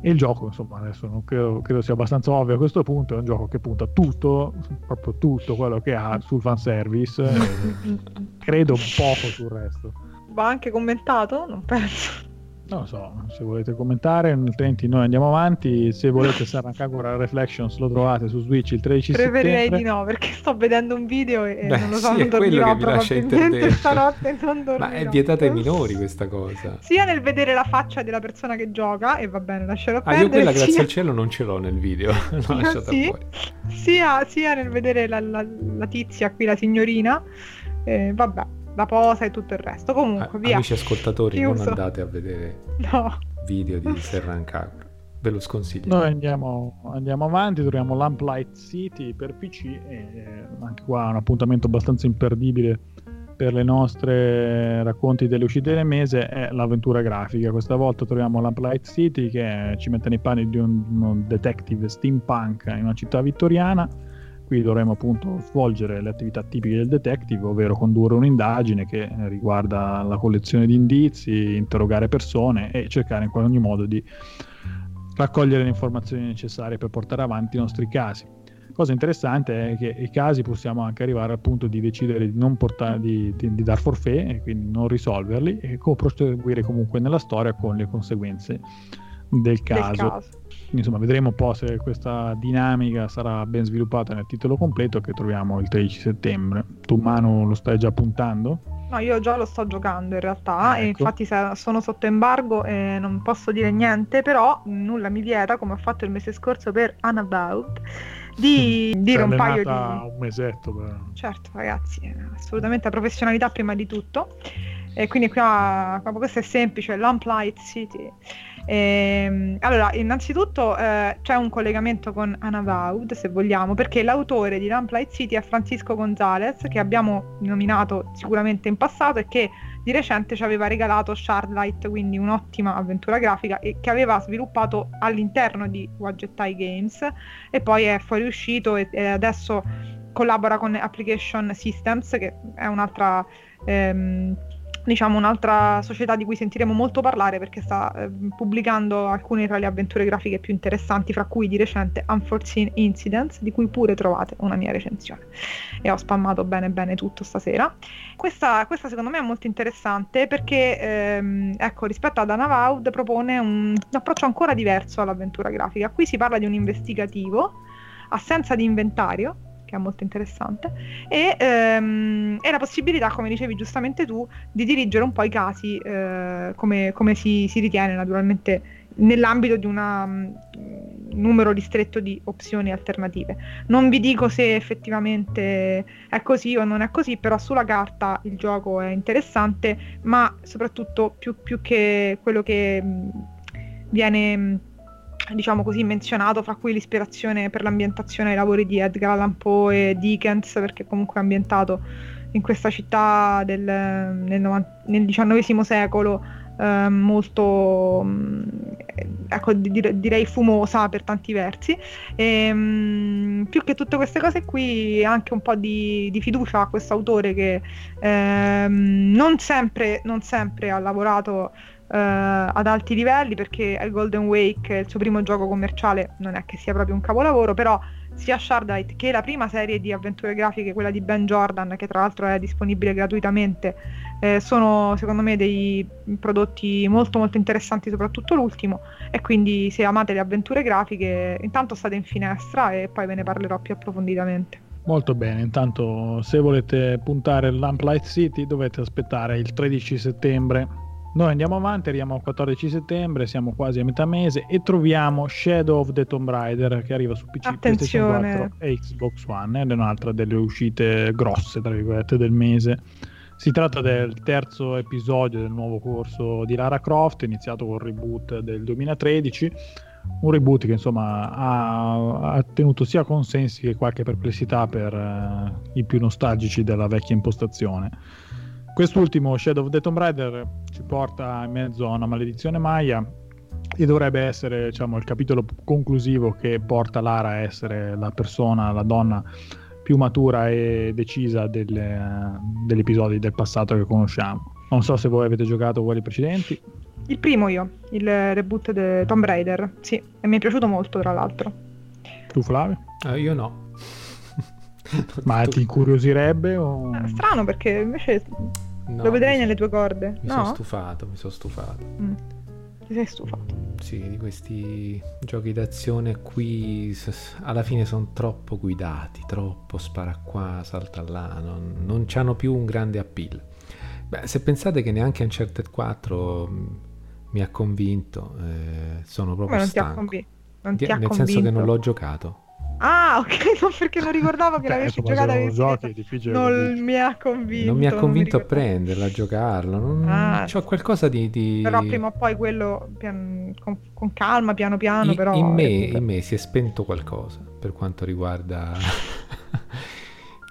E il gioco, insomma, adesso non credo, credo sia abbastanza ovvio a questo punto, è un gioco che punta tutto, proprio tutto quello che ha, sul fanservice, e credo poco sul resto. Va anche commentato? Non penso. Non lo so, se volete commentare, altrimenti noi andiamo avanti. Se volete Senran Kagura Reflections lo trovate su Switch il tredici settembre. Preferirei di no, perché sto vedendo un video e Beh, non lo so, sì, non dormirò probabilmente stanotte, non dormirò. Ma è vietata ai minori questa cosa, sia nel vedere la faccia della persona che gioca, e va bene, lascerò perdere. Ah, io quella sia... grazie al cielo non ce l'ho nel video, l'ho lasciata sì, fuori. Sia, sia nel vedere la, la, la tizia qui, la signorina, eh, vabbè, la posa e tutto il resto. Comunque, via. Amici ascoltatori, Chiuso. Non andate a vedere no. video di Senran Kagura, ve lo sconsiglio. Noi andiamo, andiamo avanti, troviamo Lamplight City per P C, e anche qua un appuntamento abbastanza imperdibile per le nostre racconti delle uscite del mese, è l'avventura grafica. Questa volta troviamo Lamplight City, che ci mette nei panni di un, un detective steampunk in una città vittoriana. Qui dovremo appunto svolgere le attività tipiche del detective, ovvero condurre un'indagine che riguarda la collezione di indizi, interrogare persone e cercare in ogni modo di raccogliere le informazioni necessarie per portare avanti i nostri casi. Cosa interessante è che i casi possiamo anche arrivare al punto di decidere di non portare, di, di, di dar forfait, e quindi non risolverli, e proseguire comunque nella storia con le conseguenze del caso. Del caso. Insomma, vedremo un po' se questa dinamica sarà ben sviluppata nel titolo completo, che troviamo il tredici settembre. Tu, Manu, lo stai già puntando? No, io già lo sto giocando in realtà, ecco. E infatti sono sotto embargo e non posso dire niente, però nulla mi vieta, come ho fatto il mese scorso per Unavowed, di dire un paio di... un mesetto però. Certo ragazzi, assolutamente la professionalità prima di tutto, e quindi qua, qua questo è semplice, Lamplight City. Ehm, allora, innanzitutto eh, c'è un collegamento con Unavowed, se vogliamo, perché l'autore di Lamplight City è Francisco Gonzalez, che abbiamo nominato sicuramente in passato, e che di recente ci aveva regalato Shardlight, quindi un'ottima avventura grafica, e che aveva sviluppato all'interno di Wagetai Games, e poi è fuoriuscito e, e adesso collabora con Application Systems, che è un'altra... Ehm, diciamo un'altra società di cui sentiremo molto parlare, perché sta eh, pubblicando alcune tra le avventure grafiche più interessanti, fra cui di recente Unforeseen Incidents, di cui pure trovate una mia recensione, e ho spammato bene bene tutto stasera. Questa, questa secondo me è molto interessante perché ehm, ecco, rispetto ad Unavowed propone un, un approccio ancora diverso all'avventura grafica. Qui si parla di un investigativo, assenza di inventario, che è molto interessante, e ehm, è la possibilità, come dicevi giustamente tu, di dirigere un po' i casi eh, come, come si, si ritiene, naturalmente nell'ambito di un numero ristretto di opzioni alternative. Non vi dico se effettivamente è così o non è così, però sulla carta il gioco è interessante, ma soprattutto più, più che quello che viene, diciamo così, menzionato, fra cui l'ispirazione per l'ambientazione ai lavori di Edgar Allan Poe e Dickens, perché comunque è ambientato in questa città del, nel, novanta, nel diciannovesimo secolo, eh, molto, ecco, di, direi fumosa per tanti versi, e, mh, più che tutte queste cose qui anche un po' di, di fiducia a questo autore che eh, non sempre, non sempre ha lavorato Uh, ad alti livelli, perché il Golden Wake, il suo primo gioco commerciale, non è che sia proprio un capolavoro, però sia Shardlight che la prima serie di avventure grafiche, quella di Ben Jordan, che tra l'altro è disponibile gratuitamente, eh, sono secondo me dei prodotti molto molto interessanti, soprattutto l'ultimo, e quindi se amate le avventure grafiche intanto state in finestra e poi ve ne parlerò più approfonditamente. Molto bene, intanto se volete puntare Lamplight City dovete aspettare il tredici settembre. Noi andiamo avanti, arriviamo al quattordici settembre, siamo quasi a metà mese e troviamo Shadow of the Tomb Raider, che arriva su P C, attenzione, PlayStation quattro e Xbox One, ed è un'altra delle uscite grosse tra virgolette del mese. Si tratta del terzo episodio del nuovo corso di Lara Croft, iniziato col reboot del duemilatredici, un reboot che insomma ha, ha tenuto sia consensi che qualche perplessità per eh, i più nostalgici della vecchia impostazione. Quest'ultimo, Shadow of the Tomb Raider, ci porta in mezzo a una maledizione maya e dovrebbe essere, diciamo, il capitolo conclusivo che porta Lara a essere la persona, la donna più matura e decisa delle, degli episodi del passato che conosciamo. Non so se voi avete giocato quelli precedenti. Il primo io, il reboot di Tomb Raider, sì, e mi è piaciuto molto tra l'altro. Tu Flavio? Eh, io no. Ma ti incuriosirebbe o... eh, strano, perché invece no, lo vedrei nelle tue corde. Mi no? sono stufato, mi sono stufato. Mm. Ti sei stufato? Sì, di questi giochi d'azione qui alla fine sono troppo guidati, troppo spara qua, salta là, non, non c'hanno più un grande appeal. Beh, se pensate che neanche Uncharted quattro mi ha convinto, eh, sono proprio non stanco. Ti ha convi- non ti ha Nel convinto. Senso che non l'ho giocato. Ah, ok, no, perché non ricordavo che l'avessi giocata. Non mi ha convinto. Non mi ha convinto a prenderla, a giocarla. Non... Ah, c'ho qualcosa di, di. Però prima o poi quello pian... con, con calma, piano piano. I, però in me, in me si è spento qualcosa per quanto riguarda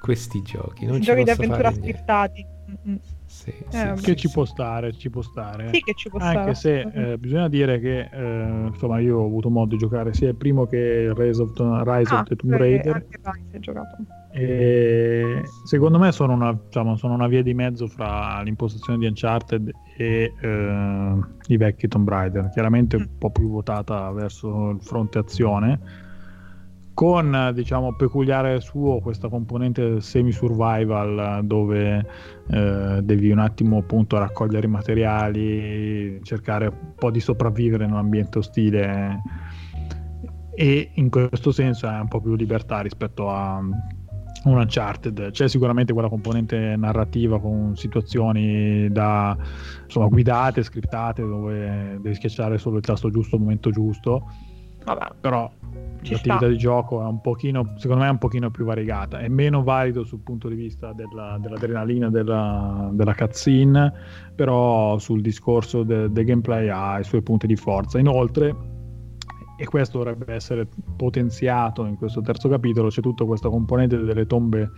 questi giochi. Non giochi di avventura scriptati. Mm-hmm. Sì, sì, eh, sì, che sì, ci sì. può stare, ci può stare. Sì, che ci può Anche stare. Anche se eh, bisogna dire che eh, insomma io ho avuto modo di giocare sia il primo che Rise of, Rise ah, of the Tomb Raider. Anche Rise è giocato. E secondo me sono una, diciamo, sono una via di mezzo fra l'impostazione di Uncharted e eh, i vecchi Tomb Raider, chiaramente mm. un po' più votata verso il fronte azione, con, diciamo, peculiare suo questa componente semi-survival dove eh, devi un attimo appunto raccogliere i materiali, cercare un po' di sopravvivere in un ambiente ostile, e in questo senso è un po' più libertà rispetto a un Uncharted. C'è sicuramente quella componente narrativa con situazioni da, insomma, guidate, scriptate, dove devi schiacciare solo il tasto giusto al momento giusto. Vabbè, però ci l'attività sta. Di gioco è un pochino, secondo me è un pochino più variegata, è meno valido sul punto di vista della, dell'adrenalina della, della cutscene, però sul discorso del de gameplay ha i suoi punti di forza. Inoltre, e questo dovrebbe essere potenziato in questo terzo capitolo, c'è tutta questa componente delle tombe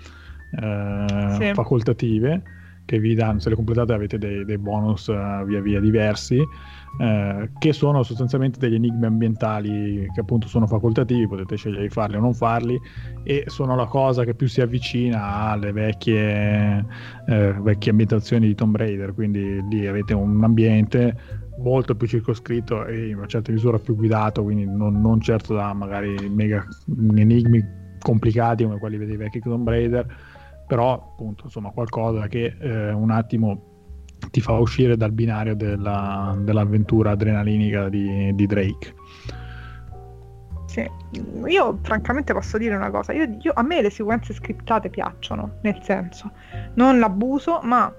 eh, sì. facoltative, che vi danno, se le completate avete dei, dei bonus uh, via via diversi, eh, che sono sostanzialmente degli enigmi ambientali che appunto sono facoltativi, potete scegliere di farli o non farli, e sono la cosa che più si avvicina alle vecchie eh, vecchie ambientazioni di Tomb Raider, quindi lì avete un ambiente molto più circoscritto e in una certa misura più guidato, quindi non, non certo da magari mega enigmi complicati come quelli dei vecchi Tomb Raider, però appunto insomma qualcosa che eh, un attimo ti fa uscire dal binario della, dell'avventura adrenalinica di, di Drake. Sì, io francamente posso dire una cosa, io, io, a me le sequenze scriptate piacciono, nel senso non l'abuso, ma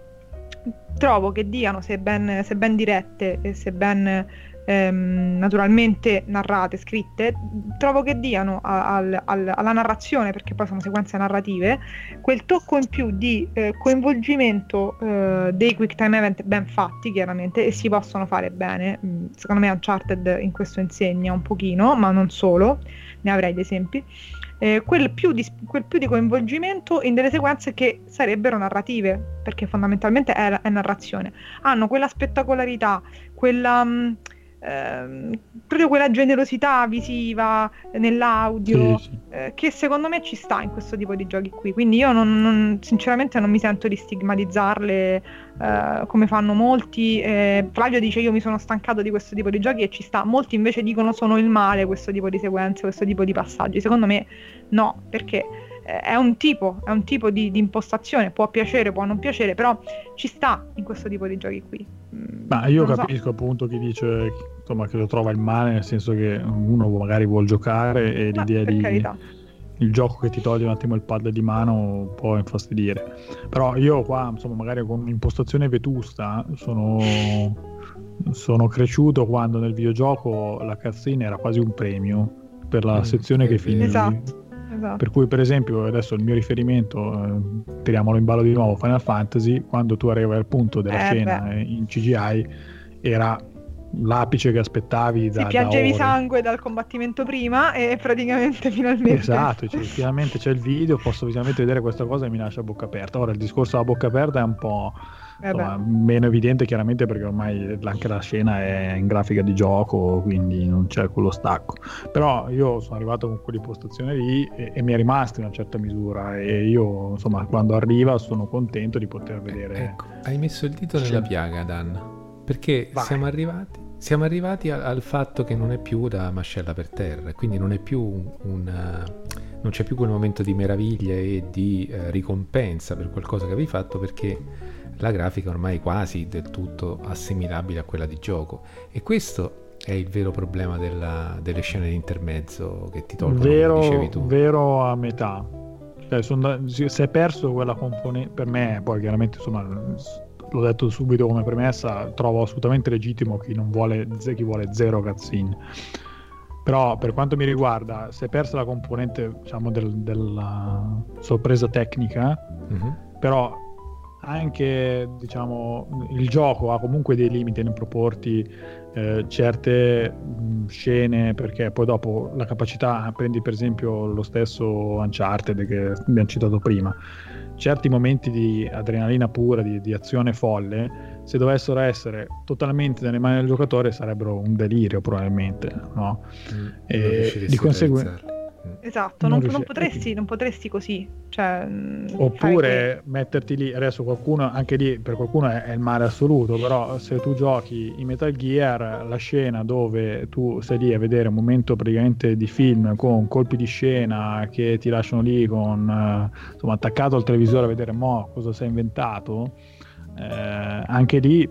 trovo che diano, se ben, se ben dirette e se ben ehm, naturalmente narrate, scritte, trovo che diano al, al, alla narrazione, perché poi sono sequenze narrative, quel tocco in più di eh, coinvolgimento eh, dei quick time event ben fatti, chiaramente, e si possono fare bene. Secondo me Uncharted in questo insegna un pochino, ma non solo, ne avrei dei esempi. Eh, quel, più di, quel più di coinvolgimento in delle sequenze che sarebbero narrative, perché fondamentalmente è, è narrazione, hanno quella spettacolarità, quella eh, proprio quella generosità visiva nell'audio, sì, sì. Eh, che secondo me ci sta in questo tipo di giochi qui, quindi io non, non, sinceramente non mi sento di stigmatizzarle eh, come fanno molti. eh, Flavio dice io mi sono stancato di questo tipo di giochi e ci sta, molti invece dicono sono il male questo tipo di sequenze, questo tipo di passaggi. Secondo me no, perché è un tipo, è un tipo di, di impostazione, può piacere, può non piacere, però ci sta in questo tipo di giochi qui. Ma io non capisco, so. Appunto chi dice insomma che lo trova il male, nel senso che uno magari vuol giocare e ma, l'idea di carità. Il gioco che ti toglie un attimo il pad di mano può infastidire, però io qua insomma magari con un'impostazione vetusta sono, sono cresciuto quando nel videogioco la cutscene era quasi un premio per la mm. sezione che finivi. Esatto. Esatto. Per cui per esempio adesso il mio riferimento, eh, tiriamolo in ballo di nuovo, Final Fantasy, quando tu arrivi al punto della eh, scena beh. in C G I era l'apice che aspettavi da, si piangevi da sangue dal combattimento prima e praticamente finalmente esatto, cioè, finalmente c'è il video, posso finalmente vedere questa cosa e mi lascia a bocca aperta. Ora il discorso a bocca aperta è un po' insomma, meno evidente chiaramente, perché ormai anche la scena è in grafica di gioco, quindi non c'è quello stacco, però io sono arrivato con quell'impostazione lì e, e mi è rimasta in una certa misura, e io insomma quando arriva sono contento di poter vedere. Ecco, hai messo il dito nella piaga, Dan, perché siamo arrivati, siamo arrivati al, al fatto che non è più da mascella per terra, quindi non è più un, un non c'è più quel momento di meraviglia e di eh, ricompensa per qualcosa che avevi fatto, perché la grafica ormai è quasi del tutto assimilabile a quella di gioco, e questo è il vero problema della, delle scene di intermezzo che ti tolgono, vero, come dicevi tu. Vero a metà, cioè, son da, si, si è perso quella componente, per me poi chiaramente insomma l'ho detto subito come premessa, trovo assolutamente legittimo chi non vuole, chi vuole zero cutscene, però per quanto mi riguarda si è persa la componente diciamo del, della sorpresa tecnica. Mm-hmm. Però anche diciamo il gioco ha comunque dei limiti nel proporti eh, certe mh, scene, perché poi dopo la capacità, prendi per esempio lo stesso Uncharted che abbiamo citato prima, certi momenti di adrenalina pura, di, di azione folle, se dovessero essere totalmente nelle mani del giocatore sarebbero un delirio probabilmente, no? Mm, e di conseguenza esatto, non, non, riuscire, non, potresti, non potresti così, cioè, oppure metterti lì, adesso qualcuno anche lì, per qualcuno è, è il male assoluto, però se tu giochi in Metal Gear la scena dove tu sei lì a vedere un momento praticamente di film con colpi di scena che ti lasciano lì con insomma attaccato al televisore a vedere mo cosa sei inventato, eh, anche lì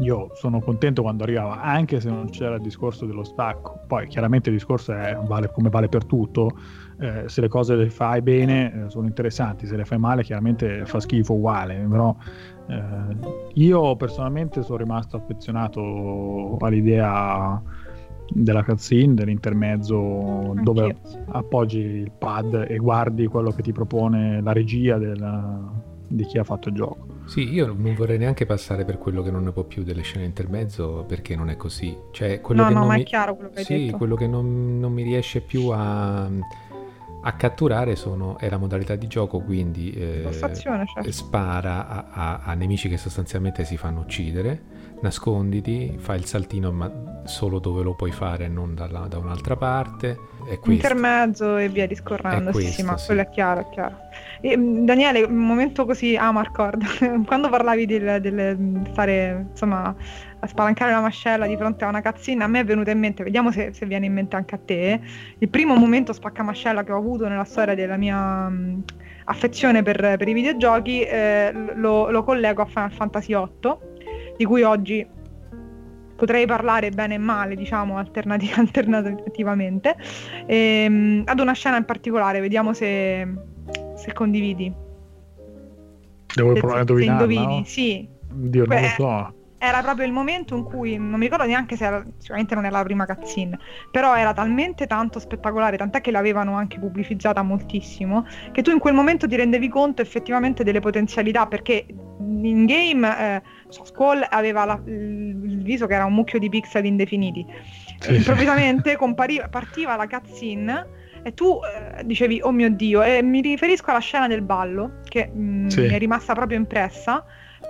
io sono contento quando arrivava, anche se non c'era il discorso dello stacco. Poi chiaramente il discorso è vale, come vale per tutto, eh, se le cose le fai bene eh, sono interessanti, se le fai male chiaramente fa schifo uguale, però eh, io personalmente sono rimasto affezionato all'idea della cutscene, dell'intermezzo dove appoggi il pad e guardi quello che ti propone la regia della, di chi ha fatto il gioco. Sì, io non vorrei neanche passare per quello che non ne può più delle scene intermezzo, perché non è così. Cioè, quello no, che no, non ma mi... è chiaro quello che hai sì, detto. Sì, quello che non, non mi riesce più a, A catturare sono, è la modalità di gioco, quindi eh, certo. spara a, a, a nemici che sostanzialmente si fanno uccidere, nasconditi, fai il saltino ma solo dove lo puoi fare, non dalla, da un'altra parte, è questo. Intermezzo e via discorrendo, questo, sì, ma sì. quello è chiaro, è chiaro. E, Daniele, un momento così amarcord, quando parlavi del, del stare, insomma, a spalancare la mascella di fronte a una cazzina, a me è venuta in mente, vediamo se, se viene in mente anche a te, il primo momento spaccamascella che ho avuto nella storia della mia mh, affezione per, per i videogiochi, eh, lo, lo collego a Final Fantasy otto, di cui oggi potrei parlare bene e male, diciamo, alternati- alternativamente, ehm, ad una scena in particolare, vediamo se, se condividi. Devo se, provare a indovinarla, indovini, no? Sì. Dio, non Beh, lo so. Era proprio il momento in cui, non mi ricordo neanche se era, sicuramente non era la prima cutscene, però era talmente tanto spettacolare, tant'è che l'avevano anche pubblicizzata moltissimo, che tu in quel momento ti rendevi conto effettivamente delle potenzialità, perché in game eh, so, Squall aveva la, il viso che era un mucchio di pixel indefiniti, sì. improvvisamente compariva, partiva la cutscene e tu eh, dicevi oh mio Dio, e mi riferisco alla scena del ballo che mh, sì. mi è rimasta proprio impressa,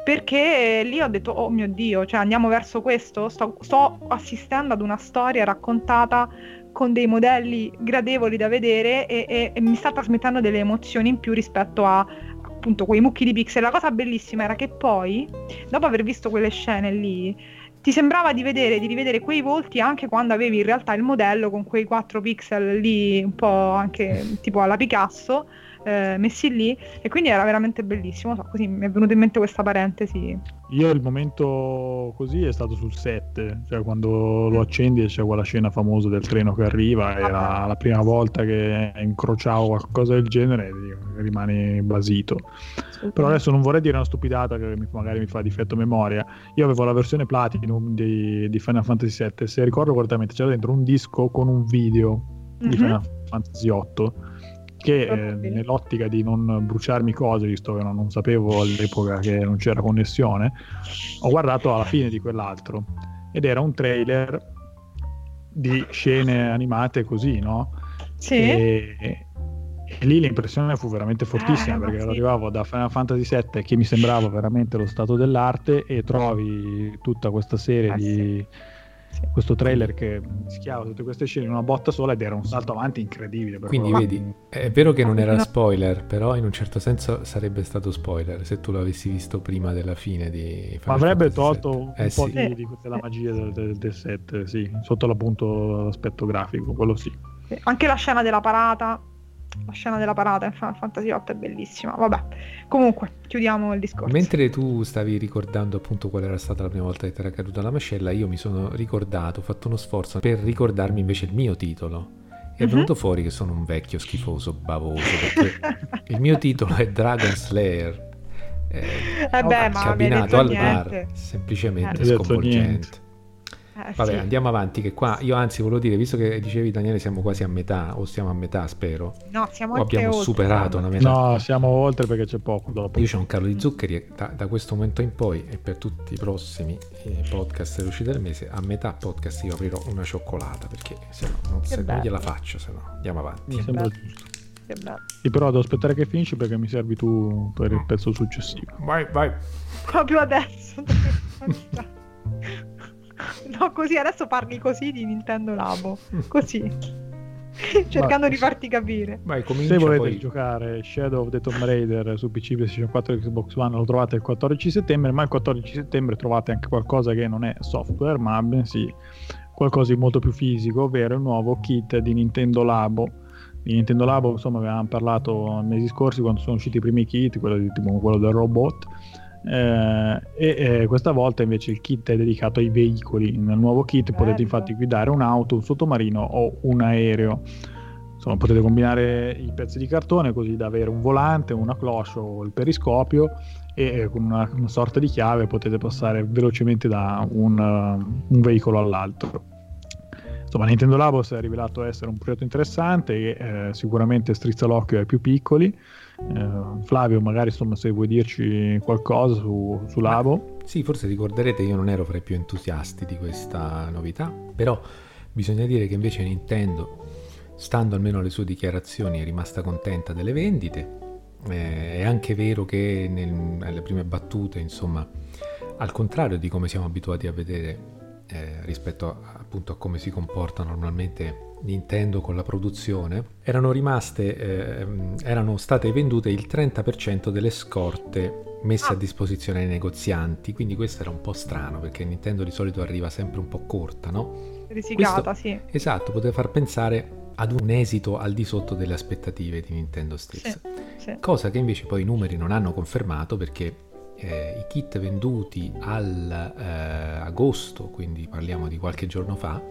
perché lì ho detto oh mio Dio, cioè andiamo verso questo, sto, sto assistendo ad una storia raccontata con dei modelli gradevoli da vedere e, e, e mi sta trasmettendo delle emozioni in più rispetto a appunto quei mucchi di pixel. La cosa bellissima era che poi, dopo aver visto quelle scene lì, ti sembrava di vedere, di rivedere quei volti anche quando avevi in realtà il modello con quei quattro pixel lì, un po' anche tipo alla Picasso, eh, messi lì, e quindi era veramente bellissimo, so, così mi è venuta in mente questa parentesi. Io il momento così è stato sul sette, cioè quando lo accendi e c'è quella scena famosa del treno che arriva, era ah, la prima volta che incrociavo qualcosa del genere, rimani basito. Però adesso non vorrei dire una stupidata che magari mi fa difetto memoria, io avevo la versione Platinum di, di Final Fantasy sette, se ricordo correttamente c'era dentro un disco con un video mm-hmm. di Final Fantasy otto che eh, nell'ottica di non bruciarmi cose, visto che non, non sapevo all'epoca che non c'era connessione, ho guardato alla fine di quell'altro ed era un trailer di scene animate così, no? Sì. E, e lì l'impressione fu veramente fortissima, ah, perché sì. arrivavo da Final Fantasy sette che mi sembrava veramente lo stato dell'arte e trovi tutta questa serie ah, di... Sì. questo trailer che mischiava tutte queste scene in una botta sola ed era un salto avanti incredibile. Per quindi quello. Vedi, è vero che non era spoiler, però in un certo senso sarebbe stato spoiler se tu l'avessi visto prima della fine di Final Ma avrebbe Fantasy tolto un eh, po' sì. di, di quella magia del, del, del set, sì, sotto l'appunto l'aspetto grafico, quello sì. Anche la scena della parata, la scena della parata in Final Fantasy otto è bellissima. Vabbè, comunque chiudiamo il discorso. Mentre tu stavi ricordando appunto qual era stata la prima volta che ti era caduta la mascella, io mi sono ricordato, ho fatto uno sforzo per ricordarmi invece il mio titolo e uh-huh. è venuto fuori che sono un vecchio schifoso bavoso, perché il mio titolo è Dragon Slayer, eh, eh beh, ma cabinato al bar, semplicemente eh, sconvolgente. Eh, Vabbè, sì. andiamo avanti, che qua io anzi volevo dire, visto che dicevi Daniele siamo quasi a metà, o siamo a metà spero, no, siamo o abbiamo oltre, superato una metà. No, siamo oltre perché c'è poco dopo. Io c'ho un calo di zuccheri e da, da questo momento in poi e per tutti i prossimi eh, podcast usciti del mese, a metà podcast io aprirò una cioccolata, perché se no non, se non gliela faccio, se no andiamo avanti. Mi sembra giusto. Sì, però devo aspettare che finisci perché mi servi tu per il pezzo successivo. Vai, vai. Proprio adesso. No, così adesso parli così di Nintendo Labo, così cercando vai, di farti capire. Vai, comincia, se volete poi... giocare Shadow of the Tomb Raider su P C, P S quattro e Xbox One lo trovate il quattordici settembre, ma il quattordici settembre trovate anche qualcosa che non è software ma bensì qualcosa di molto più fisico, ovvero il nuovo kit di Nintendo Labo. Di Nintendo Labo insomma avevamo parlato mesi scorsi quando sono usciti i primi kit, quello, di, tipo, quello del robot. Eh, e eh, questa volta invece il kit è dedicato ai veicoli. Nel nuovo kit Bello. potete infatti guidare un'auto, un sottomarino o un aereo. Insomma, potete combinare i pezzi di cartone così da avere un volante, una cloche o il periscopio, e con una, una sorta di chiave potete passare velocemente da un, uh, un veicolo all'altro. Insomma, Nintendo Labo si è rivelato essere un progetto interessante e eh, sicuramente strizza l'occhio ai più piccoli. Uh, Flavio, magari insomma se vuoi dirci qualcosa su, su Labo. Sì, forse ricorderete io non ero fra i più entusiasti di questa novità, però bisogna dire che invece Nintendo stando almeno alle sue dichiarazioni è rimasta contenta delle vendite. Eh, è anche vero che nel, nelle prime battute, insomma, al contrario di come siamo abituati a vedere eh, rispetto a, appunto a come si comporta normalmente Nintendo con la produzione, erano rimaste eh, erano state vendute il trenta per cento delle scorte messe a disposizione ai negozianti, quindi questo era un po' strano perché Nintendo di solito arriva sempre un po' corta, no? Risicata, sì. Esatto, poteva far pensare ad un esito al di sotto delle aspettative di Nintendo stessa, sì, sì. Cosa che invece poi i numeri non hanno confermato, perché eh, i kit venduti al eh, agosto, quindi parliamo di qualche giorno fa,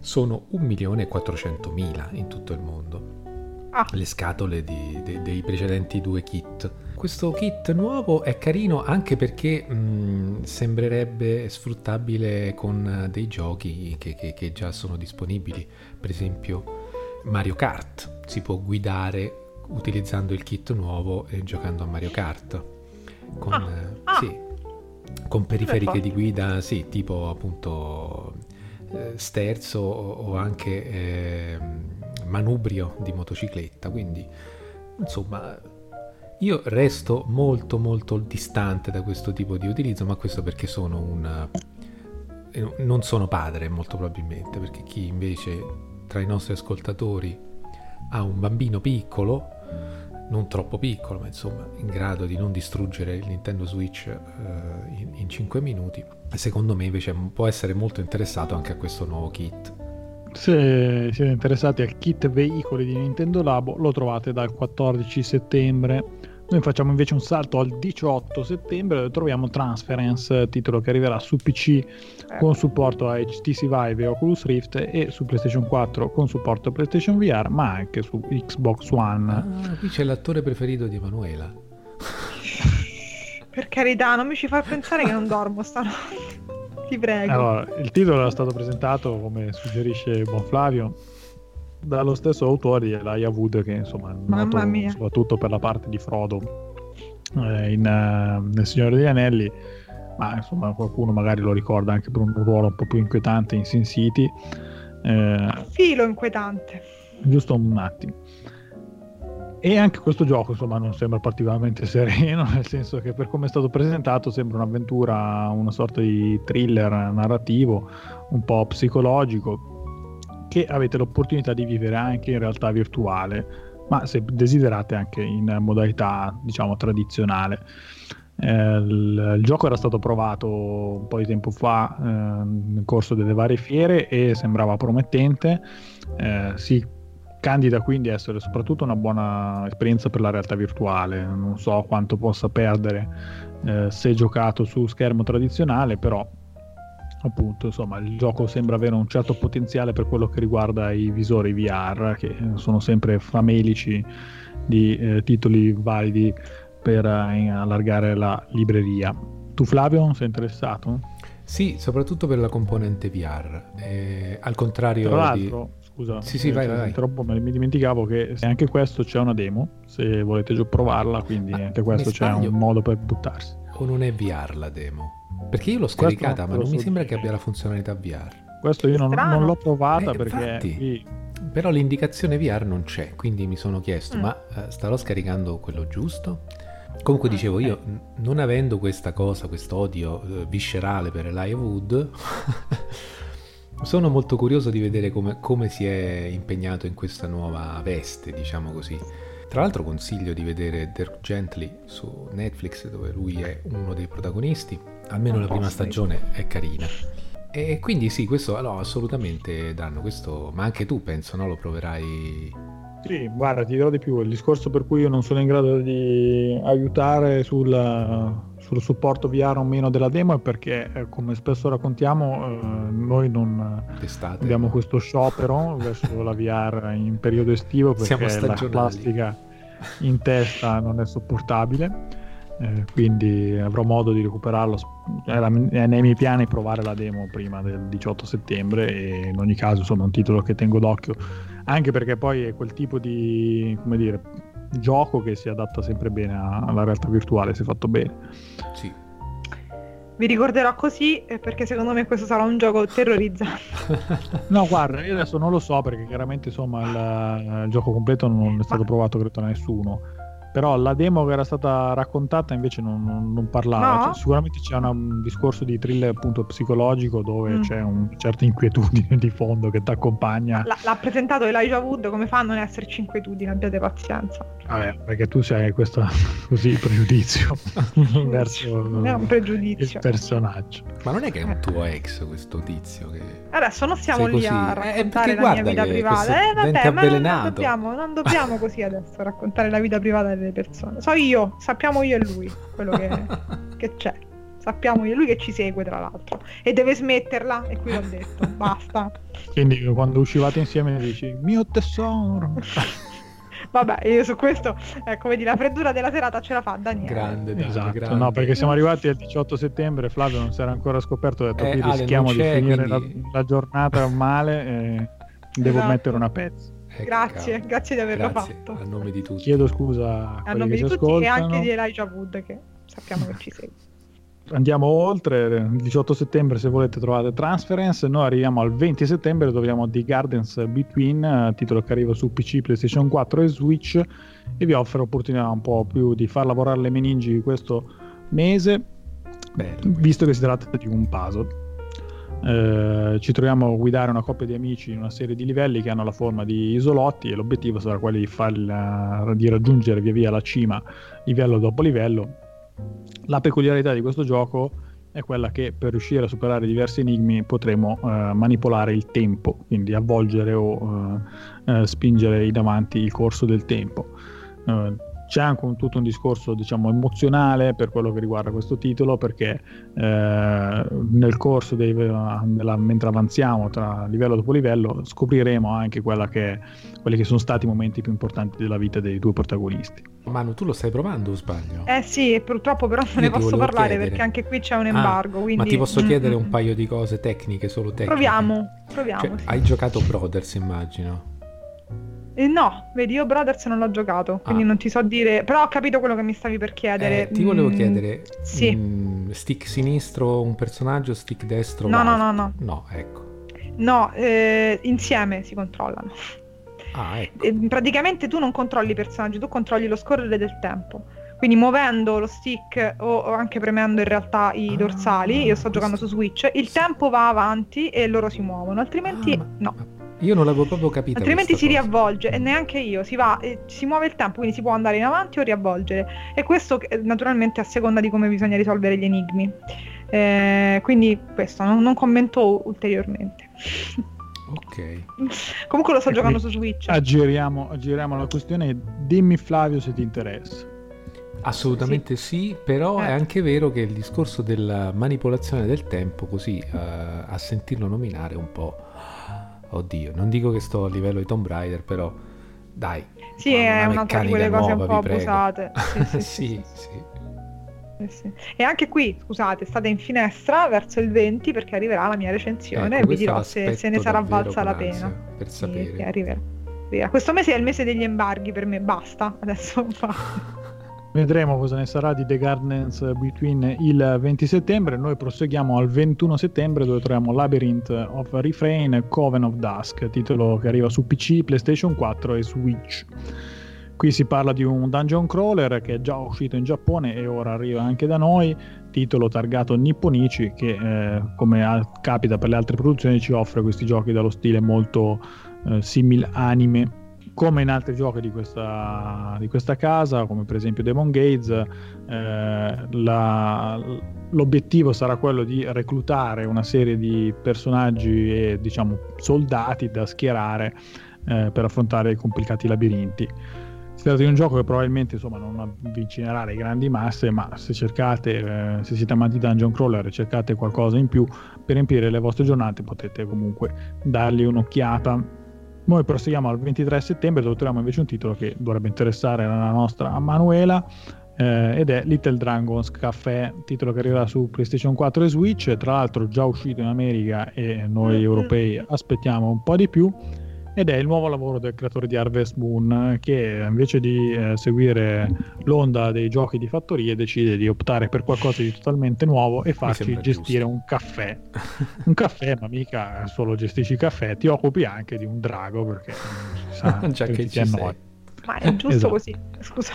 sono un milione e quattrocentomila in tutto il mondo. Ah. Le scatole di, de, dei precedenti due kit. Questo kit nuovo è carino anche perché mh, sembrerebbe sfruttabile con dei giochi che, che, che già sono disponibili. Per esempio Mario Kart, si può guidare utilizzando il kit nuovo e giocando a Mario Kart con, ah. Ah. Sì, con periferiche di guida, sì, tipo appunto eh, sterzo o anche eh, manubrio di motocicletta. Quindi insomma io resto molto molto distante da questo tipo di utilizzo, ma questo perché sono un non sono padre molto probabilmente, perché chi invece tra i nostri ascoltatori ha un bambino piccolo, non troppo piccolo ma insomma in grado di non distruggere il Nintendo Switch eh, in, in cinque minuti, secondo me invece può essere molto interessato anche a questo nuovo kit. Se siete interessati al kit veicoli di Nintendo Labo lo trovate dal quattordici settembre. Noi facciamo invece un salto al diciotto settembre dove troviamo Transference, titolo che arriverà su P C con supporto a H T C Vive e Oculus Rift e su PlayStation quattro con supporto a PlayStation V R, ma anche su Xbox One. Ah, qui c'è l'attore preferito di Emanuela. Per carità, non mi ci fa pensare che non dormo stanotte. Ti prego. Allora, il titolo era stato presentato, come suggerisce buon Flavio, dallo stesso autore di Elijah Wood, che insomma è noto soprattutto per la parte di Frodo eh, in, uh, nel Signore degli Anelli, ma insomma qualcuno magari lo ricorda anche per un ruolo un po' più inquietante in Sin City. Eh, filo inquietante. Giusto un attimo. E anche questo gioco insomma non sembra particolarmente sereno, nel senso che per come è stato presentato sembra un'avventura, una sorta di thriller narrativo un po' psicologico che avete l'opportunità di vivere anche in realtà virtuale, ma se desiderate anche in modalità diciamo tradizionale. Eh, il, il gioco era stato provato un po' di tempo fa eh, nel corso delle varie fiere e sembrava promettente. Eh, sì, candida quindi a essere soprattutto una buona esperienza per la realtà virtuale. Non so quanto possa perdere eh, se giocato su schermo tradizionale, però appunto insomma il gioco sembra avere un certo potenziale per quello che riguarda i visori V R, che sono sempre famelici di eh, titoli validi per eh, allargare la libreria. Tu Flavio sei interessato? Sì, soprattutto per la componente V R, eh, al contrario tra l'altro di... Scusa, sì, sì, vai, vai. Troppo mi dimenticavo che anche questo c'è una demo, se volete già provarla, quindi ah, anche questo c'è un modo per buttarsi. O non è V R la demo? Perché io l'ho scaricata, ma non mi sembra che abbia la funzionalità V R. Questo io non, non l'ho provata eh, perché... Infatti, qui... Però l'indicazione V R non c'è, quindi mi sono chiesto, mm. ma uh, starò scaricando quello giusto? Comunque dicevo io, non avendo questa cosa, questo odio uh, viscerale per Elijah Wood... Sono molto curioso di vedere come, come si è impegnato in questa nuova veste, diciamo così. Tra l'altro consiglio di vedere Dirk Gently su Netflix, dove lui è uno dei protagonisti, almeno la prima stagione è carina. E quindi sì, questo no, assolutamente danno questo, ma anche tu penso, no? Lo proverai... Sì, guarda, ti dirò di più, il discorso per cui io non sono in grado di aiutare sul, sul supporto V R o meno della demo è perché, come spesso raccontiamo, eh, noi non Testate. abbiamo questo sciopero verso la V R in periodo estivo perché la plastica in testa non è sopportabile. Eh, quindi avrò modo di recuperarlo, è, la, è nei miei piani provare la demo prima del diciotto settembre e in ogni caso insomma è un titolo che tengo d'occhio, anche perché poi è quel tipo di, come dire, gioco che si adatta sempre bene a, alla realtà virtuale se fatto bene. Sì. vi ricorderò così, perché secondo me questo sarà un gioco terrorizzante. No, guarda, io adesso non lo so, perché chiaramente insomma il, il gioco completo non è stato Ma... provato credo da nessuno, però la demo che era stata raccontata invece non, non parlava, no. Cioè, sicuramente c'è una, un discorso di thriller appunto psicologico dove mm. c'è una certa inquietudine di fondo che ti accompagna. L'ha presentato Elijah Wood, come fa a non esserci inquietudine? Abbiate pazienza. Vabbè, perché tu hai questo così pregiudizio verso non è un pregiudizio. Il personaggio. Ma non è che è un tuo ex questo tizio che... Adesso non siamo lì a raccontare eh, la mia vita privata. Eh vabbè, ma non dobbiamo, non dobbiamo così adesso raccontare la vita privata delle persone. So io, sappiamo io e lui quello che, che c'è, sappiamo io e lui, che ci segue tra l'altro e deve smetterla, e qui l'ho detto, basta. Quindi quando uscivate insieme dici mio tesoro. Vabbè, io su questo eh, come dire, la freddura della serata ce la fa Daniele. Grande, Daniele, esatto, grande. No, perché siamo arrivati al diciotto settembre, Flavio non si era ancora scoperto, ho detto eh, qui Ale, rischiamo di finire quindi... la, la giornata male e devo esatto. mettere una pezza. Eh, grazie, cavolo. grazie di averlo grazie, fatto. A nome di tutti. Chiedo scusa a, a nome che di tutti ascoltano. E anche di Elijah Wood, che sappiamo che ci segue. Andiamo oltre, il diciotto settembre se volete trovate Transference, noi arriviamo al venti settembre dove abbiamo The Gardens Between, titolo che arriva su P C, PlayStation quattro e Switch e vi offre l'opportunità un po' più di far lavorare le meningi questo mese. Bello. Visto che si tratta di un puzzle. Eh, ci troviamo a guidare una coppia di amici in una serie di livelli che hanno la forma di isolotti e l'obiettivo sarà quello di, farla, di raggiungere via via la cima livello dopo livello. La peculiarità di questo gioco è quella che per riuscire a superare diversi enigmi potremo eh, manipolare il tempo, quindi avvolgere o eh, eh, spingere in avanti il corso del tempo. Eh, C'è anche un, tutto un discorso diciamo emozionale per quello che riguarda questo titolo, perché eh, nel corso dei, della, mentre avanziamo tra livello dopo livello scopriremo anche quella che, quelli che sono stati i momenti più importanti della vita dei due protagonisti. Manu, tu lo stai provando o sbaglio? Eh sì, purtroppo però non ne posso parlare chiedere. perché anche qui c'è un embargo, ah, quindi... Ma ti posso mm-hmm. chiedere un paio di cose tecniche, solo tecniche? Proviamo, proviamo cioè, sì. Hai giocato Brothers immagino? Eh no, vedi, io Brothers non l'ho giocato, quindi ah. non ti so dire, però ho capito quello che mi stavi per chiedere. Eh, ti volevo mm, chiedere, sì. mh, stick sinistro un personaggio, stick destro No, l'altro. no, no, no. No, ecco. No, eh, insieme si controllano. Ah, ecco. Eh, praticamente tu non controlli i personaggi, tu controlli lo scorrere del tempo. Quindi muovendo lo stick o, o anche premendo in realtà i ah, dorsali, io sto questo... giocando su Switch, il sì. tempo va avanti e loro si muovono, altrimenti ah, no. Ma... Io non l'avevo proprio capito. Altrimenti si cosa. riavvolge, e neanche io, si va, eh, si muove il tempo, quindi si può andare in avanti o riavvolgere. E questo naturalmente a seconda di come bisogna risolvere gli enigmi. Eh, quindi questo, non, non commento ulteriormente. Ok. Comunque lo sto e giocando su Switch. Aggiriamo, aggiriamo la questione, dimmi Flavio se ti interessa. Assolutamente sì, sì però eh. è anche vero che il discorso della manipolazione del tempo, così eh, a sentirlo nominare un po'... Oddio, non dico che sto a livello di Tomb Raider, però dai. Sì, è una di quelle cose nuova, un po' abusate. Sì, sì, sì, sì, sì. Sì, sì. E anche qui, scusate, state in finestra verso il venti perché arriverà la mia recensione, ecco, e vi dirò se, se ne sarà valsa la pena. Per sapere. Sì, arriverà. Arriverà. Questo mese è il mese degli embarghi per me, basta, adesso fa. Vedremo cosa ne sarà di The Gardens Between il venti settembre. Noi proseguiamo al ventuno settembre dove troviamo Labyrinth of Refrain, Coven of Dusk, titolo che arriva su P C, PlayStation quattro e Switch. Qui si parla di un dungeon crawler che è già uscito in Giappone e ora arriva anche da noi, titolo targato Nipponichi che eh, come a- capita per le altre produzioni ci offre questi giochi dallo stile molto eh, simil anime. Come in altri giochi di questa, di questa casa, come per esempio Demon Gates, eh, la, l'obiettivo sarà quello di reclutare una serie di personaggi e diciamo soldati da schierare eh, per affrontare i complicati labirinti. Si tratta di un gioco che probabilmente insomma non avvicinerà le grandi masse, ma se cercate, eh, se siete amanti dungeon crawler e cercate qualcosa in più per riempire le vostre giornate, potete comunque dargli un'occhiata. Noi proseguiamo al ventitré settembre dove troviamo invece un titolo che dovrebbe interessare la nostra Emanuela eh, ed è Little Dragons Café, titolo che arriverà su PlayStation quattro e Switch, tra l'altro già uscito in America e noi europei aspettiamo un po' di più. ed è il nuovo lavoro del creatore di Harvest Moon, che invece di eh, seguire l'onda dei giochi di fattorie decide di optare per qualcosa di totalmente nuovo e farci gestire giusto. un caffè un caffè ma mica solo gestisci il caffè, ti occupi anche di un drago, perché non ci sa che ci annoi. Ma è giusto esatto. così, scusa.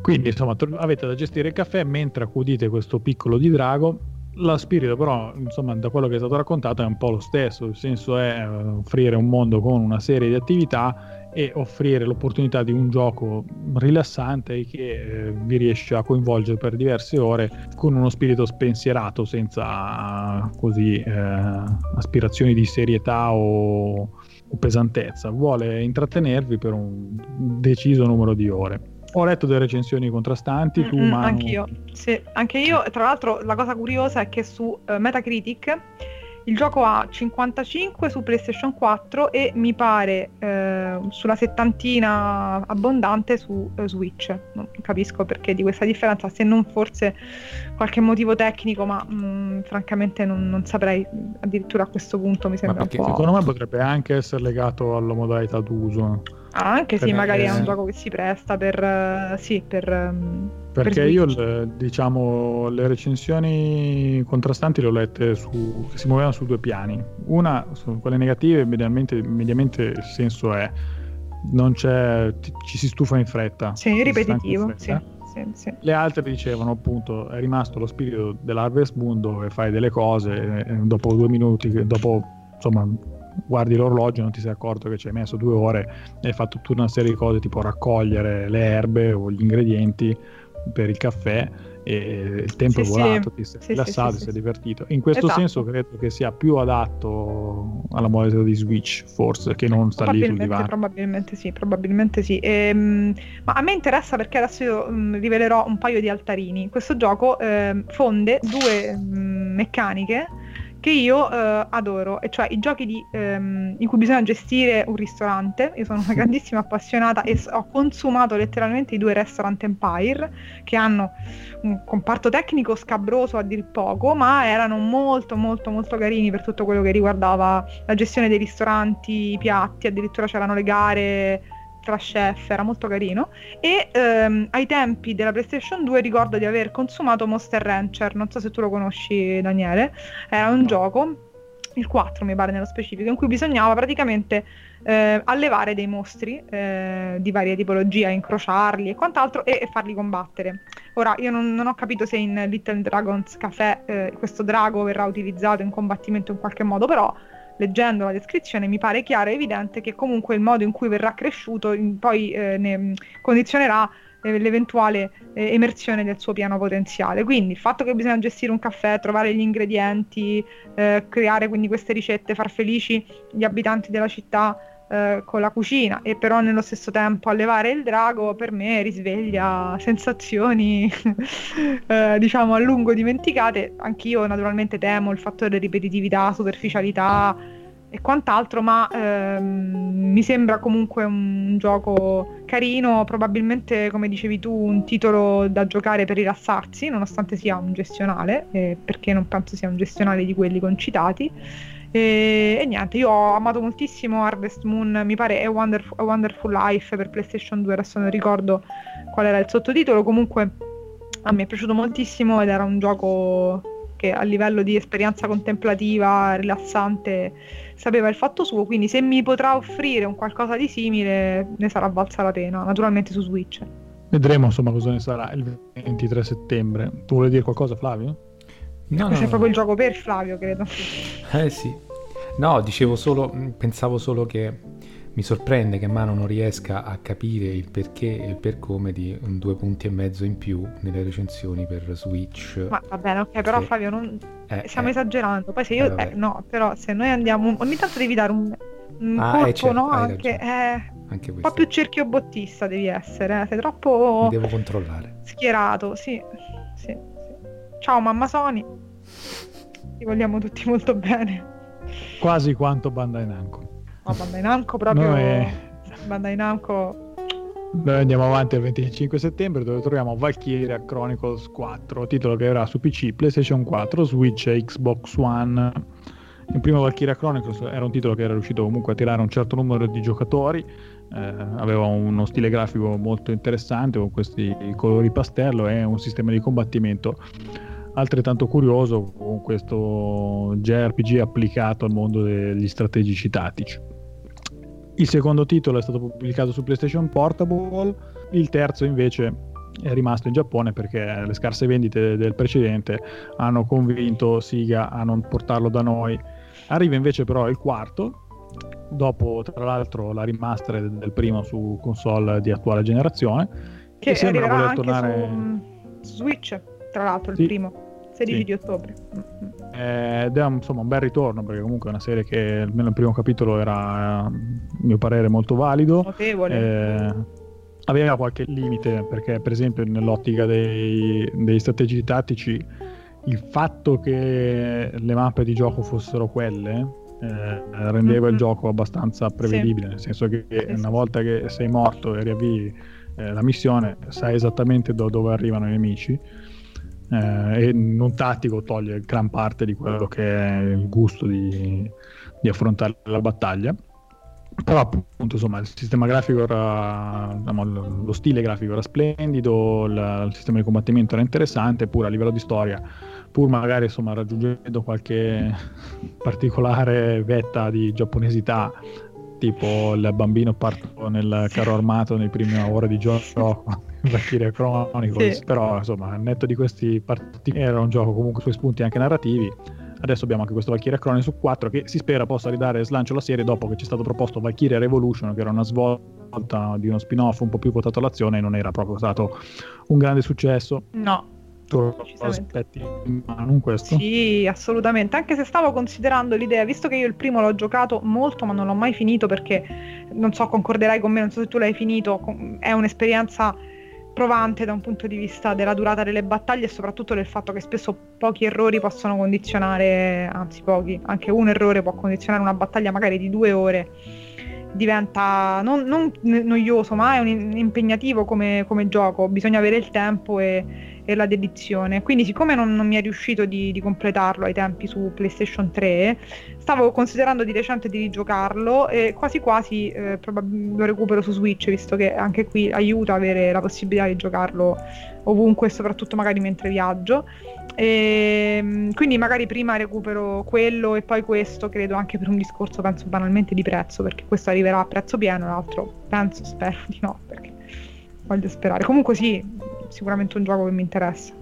Quindi insomma tro- avete da gestire il caffè mentre accudite questo piccolo di drago. Lo spirito però, insomma, da quello che è stato raccontato è un po' lo stesso, il senso è offrire un mondo con una serie di attività e offrire l'opportunità di un gioco rilassante che eh, vi riesce a coinvolgere per diverse ore con uno spirito spensierato, senza così eh, aspirazioni di serietà o, o pesantezza. Vuole intrattenervi per un deciso numero di ore. Ho letto delle recensioni contrastanti. Mm-hmm, tu, Manu... Anche io, sì, anche io. Tra l'altro la cosa curiosa è che su uh, Metacritic il gioco ha cinquantacinque su PlayStation quattro e mi pare eh, sulla settantina abbondante su eh, Switch. Non capisco perché di questa differenza, se non forse qualche motivo tecnico, ma mh, francamente non, non saprei addirittura a questo punto, mi sembra ma perché, un po'... Secondo me potrebbe anche essere legato alla modalità d'uso. Ah, anche perché... sì, magari è un gioco che si presta per... Uh, sì, per... Um... Perché io le, diciamo le recensioni contrastanti le ho lette su, che si muovevano su due piani. Una, sono quelle negative, mediamente, mediamente il senso è non c'è, ci si stufa in fretta. Sì, ripetitivo, fretta. Sì. Sì, sì. Le altre dicevano appunto è rimasto lo spirito dell'Harvest Moon, dove fai delle cose e dopo due minuti, dopo insomma guardi l'orologio e non ti sei accorto che ci hai messo due ore e hai fatto tutta una serie di cose tipo raccogliere le erbe o gli ingredienti per il caffè e il tempo sì, è volato, sì. Ti sei sì, rilassato, sì, ti sei sì, divertito. In questo esatto. senso credo che sia più adatto alla modalità di Switch, forse, che non sta lì sul divano. Probabilmente sì, probabilmente sì. Ehm, ma a me interessa perché adesso io mh, rivelerò un paio di altarini. Questo gioco eh, fonde due mh, meccaniche che io eh, adoro, e cioè i giochi di, ehm, in cui bisogna gestire un ristorante. Io sono una grandissima appassionata e ho consumato letteralmente i due Restaurant Empire, che hanno un comparto tecnico scabroso a dir poco, ma erano molto molto molto carini per tutto quello che riguardava la gestione dei ristoranti, i piatti, addirittura c'erano le gare tra chef, era molto carino. E ehm, ai tempi della PlayStation due ricordo di aver consumato Monster Rancher, non so se tu lo conosci, Daniele. Era un no. gioco, il quattro mi pare nello specifico, in cui bisognava praticamente eh, allevare dei mostri eh, di varie tipologie, incrociarli e quant'altro e, e farli combattere. Ora io non, non ho capito se in Little Dragon's Café eh, questo drago verrà utilizzato in combattimento in qualche modo, però leggendo la descrizione mi pare chiaro e evidente che comunque il modo in cui verrà cresciuto poi eh, ne condizionerà eh, l'eventuale eh, emersione del suo pieno potenziale. Quindi il fatto che bisogna gestire un caffè, trovare gli ingredienti, eh, creare quindi queste ricette, far felici gli abitanti della città eh, con la cucina e però nello stesso tempo allevare il drago, per me risveglia sensazioni eh, diciamo a lungo dimenticate. Anch'io naturalmente temo il fattore ripetitività, superficialità e quant'altro, ma ehm, mi sembra comunque un gioco carino, probabilmente come dicevi tu un titolo da giocare per rilassarsi, nonostante sia un gestionale, eh, perché non penso sia un gestionale di quelli concitati. E, e niente, io ho amato moltissimo Harvest Moon, mi pare è Wonderful, A Wonderful Life per PlayStation due, adesso non ricordo qual era il sottotitolo, comunque a me è piaciuto moltissimo ed era un gioco che a livello di esperienza contemplativa, rilassante, sapeva il fatto suo, quindi se mi potrà offrire un qualcosa di simile ne sarà valsa la pena, naturalmente su Switch. Vedremo insomma cosa ne sarà il ventitré settembre. Tu vuoi dire qualcosa, Flavio? No, questo no, è proprio no. il gioco per Flavio, credo. Eh sì. No, dicevo solo, pensavo solo che mi sorprende che Mano non riesca a capire il perché e il per come di un due punti e mezzo in più nelle recensioni per Switch. Ma va bene, ok, però se... Flavio non eh, stiamo eh. esagerando. Poi se io eh, eh, no, però se noi andiamo ogni tanto devi dare un un ah, colpo, eh, certo, no, anche, eh, anche un po' più cerchio bottista devi essere, eh. Sei troppo mi devo controllare. Schierato, sì. Sì. Ciao mamma Sony, ti vogliamo tutti molto bene. Quasi quanto Bandai Namco. No, Bandai Namco proprio. Noi... Bandai Namco. Noi andiamo avanti al venticinque settembre, dove troviamo Valkyria Chronicles quattro, titolo che verrà su P C, PlayStation quattro, Switch e Xbox One. Il primo Valkyria Chronicles era un titolo che era riuscito comunque a tirare un certo numero di giocatori, eh, aveva uno stile grafico molto interessante con questi colori pastello e un sistema di combattimento altrettanto curioso con questo J R P G applicato al mondo degli strategici tattici. Il secondo titolo è stato pubblicato su PlayStation Portable, il terzo invece è rimasto in Giappone perché le scarse vendite del precedente hanno convinto Sega a non portarlo da noi. Arriva invece però il quarto, dopo tra l'altro la remaster del primo su console di attuale generazione, che, che sembra voler anche tornare su Switch, tra l'altro il sì. primo sedici sì. di ottobre. Ed è insomma un bel ritorno, perché comunque è una serie che almeno il primo capitolo era, a mio parere, molto valido, notevole. Eh, aveva qualche limite perché per esempio nell'ottica dei, dei strategici tattici il fatto che le mappe di gioco fossero quelle eh, rendeva mm-hmm. il gioco abbastanza prevedibile, sì. nel senso che sì, una sì. volta che sei morto e riavvii eh, la missione sai esattamente do, dove arrivano i nemici, eh, e non tattico toglie gran parte di quello che è il gusto di, di affrontare la battaglia. Però appunto insomma il sistema grafico era, diciamo, lo stile grafico era splendido, la, il sistema di combattimento era interessante, pure a livello di storia, pur magari insomma raggiungendo qualche particolare vetta di giapponesità, tipo il bambino parto nel carro armato nei primi ore di gioco Valkyria Chronicles, sì. però insomma al netto di questi partiti era un gioco comunque sui spunti anche narrativi. Adesso abbiamo anche questo Valkyria Chronicles quattro che si spera possa ridare slancio alla serie dopo che c'è stato proposto Valkyria Revolution, che era una svolta di uno spin-off un po' più votato all'azione e non era proprio stato un grande successo. No, tu aspetti in mano questo? Sì, assolutamente, anche se stavo considerando l'idea, visto che io il primo l'ho giocato molto ma non l'ho mai finito perché, non so, concorderai con me, non so se tu l'hai finito, è un'esperienza provante da un punto di vista della durata delle battaglie e soprattutto del fatto che spesso pochi errori possono condizionare, anzi pochi, anche un errore può condizionare una battaglia magari di due ore, diventa non, non noioso ma è un impegnativo come, come gioco, bisogna avere il tempo e, e la dedizione, quindi siccome non, non mi è riuscito di, di completarlo ai tempi su PlayStation tre, stavo considerando di recente di rigiocarlo e quasi quasi eh, probab- lo recupero su Switch, visto che anche qui aiuta avere la possibilità di giocarlo ovunque, soprattutto magari mentre viaggio, e quindi magari prima recupero quello e poi questo, credo anche per un discorso penso banalmente di prezzo, perché questo arriverà a prezzo pieno, l'altro penso, spero di no, perché voglio sperare. Comunque sì, sicuramente un gioco che mi interessa.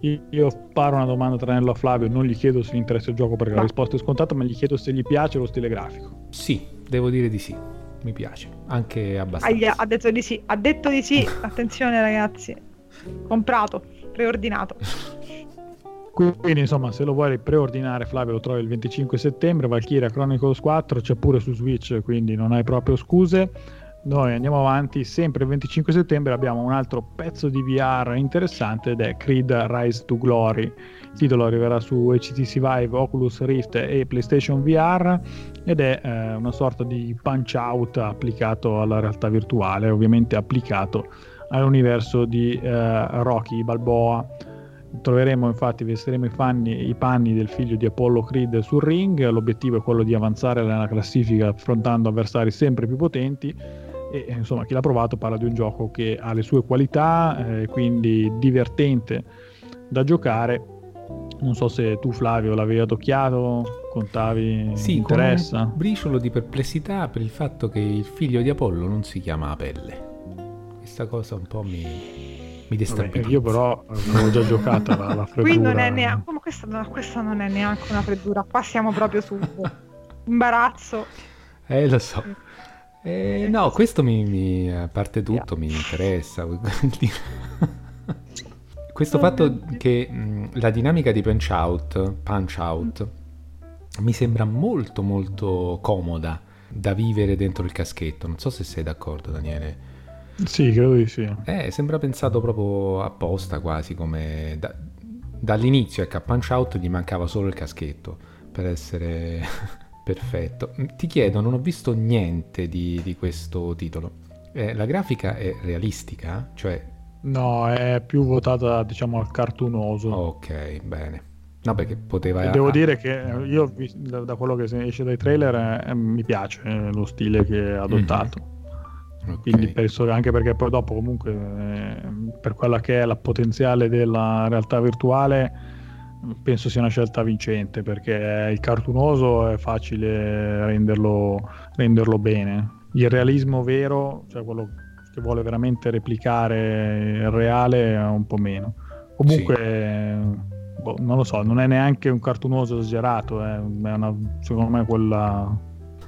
Io sparo una domanda tranello a Flavio, non gli chiedo se gli interessa il gioco perché no. la risposta è scontata, ma gli chiedo se gli piace lo stile grafico. Sì, devo dire di sì, mi piace, anche abbastanza. Ha detto di sì, ha detto di sì, attenzione ragazzi, comprato, preordinato. Quindi insomma se lo vuoi preordinare Flavio lo trovi il venticinque settembre, Valkyria Chronicles quattro, c'è pure su Switch, quindi non hai proprio scuse. Noi andiamo avanti, sempre il venticinque settembre abbiamo un altro pezzo di V R interessante ed è Creed Rise to Glory. Il titolo arriverà su H T C Vive, Oculus Rift e PlayStation V R ed è eh, una sorta di punch out applicato alla realtà virtuale, ovviamente applicato all'universo di eh, Rocky Balboa. Troveremo infatti, vestiremo i, fanni, i panni del figlio di Apollo Creed sul ring. L'obiettivo è quello di avanzare nella classifica affrontando avversari sempre più potenti e insomma chi l'ha provato parla di un gioco che ha le sue qualità, eh, quindi divertente da giocare. Non so se tu Flavio l'avevi adocchiato, contavi, sì, interessa? Sì, con un briciolo di perplessità per il fatto che il figlio di Apollo non si chiama Apelle. Questa cosa un po' mi... mi destabilizza. Io però avevo già giocata la, la freddura. Qui non è neanche, ma questa, no, questa non è neanche una freddura, qua siamo proprio su imbarazzo. Eh lo so. Eh, no, questo mi, mi a parte tutto yeah. mi interessa. Questo fatto che mh, la dinamica di punch out, punch out mm. mi sembra molto molto comoda da vivere dentro il caschetto. Non so se sei d'accordo, Daniele. Sì, credo di sì. Eh, sembra pensato proprio apposta, quasi come da, dall'inizio, ecco, a Punch Out gli mancava solo il caschetto per essere perfetto. Ti chiedo, non ho visto niente di, di questo titolo. Eh, la grafica è realistica? Cioè... No, è più votata, diciamo, al cartunoso. Ok, bene. No, perché poteva. Devo ah. dire che io, da quello che esce dai trailer, eh, mi piace eh, lo stile che ha adottato. Mm-hmm. Okay. Quindi penso, anche perché poi dopo, comunque, eh, per quella che è la potenziale della realtà virtuale, penso sia una scelta vincente, perché il cartunoso è facile renderlo, renderlo bene. Il realismo vero, cioè quello che vuole veramente replicare il reale, è un po' meno. Comunque. Sì. Boh, non lo so, non è neanche un cartunoso esagerato, eh. È una, secondo me quella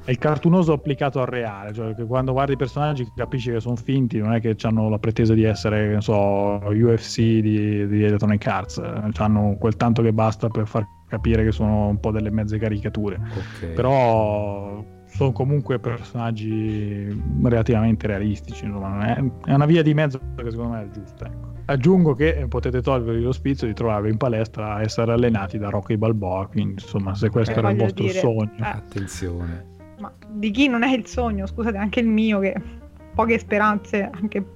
è il cartunoso applicato al reale, cioè che quando guardi i personaggi capisci che sono finti, non è che hanno la pretesa di essere, non so, U F C di, di Electronic Arts, hanno quel tanto che basta per far capire che sono un po' delle mezze caricature. Okay. Però sono comunque personaggi relativamente realistici, insomma, non è, è una via di mezzo che secondo me è giusta, ecco. Aggiungo che potete togliervi lo spizio di trovarvi in palestra a essere allenati da Rocky Balboa, quindi insomma, se questo eh, era il vostro dire, sogno, eh, attenzione. Ma di chi non è il sogno? Scusate, anche il mio, che poche speranze anche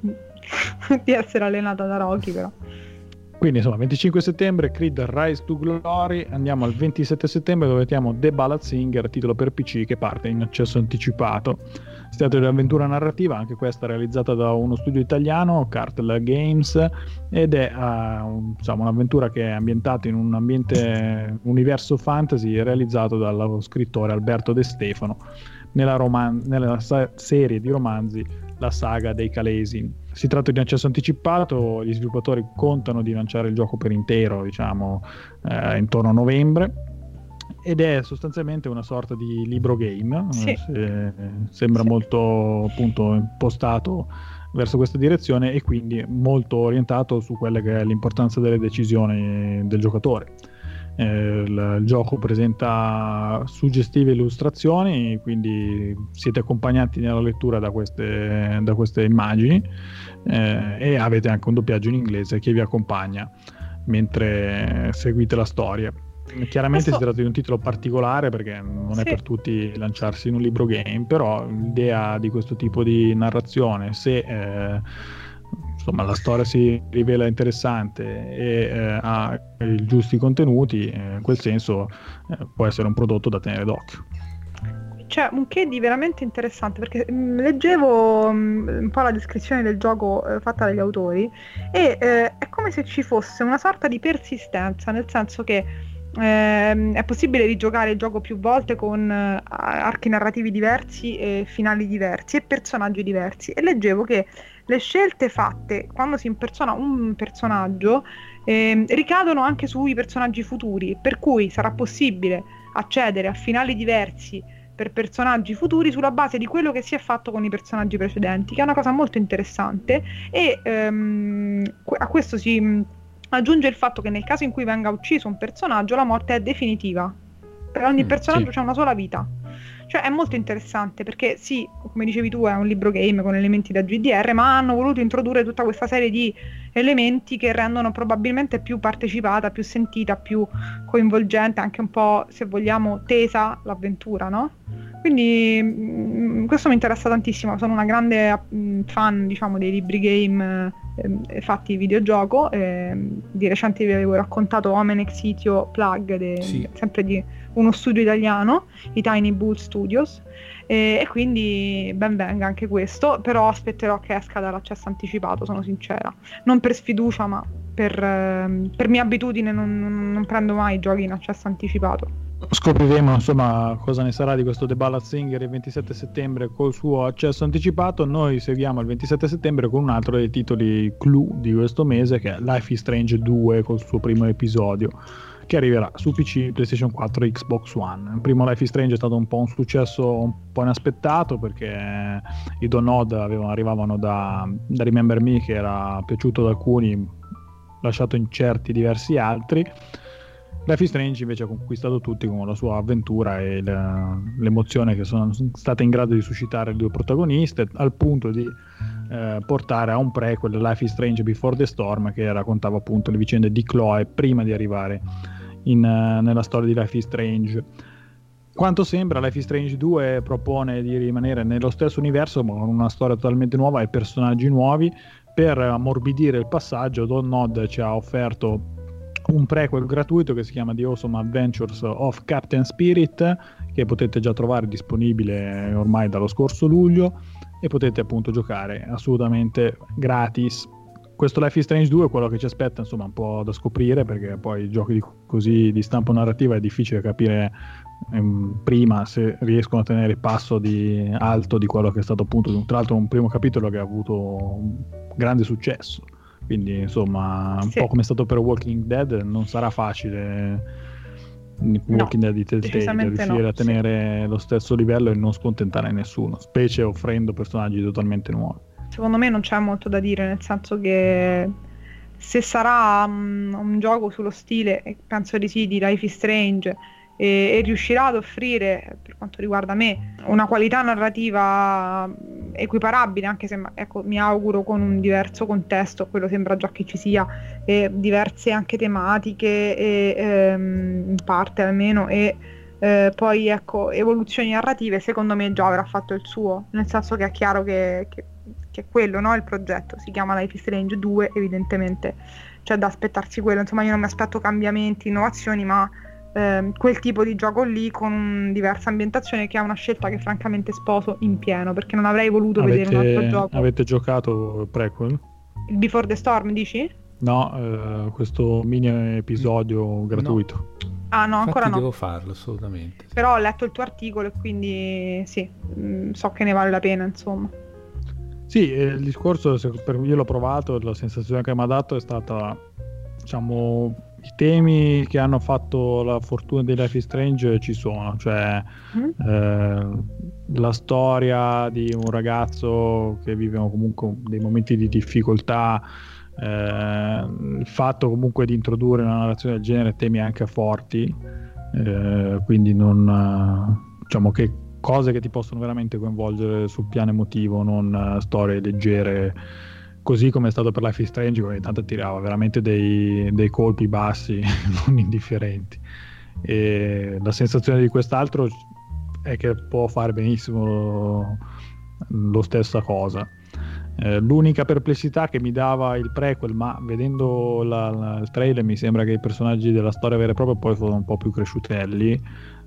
di essere allenata da Rocky, però. Quindi insomma, venticinque settembre Creed Rise to Glory, andiamo al ventisette settembre dove mettiamo The Ballad Singer, titolo per P C che parte in accesso anticipato. Teatro di avventura narrativa, anche questa realizzata da uno studio italiano, Cartel Games, ed è uh, un, diciamo, un'avventura che è ambientata in un ambiente universo fantasy realizzato dallo scrittore Alberto De Stefano nella, roman- nella sa- serie di romanzi La Saga dei Calesi. Si tratta di un accesso anticipato, gli sviluppatori contano di lanciare il gioco per intero, diciamo, eh, intorno a novembre. Ed è sostanzialmente una sorta di libro game, sì. eh, sembra sì. molto appunto impostato verso questa direzione e quindi molto orientato su quella che è l'importanza delle decisioni del giocatore. Eh, il, il gioco presenta suggestive illustrazioni, quindi siete accompagnati nella lettura da queste, da queste immagini eh, e avete anche un doppiaggio in inglese che vi accompagna mentre seguite la storia. Chiaramente Adesso... si tratta di un titolo particolare perché non sì. è per tutti lanciarsi in un libro game, però l'idea di questo tipo di narrazione, se eh, insomma la storia si rivela interessante e eh, ha i giusti contenuti, eh, in quel senso eh, può essere un prodotto da tenere d'occhio. C'è un che di veramente interessante, perché mh, leggevo mh, un po' la descrizione del gioco eh, fatta dagli autori e eh, è come se ci fosse una sorta di persistenza, nel senso che Eh, è possibile rigiocare il gioco più volte con eh, archi narrativi diversi e finali diversi e personaggi diversi, e leggevo che le scelte fatte quando si impersona un personaggio eh, ricadono anche sui personaggi futuri, per cui sarà possibile accedere a finali diversi per personaggi futuri sulla base di quello che si è fatto con i personaggi precedenti, che è una cosa molto interessante. E ehm, a questo si aggiunge il fatto che nel caso in cui venga ucciso un personaggio la morte è definitiva, per ogni personaggio sì. c'è una sola vita, cioè è molto interessante perché sì, come dicevi tu, è un libro game con elementi da G D R, ma hanno voluto introdurre tutta questa serie di elementi che rendono probabilmente più partecipata, più sentita, più coinvolgente, anche un po', se vogliamo, tesa l'avventura, no? Quindi questo mi interessa tantissimo, sono una grande fan, diciamo, dei libri game eh, fatti videogioco. Eh, di recente vi avevo raccontato Omen Exitio Plug, de, sì. sempre di uno studio italiano, i Tiny Bull Studios, eh, e quindi ben venga anche questo, però aspetterò che esca dall'accesso anticipato, sono sincera. Non per sfiducia, ma per, eh, per mia abitudine non, non prendo mai giochi in accesso anticipato. Scopriremo insomma cosa ne sarà di questo The Ballad Singer il ventisette settembre col suo accesso anticipato. Noi seguiamo il ventisette settembre con un altro dei titoli clou di questo mese, che è Life is Strange due col suo primo episodio, che arriverà su P C, PlayStation quattro e Xbox One. Il primo Life is Strange è stato un po' un successo un po' inaspettato, perché i download avevano, arrivavano da, da Remember Me, che era piaciuto ad alcuni, lasciato incerti diversi altri. Life is Strange invece ha conquistato tutti con la sua avventura e la, l'emozione che sono state in grado di suscitare le due protagoniste, al punto di eh, portare a un prequel, Life is Strange Before the Storm, che raccontava appunto le vicende di Chloe prima di arrivare in, uh, nella storia di Life is Strange. Quanto sembra, Life is Strange due propone di rimanere nello stesso universo ma con una storia totalmente nuova e personaggi nuovi. Per ammorbidire il passaggio, Don Nod ci ha offerto un prequel gratuito che si chiama The Awesome Adventures of Captain Spirit, che potete già trovare disponibile ormai dallo scorso luglio e potete appunto giocare assolutamente gratis. Questo Life is Strange due è quello che ci aspetta, insomma, un po' da scoprire, perché poi giochi di, così di stampo narrativa è difficile capire ehm, prima se riescono a tenere il passo di alto di quello che è stato appunto, tra l'altro, un primo capitolo che ha avuto un grande successo. Quindi insomma, un sì. po' come è stato per Walking Dead, non sarà facile Walking no, Dead di Telltale riuscire no, a tenere sì. lo stesso livello e non scontentare nessuno, specie offrendo personaggi totalmente nuovi. Secondo me non c'è molto da dire, nel senso che se sarà um, un gioco sullo stile, penso di sì, di Life is Strange, e, e riuscirà ad offrire, per quanto riguarda me, una qualità narrativa equiparabile, anche se, ecco, mi auguro con un diverso contesto, quello sembra già che ci sia, e diverse anche tematiche, e, ehm, in parte almeno, e eh, poi, ecco, evoluzioni narrative, secondo me già avrà fatto il suo, nel senso che è chiaro che, che, che è quello, no? Il progetto si chiama Life is Strange due, evidentemente c'è da aspettarsi quello, insomma, io non mi aspetto cambiamenti, innovazioni, ma Ehm, quel tipo di gioco lì con diversa ambientazione, che è una scelta che francamente sposo in pieno, perché non avrei voluto avete, vedere un altro gioco. Avete giocato prequel? Il Before the Storm dici? No, eh, questo mini episodio gratuito. No. Ah no, infatti ancora no. Devo farlo assolutamente. Sì. Però ho letto il tuo articolo e quindi sì, mh, so che ne vale la pena, insomma. Sì, eh, il discorso, se per, io l'ho provato, la sensazione che mi ha dato è stata, diciamo, i temi che hanno fatto la fortuna di Life is Strange ci sono, cioè mm. eh, la storia di un ragazzo che vive comunque dei momenti di difficoltà, eh, il fatto comunque di introdurre una narrazione del genere, temi anche forti, eh, quindi non, diciamo, che cose che ti possono veramente coinvolgere sul piano emotivo, non storie leggere, così come è stato per Life is Strange, che ogni tanto tirava veramente dei, dei colpi bassi non indifferenti. E la sensazione di quest'altro è che può fare benissimo lo stessa cosa. Eh, l'unica perplessità che mi dava il prequel, ma vedendo la, la, il trailer mi sembra che i personaggi della storia vera e propria poi sono un po' più cresciutelli,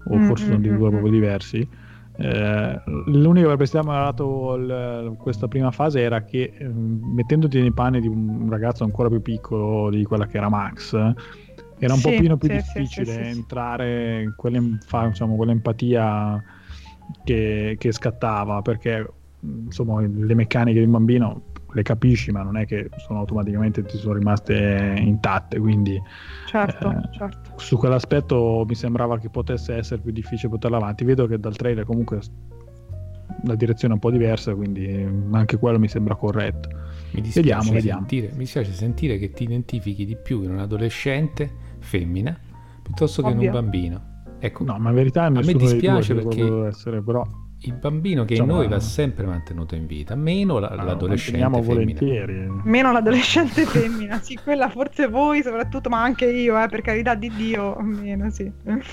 o mm-hmm. forse sono di due proprio diversi. Eh, l'unica perplessità che mi ha dato l- questa prima fase era che, eh, mettendoti nei panni di un ragazzo ancora più piccolo di quella che era Max, era un sì, pochino più sì, difficile sì, sì, sì. entrare in quelle, diciamo, quell'empatia che, che scattava, perché insomma le meccaniche di un bambino le capisci, ma non è che sono automaticamente ti sono rimaste intatte, quindi certo, eh, certo. su quell'aspetto mi sembrava che potesse essere più difficile portarla avanti. Vedo che dal trailer comunque la direzione è un po' diversa, quindi anche quello mi sembra corretto. Mi dispiace, vediamo, vediamo. Sentire, mi dispiace sentire che ti identifichi di più in un adolescente femmina piuttosto che Ovvio. in un bambino, ecco. No, ma in verità a me dispiace due, perché essere, però il bambino che in noi va sempre mantenuto in vita, meno la, l'adolescente femmina. Volentieri. Meno l'adolescente femmina, sì, quella forse voi soprattutto, ma anche io, eh, per carità di Dio, meno sì. Il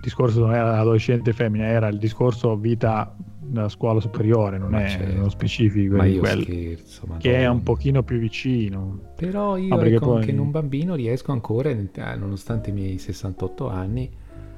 discorso non era l'adolescente femmina, era il discorso vita nella scuola superiore, non ma è certo. nello specifico ma di io quello scherzo, ma che non... è un pochino più vicino. Però io, ah, ecco, poi... che in un bambino riesco ancora, nonostante i miei sessantotto anni,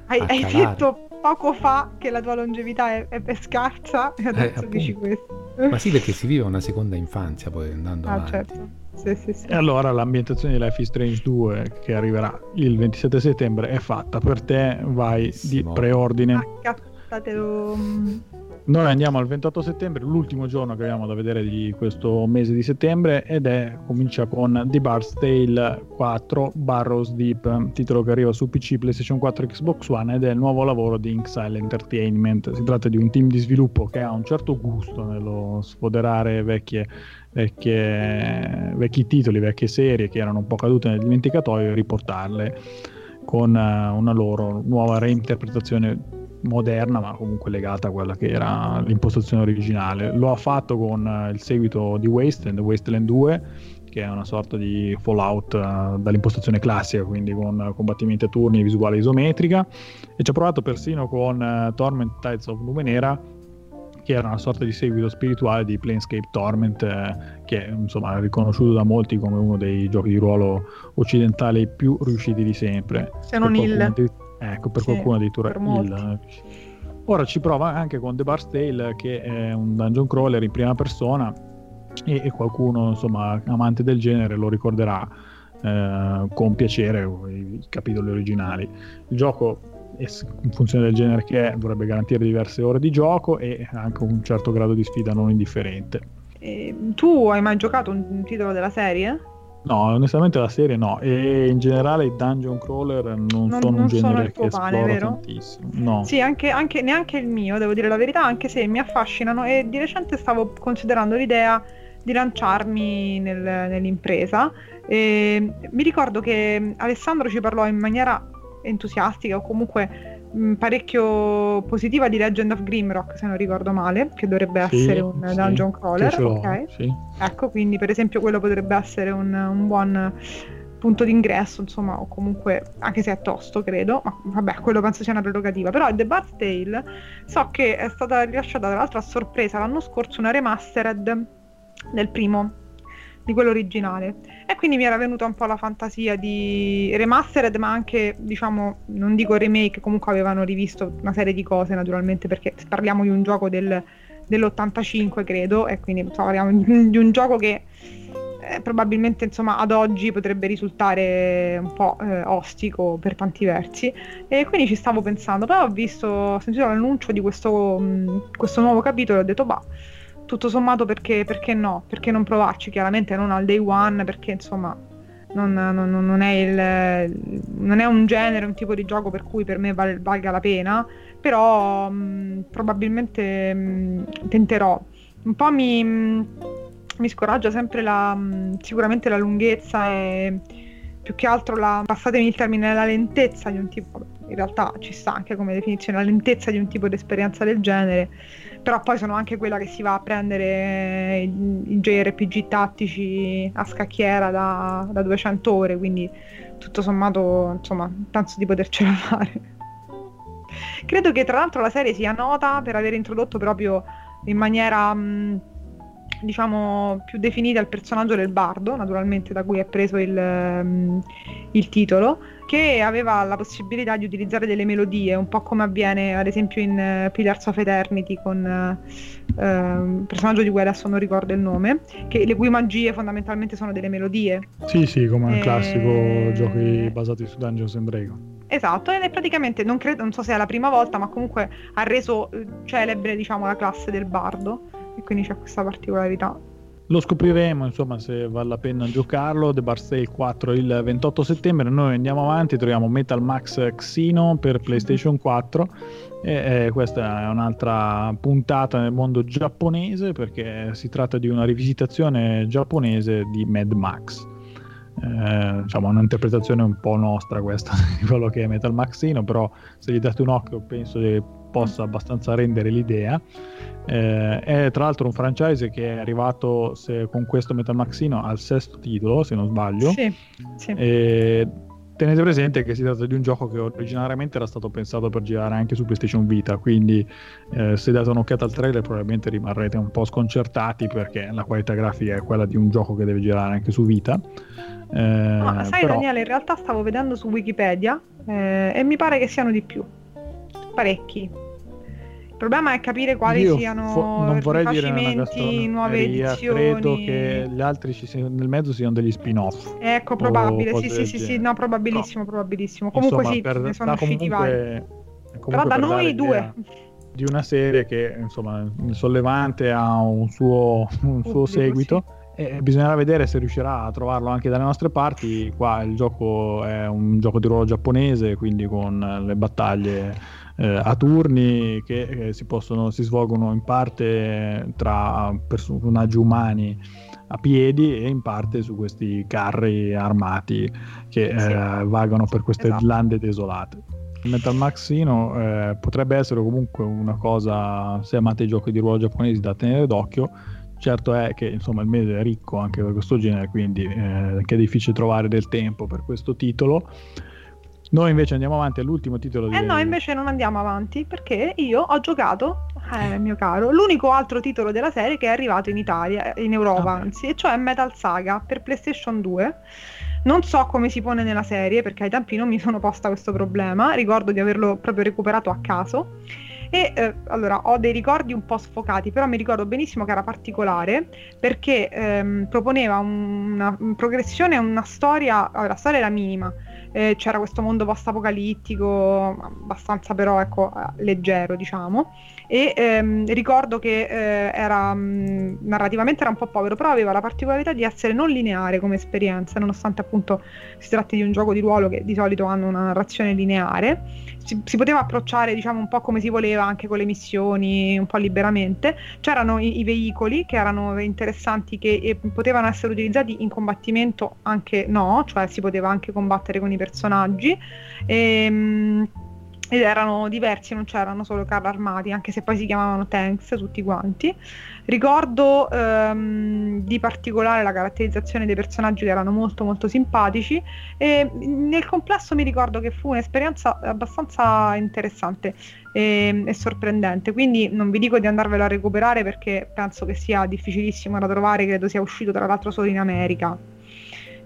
hai, a hai detto poco fa che la tua longevità è, è, è scarsa, e adesso eh, dici questo. Ma sì, perché si vive una seconda infanzia poi andando ah, avanti. Certo. Sì, sì, sì. E allora l'ambientazione di Life is Strange due, che arriverà il ventisette settembre, è fatta per te, vai Bellissimo. di preordine. Accattatelo. Noi andiamo al ventotto settembre, l'ultimo giorno che abbiamo da vedere di questo mese di settembre, ed è comincia con The Bard's Tale quattro Barrows Deep, titolo che arriva su P C, PlayStation quattro, Xbox One, ed è il nuovo lavoro di Inxile Entertainment. Si tratta di un team di sviluppo che ha un certo gusto nello sfoderare vecchie, vecchie, vecchi titoli, vecchie serie che erano un po' cadute nel dimenticatoio, e riportarle con una loro nuova reinterpretazione moderna, ma comunque legata a quella che era l'impostazione originale. Lo ha fatto con il seguito di Wasteland, Wasteland due, che è una sorta di Fallout uh, dall'impostazione classica, quindi con combattimenti a turni e visuale isometrica, e ci ha provato persino con uh, Torment Tides of Numenera, che era una sorta di seguito spirituale di Planescape Torment, eh, che insomma è riconosciuto da molti come uno dei giochi di ruolo occidentali più riusciti di sempre, se non il di... ecco per sì, qualcuno addirittura per il ora ci prova anche con The Bard's Tale, che è un dungeon crawler in prima persona, e, e qualcuno insomma amante del genere lo ricorderà eh, con piacere i, i capitoli originali. Il gioco, in funzione del genere che è, dovrebbe garantire diverse ore di gioco e anche un certo grado di sfida non indifferente. E tu hai mai giocato un titolo della serie? No, onestamente la serie no, e in generale i dungeon crawler non, non sono non un genere che pane, esploro vero? Tantissimo no. Sì, anche, anche, neanche il mio, devo dire la verità, anche se mi affascinano, e di recente stavo considerando l'idea di lanciarmi nel, nell'impresa, e mi ricordo che Alessandro ci parlò in maniera entusiastica o comunque mh, parecchio positiva di Legend of Grimrock, se non ricordo male, che dovrebbe sì, essere un sì, dungeon crawler, ok? Sì. Ecco, quindi per esempio quello potrebbe essere un, un buon punto d'ingresso, insomma, o comunque, anche se è tosto, credo, ma vabbè, quello penso sia una prerogativa. Però The Bard's Tale so che è stata rilasciata tra l'altro a sorpresa l'anno scorso una remastered del primo, di quello originale, e quindi mi era venuta un po' la fantasia di remastered, ma anche, diciamo, non dico remake, comunque avevano rivisto una serie di cose naturalmente, perché parliamo di un gioco del, dell'ottantacinque credo, e quindi so, parliamo di un gioco che eh, probabilmente insomma ad oggi potrebbe risultare un po' eh, ostico per tanti versi, e quindi ci stavo pensando. Poi ho visto, ho sentito l'annuncio di questo, mh, questo nuovo capitolo e ho detto bah, tutto sommato perché, perché no, perché non provarci, chiaramente non al day one, perché insomma non, non, non, è, il, non è un genere, un tipo di gioco per cui per me val, valga la pena, però mh, probabilmente mh, tenterò. Un po' mi, mh, mi scoraggia sempre la mh, sicuramente la lunghezza e più che altro la, passatemi il termine, la lentezza di un tipo, in realtà ci sta anche come definizione, la lentezza di un tipo di esperienza del genere. Però poi sono anche quella che si va a prendere i J R P G tattici a scacchiera da, da duecento ore, quindi tutto sommato insomma penso di potercela fare. Credo che tra l'altro la serie sia nota per aver introdotto proprio in maniera mh, diciamo più definita il personaggio del bardo, naturalmente da cui è preso il, mh, il titolo, che aveva la possibilità di utilizzare delle melodie, un po' come avviene ad esempio in uh, Pillars of Eternity con uh, un personaggio di cui adesso non ricordo il nome, che le cui magie fondamentalmente sono delle melodie. Sì, sì, come e... un classico giochi basati su Dungeons and Dragons. Esatto, e praticamente non credo, non so se è la prima volta, ma comunque ha reso celebre, diciamo, la classe del bardo, e quindi c'è questa particolarità. Lo scopriremo insomma se vale la pena giocarlo. The Bard's Tale quattro il ventotto settembre. Noi andiamo avanti, troviamo Metal Max Xeno per PlayStation quattro, e, e questa è un'altra puntata nel mondo giapponese, perché si tratta di una rivisitazione giapponese di Mad Max, eh, diciamo un'interpretazione un po' nostra questa di quello che è Metal Max Xeno, però se gli date un occhio penso che possa abbastanza rendere l'idea. Eh, è tra l'altro un franchise che è arrivato, se, con questo Metal Max Xeno al sesto titolo se non sbaglio. Sì, sì. Eh, tenete presente che si tratta di un gioco che originariamente era stato pensato per girare anche su PlayStation Vita, quindi eh, se date un'occhiata al trailer probabilmente rimarrete un po' sconcertati, perché la qualità grafica è quella di un gioco che deve girare anche su Vita. Eh, Ma sai però... Daniele, in realtà stavo vedendo su Wikipedia eh, e mi pare che siano di più, parecchi. Il problema è capire quali Io siano fo- non vorrei dire una gastronomia, nuove edizioni. Credo che gli altri ci siano, nel mezzo siano degli spin-off. Ecco, probabile, sì, sì, sì, sì, no, probabilissimo, no. probabilissimo. Comunque insomma, sì, per, ne sono usciti vari. Però da noi due. Di una serie che, insomma, il sollevante ha un suo, un uh, suo seguito. Sì. E bisognerà vedere se riuscirà a trovarlo anche dalle nostre parti. Qua il gioco è un gioco di ruolo giapponese, quindi con le battaglie eh, a turni che eh, si possono si svolgono in parte tra personaggi umani a piedi e in parte su questi carri armati che eh, sì. vagano per queste esatto. lande desolate. Metal Max Xeno eh, potrebbe essere comunque una cosa, se amate i giochi di ruolo giapponesi, da tenere d'occhio. Certo è che insomma il mese è ricco anche per questo genere, quindi eh, anche è difficile trovare del tempo per questo titolo. Noi invece andiamo avanti all'ultimo titolo di... Eh no, invece non andiamo avanti, perché io ho giocato eh, mio caro. L'unico altro titolo della serie che è arrivato in Italia, in Europa, anzi, e cioè Metal Saga per PlayStation due. Non so come si pone nella serie, perché ai tempi non mi sono posta questo problema, ricordo di averlo proprio recuperato a caso. E eh, allora ho dei ricordi un po' sfocati, però mi ricordo benissimo che era particolare perché ehm, proponeva una, una progressione, una storia, allora, la storia era minima, eh, c'era questo mondo post-apocalittico, abbastanza però ecco leggero diciamo, e ehm, ricordo che eh, era mh, narrativamente era un po' povero, però aveva la particolarità di essere non lineare come esperienza, nonostante appunto si tratti di un gioco di ruolo che di solito hanno una narrazione lineare, si, si poteva approcciare diciamo un po' come si voleva anche con le missioni un po' liberamente, c'erano i, i veicoli che erano interessanti, che e, potevano essere utilizzati in combattimento anche no, cioè si poteva anche combattere con i personaggi e, mh, ed erano diversi, non c'erano solo carri armati, anche se poi si chiamavano tanks tutti quanti. Ricordo ehm, di particolare la caratterizzazione dei personaggi che erano molto molto simpatici e nel complesso mi ricordo che fu un'esperienza abbastanza interessante e, e sorprendente, quindi non vi dico di andarvelo a recuperare perché penso che sia difficilissimo da trovare, credo sia uscito tra l'altro solo in America.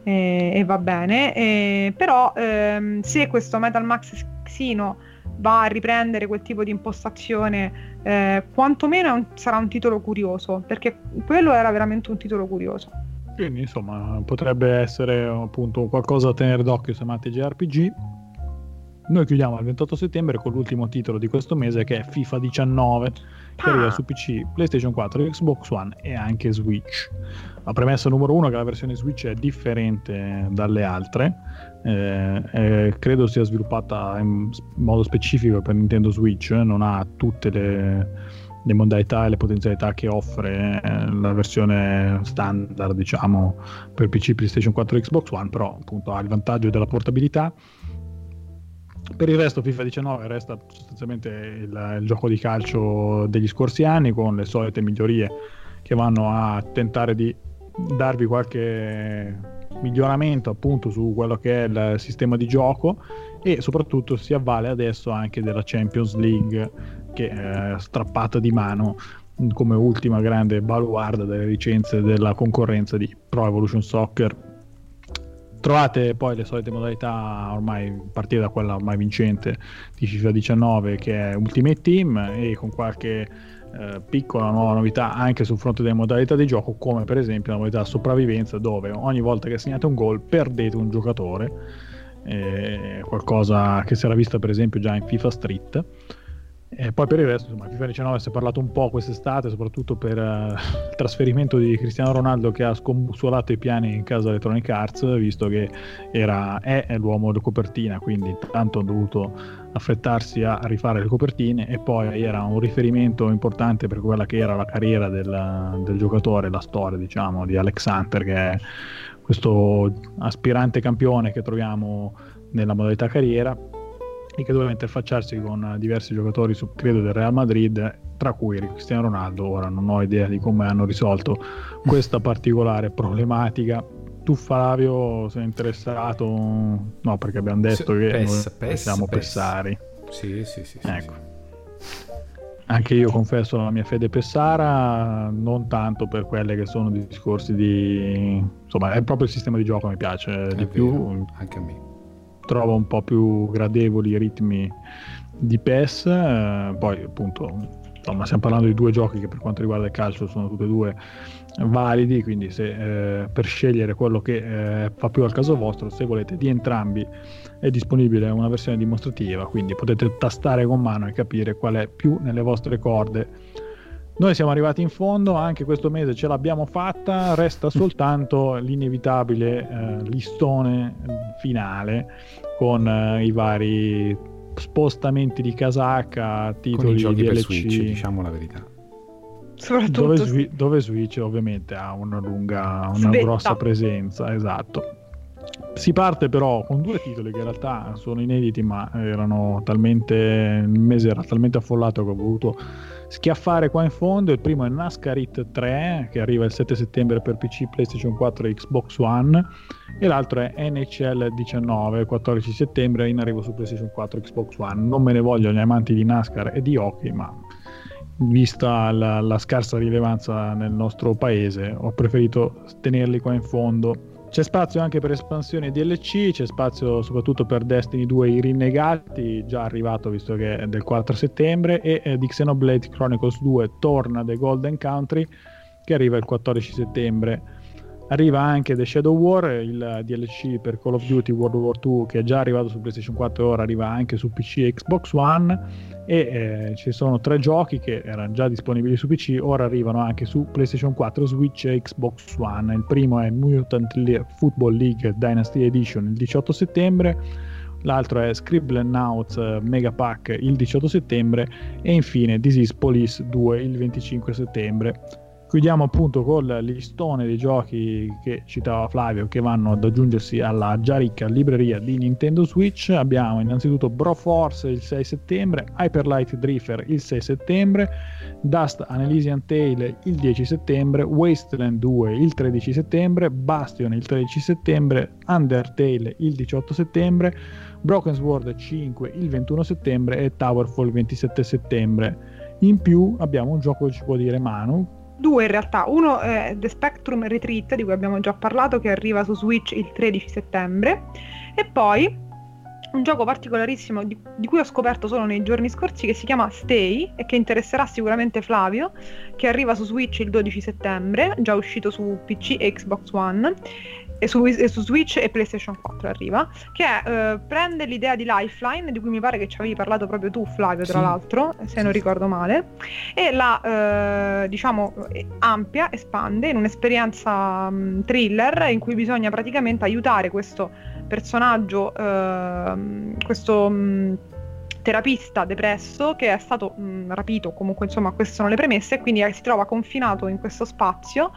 E, e va bene, e, però ehm, se questo Metal Max Xino va a riprendere quel tipo di impostazione, eh, quantomeno è un, sarà un titolo curioso, perché quello era veramente un titolo curioso. Quindi insomma potrebbe essere appunto qualcosa a tenere d'occhio se amate J R P G. Noi chiudiamo il ventotto settembre con l'ultimo titolo di questo mese, che è FIFA diciannove, che arriva su P C, PlayStation quattro, Xbox One e anche Switch. La premessa numero uno è che la versione Switch è differente dalle altre, eh, eh, credo sia sviluppata in modo specifico per Nintendo Switch, eh, non ha tutte le, le modalità e le potenzialità che offre eh, la versione standard diciamo per P C, PlayStation quattro e Xbox One, però appunto ha il vantaggio della portabilità. Per il resto FIFA diciannove resta sostanzialmente il, il gioco di calcio degli scorsi anni, con le solite migliorie che vanno a tentare di darvi qualche miglioramento appunto su quello che è il sistema di gioco, e soprattutto si avvale adesso anche della Champions League, che è strappata di mano come ultima grande baluarda delle licenze della concorrenza di Pro Evolution Soccer. Trovate poi le solite modalità ormai, a partire da quella ormai vincente di FIFA diciannove che è Ultimate Team, e con qualche eh, piccola nuova novità anche sul fronte delle modalità di gioco, come per esempio la modalità sopravvivenza, dove ogni volta che segnate un gol perdete un giocatore, eh, qualcosa che si era vista per esempio già in FIFA Street. E poi per il resto insomma FIFA diciannove si è parlato un po' quest'estate, soprattutto per uh, il trasferimento di Cristiano Ronaldo, che ha scombussolato i piani in casa Electronic Arts, visto che era, è, è l'uomo di copertina, quindi tanto ha dovuto affrettarsi a rifare le copertine, e poi era un riferimento importante per quella che era la carriera del, del giocatore, la storia diciamo di Alex Hunter, che è questo aspirante campione che troviamo nella modalità carriera e che doveva interfacciarsi con diversi giocatori, su, credo, del Real Madrid, tra cui Cristiano Ronaldo. Ora non ho idea di come hanno risolto questa particolare problematica. Tu Flavio sei interessato? No, perché abbiamo detto S- che pes, pes, siamo pes. Pessari. Sì, sì, sì. sì ecco. Sì. Anche io confesso la mia fede pessara, non tanto per quelle che sono discorsi di... Insomma, è proprio il sistema di gioco che mi piace è di vero, più. Anche a me. Trovo un po' più gradevoli i ritmi di P E S, eh, poi appunto insomma, stiamo parlando di due giochi che per quanto riguarda il calcio sono tutti e due validi, quindi se eh, per scegliere quello che eh, fa più al caso vostro, se volete di entrambi è disponibile una versione dimostrativa, quindi potete tastare con mano e capire qual è più nelle vostre corde. Noi siamo arrivati in fondo, anche questo mese ce l'abbiamo fatta, resta soltanto l'inevitabile eh, listone finale con eh, i vari spostamenti di casacca, titoli di D L C, per Switch, diciamo la verità. Soprattutto dove, swi- dove Switch ovviamente ha una lunga, una Svetta. grossa presenza, esatto. Si parte però con due titoli che in realtà sono inediti, ma erano talmente il mese era talmente affollato che ho voluto schiaffare qua in fondo. Il primo è NASCAR Hit tre, che arriva il sette settembre per P C, PlayStation quattro e Xbox One, e l'altro è N H L diciannove, quattordici settembre, in arrivo su PlayStation quattro e Xbox One. Non me ne vogliono gli amanti di NASCAR e di hockey, ma vista la, la scarsa rilevanza nel nostro paese, ho preferito tenerli qua in fondo. C'è spazio anche per espansioni D L C, c'è spazio soprattutto per Destiny due I Rinnegati, già arrivato visto che è del quattro settembre, e eh, di Xenoblade Chronicles due torna The Golden Country, che arriva il quattordici settembre. Arriva anche The Shadow War, il D L C per Call of Duty World War due, che è già arrivato su PlayStation quattro e ora arriva anche su P C e Xbox One, e eh, ci sono tre giochi che erano già disponibili su P C, ora arrivano anche su PlayStation quattro, Switch e Xbox One. Il primo è Mutant Football League Dynasty Edition il diciotto settembre, l'altro è Scribblenauts Mega Pack il diciotto settembre e infine This Is Police due il venticinque settembre. Chiudiamo appunto col listone dei giochi che citava Flavio, che vanno ad aggiungersi alla già ricca libreria di Nintendo Switch. Abbiamo innanzitutto Broforce il sei settembre, Hyper Light Drifter il sei settembre, Dust An Elysian Tale il dieci settembre, Wasteland due il tredici settembre, Bastion il tredici settembre, Undertale il diciotto settembre, Broken Sword cinque il ventuno settembre e Towerfall il ventisette settembre. In più abbiamo un gioco che ci può dire Manu. Due in realtà, uno è The Spectrum Retreat, di cui abbiamo già parlato, che arriva su Switch il tredici settembre, e poi un gioco particolarissimo di, di cui ho scoperto solo nei giorni scorsi, che si chiama Stay e che interesserà sicuramente Flavio, che arriva su Switch il dodici settembre, già uscito su P C e Xbox One, e su, e su Switch e PlayStation quattro arriva, che è, eh, prende l'idea di Lifeline, di cui mi pare che ci avevi parlato proprio tu, Flavio, tra sì. l'altro, se non ricordo male, e la eh, diciamo ampia, espande in un'esperienza mh, thriller in cui bisogna praticamente aiutare questo personaggio, eh, questo mh, terapista depresso che è stato mh, rapito, comunque insomma queste sono le premesse, e quindi si trova confinato in questo spazio,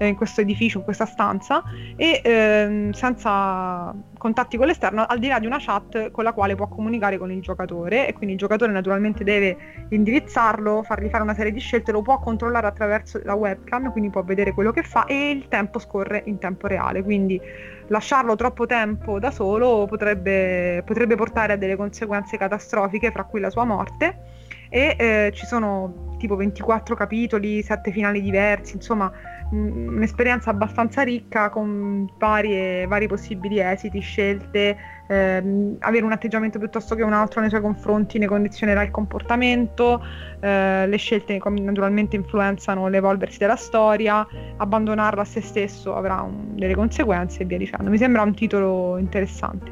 in questo edificio, in questa stanza, e ehm, senza contatti con l'esterno, al di là di una chat con la quale può comunicare con il giocatore, e quindi il giocatore naturalmente deve indirizzarlo, fargli fare una serie di scelte, lo può controllare attraverso la webcam, quindi può vedere quello che fa, e il tempo scorre in tempo reale, quindi lasciarlo troppo tempo da solo potrebbe, potrebbe portare a delle conseguenze catastrofiche, fra cui la sua morte, e eh, ci sono tipo ventiquattro capitoli, sette finali diversi, insomma un'esperienza abbastanza ricca, con varie, vari possibili esiti, scelte, ehm, avere un atteggiamento piuttosto che un altro nei suoi confronti ne condizionerà il comportamento, eh, le scelte naturalmente influenzano l'evolversi della storia, abbandonarlo a se stesso avrà un, delle conseguenze e via dicendo. Mi sembra un titolo interessante.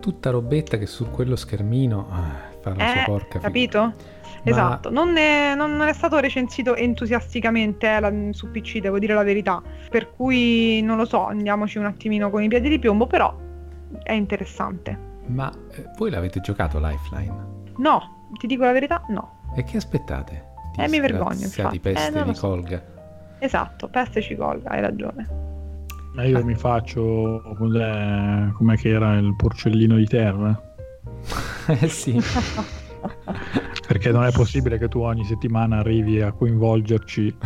Tutta robetta che su quello schermino ah, fa la eh, sua porca capito? Figa. Ma... Esatto, non è, non è stato recensito entusiasticamente eh, la, su P C, devo dire la verità, per cui non lo so, andiamoci un attimino con i piedi di piombo, però è interessante. Ma eh, voi l'avete giocato Lifeline? No, ti dico la verità, no. E che aspettate? Ti eh mi vergogno, infatti. Peste eh, non vi so. colga. Esatto, peste ci colga, hai ragione. Ma io ah. mi faccio, cos'è, com'è che era, il porcellino di terra? Eh sì. Perché non è possibile che tu ogni settimana arrivi a coinvolgerci.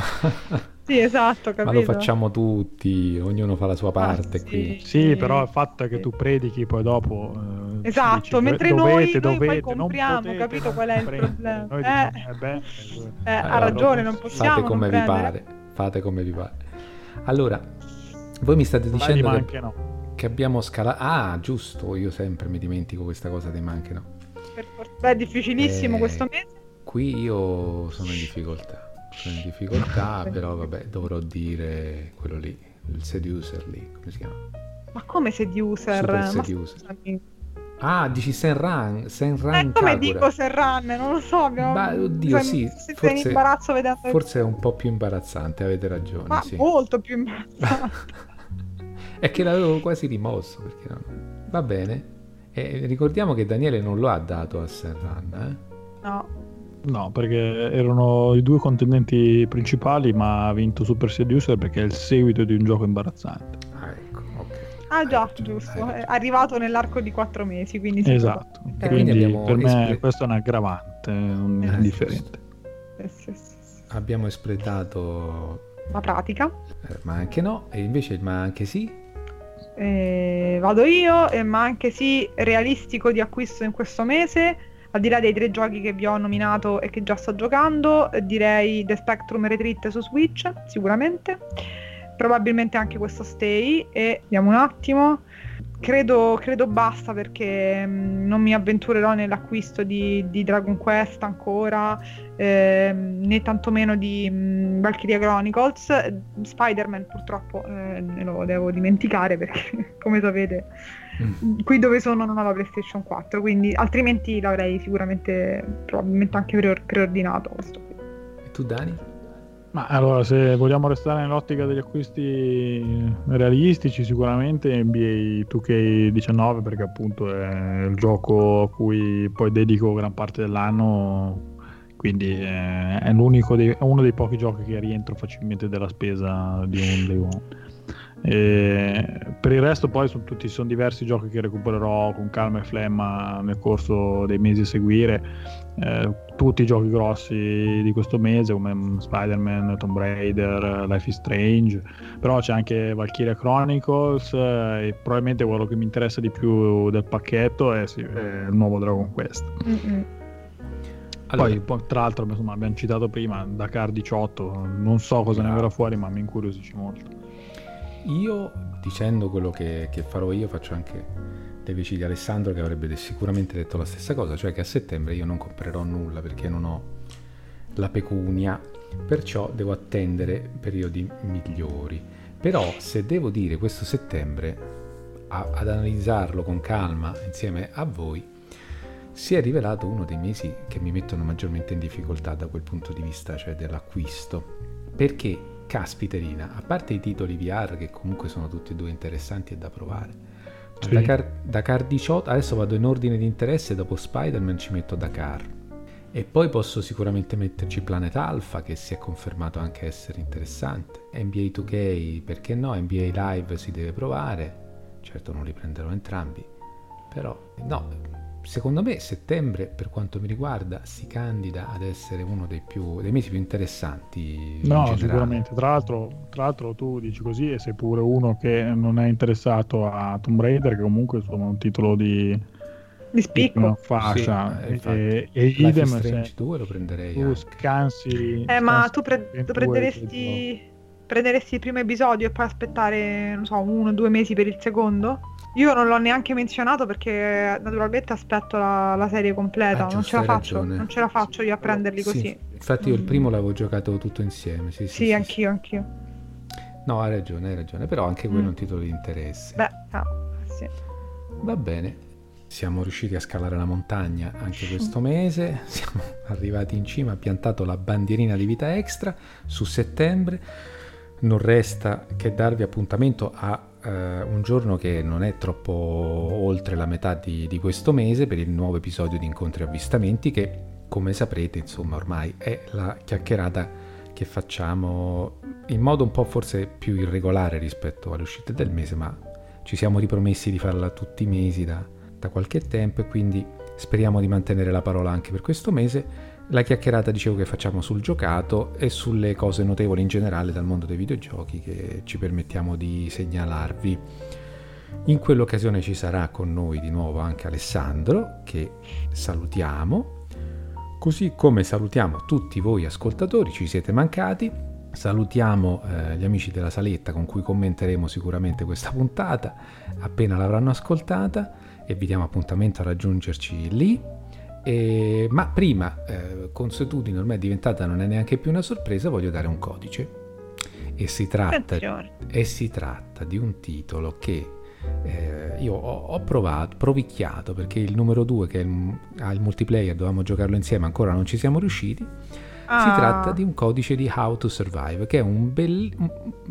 Sì, esatto, capito. Ma lo facciamo tutti, ognuno fa la sua parte, ah, sì, qui. Sì, però il fatto è che tu predichi, poi dopo eh, esatto, dici, mentre dovete, noi, dovete, noi poi compriamo, potete, capito qual è il problema. Noi eh. diciamo, eh, beh, eh, allora, ha ragione, non possiamo. Fate come vi pare, fate come vi pare. Allora, voi mi state dicendo Vai, che, no. che abbiamo scalato. Ah, giusto, io sempre mi dimentico questa cosa dei manchino. Beh, è difficilissimo eh, questo mese. Qui io sono in difficoltà. Sono in difficoltà, però vabbè, dovrò dire quello lì, il seducer lì, come si chiama? Ma come seducer? Super seducer. Ma... Ah, dici Senran, Senran eh, come Kagura. Dico Senran, non lo so, abbiamo... Ma oddio, sì, forse, forse è un po' più imbarazzante, avete ragione, ma sì. Molto più imbarazzante. È che l'avevo quasi rimosso, perché no? Va bene. Eh, ricordiamo che Daniele non lo ha dato a Senran, eh? No. No, perché erano i due contendenti principali, ma ha vinto Super Seducer perché è il seguito di un gioco imbarazzante. Ah, ecco, okay. Ah già, ah, giusto. Ah, è arrivato nell'arco di quattro mesi, quindi... Esatto, si può... quindi, quindi per me espl... questo è un aggravante, un eh, indifferente. Sì, sì, sì, sì. Abbiamo espletato... La pratica. Eh, ma anche no, e invece il ma anche sì... Eh, vado io, eh, ma anche sì, realistico di acquisto in questo mese, al di là dei tre giochi che vi ho nominato e che già sto giocando, direi The Spectrum Retreat su Switch, sicuramente, probabilmente anche questo Stay, e vediamo un attimo, credo, credo basta, perché non mi avventurerò nell'acquisto di, di Dragon Quest ancora, eh, né tantomeno di mh, Valkyria Chronicles. Spider-Man purtroppo eh, me lo devo dimenticare, perché come sapete mm. qui dove sono non ho la PlayStation quattro, quindi altrimenti l'avrei sicuramente probabilmente anche pre- preordinato questo qui. E tu, Dani? Ma allora, se vogliamo restare nell'ottica degli acquisti realistici, sicuramente N B A due K diciannove, perché appunto è il gioco a cui poi dedico gran parte dell'anno, quindi è l'unico dei, è uno dei pochi giochi che rientro facilmente della spesa di un day one. E per il resto poi sono tutti sono diversi giochi che recupererò con calma e flemma nel corso dei mesi a seguire, eh, tutti i giochi grossi di questo mese come Spider-Man, Tomb Raider, Life is Strange, però c'è anche Valkyria Chronicles, eh, e probabilmente quello che mi interessa di più del pacchetto è, sì, è il nuovo Dragon Quest. Mm-hmm. Allora. Poi tra l'altro, insomma, abbiamo citato prima Dakar diciotto, non so cosa ne verrà fuori, ma mi incuriosisce molto. Io, dicendo quello che, che farò io, faccio anche dei veci di Alessandro, che avrebbe sicuramente detto la stessa cosa, cioè che a settembre io non comprerò nulla perché non ho la pecunia, perciò devo attendere periodi migliori. Però se devo dire questo settembre, a, ad analizzarlo con calma insieme a voi, si è rivelato uno dei mesi che mi mettono maggiormente in difficoltà da quel punto di vista, cioè dell'acquisto, perché caspiterina, a parte i titoli V R che comunque sono tutti e due interessanti e da provare, sì. Dakar, Dakar diciotto, adesso vado in ordine di interesse, dopo Spider-Man ci metto Dakar e poi posso sicuramente metterci Planet Alpha, che si è confermato anche essere interessante, N B A due K, perché no, N B A Live si deve provare, certo non li prenderò entrambi, però no, secondo me settembre, per quanto mi riguarda, si candida ad essere uno dei più dei mesi più interessanti. No, in sicuramente. Tra l'altro, tra l'altro tu dici così e sei pure uno che non è interessato a Tomb Raider, che comunque sono un titolo di di spicco, fascia, sì, e, e idem se due lo prenderei. Tu scansi, eh, ma tu pre- prenderesti prenderesti il primo episodio e poi aspettare, non so, uno o due mesi per il secondo? Io non l'ho neanche menzionato perché naturalmente aspetto la, la serie completa, ah, non, ce la faccio, non ce la faccio io a prenderli così. Sì. Infatti io il primo l'avevo giocato tutto insieme. Sì, sì, sì, sì anch'io, sì. anch'io. No, hai ragione, hai ragione, però anche quello mm. è un titolo di interesse. Beh, ah, sì. Va bene, siamo riusciti a scalare la montagna anche questo mese, siamo arrivati in cima, ha piantato la bandierina di Vita Extra su settembre, non resta che darvi appuntamento a Uh, un giorno che non è troppo oltre la metà di, di questo mese per il nuovo episodio di Incontri e Avvistamenti, che come saprete insomma ormai è la chiacchierata che facciamo in modo un po' forse più irregolare rispetto alle uscite del mese, ma ci siamo ripromessi di farla tutti i mesi da, da qualche tempo e quindi speriamo di mantenere la parola anche per questo mese. La chiacchierata, dicevo, che facciamo sul giocato e sulle cose notevoli in generale dal mondo dei videogiochi che ci permettiamo di segnalarvi. In quell'occasione ci sarà con noi di nuovo anche Alessandro, che salutiamo, così come salutiamo tutti voi ascoltatori, ci siete mancati, salutiamo eh, gli amici della saletta con cui commenteremo sicuramente questa puntata appena l'avranno ascoltata e vi diamo appuntamento a raggiungerci lì. Eh, ma prima, eh, consuetudine ormai è diventata, non è neanche più una sorpresa, voglio dare un codice e si tratta, e si tratta di un titolo che eh, io ho, ho provato, provicchiato, perché il numero due che ha il, il multiplayer, dovevamo giocarlo insieme, ancora non ci siamo riusciti. Ah. Si tratta di un codice di How to Survive, che è un bel,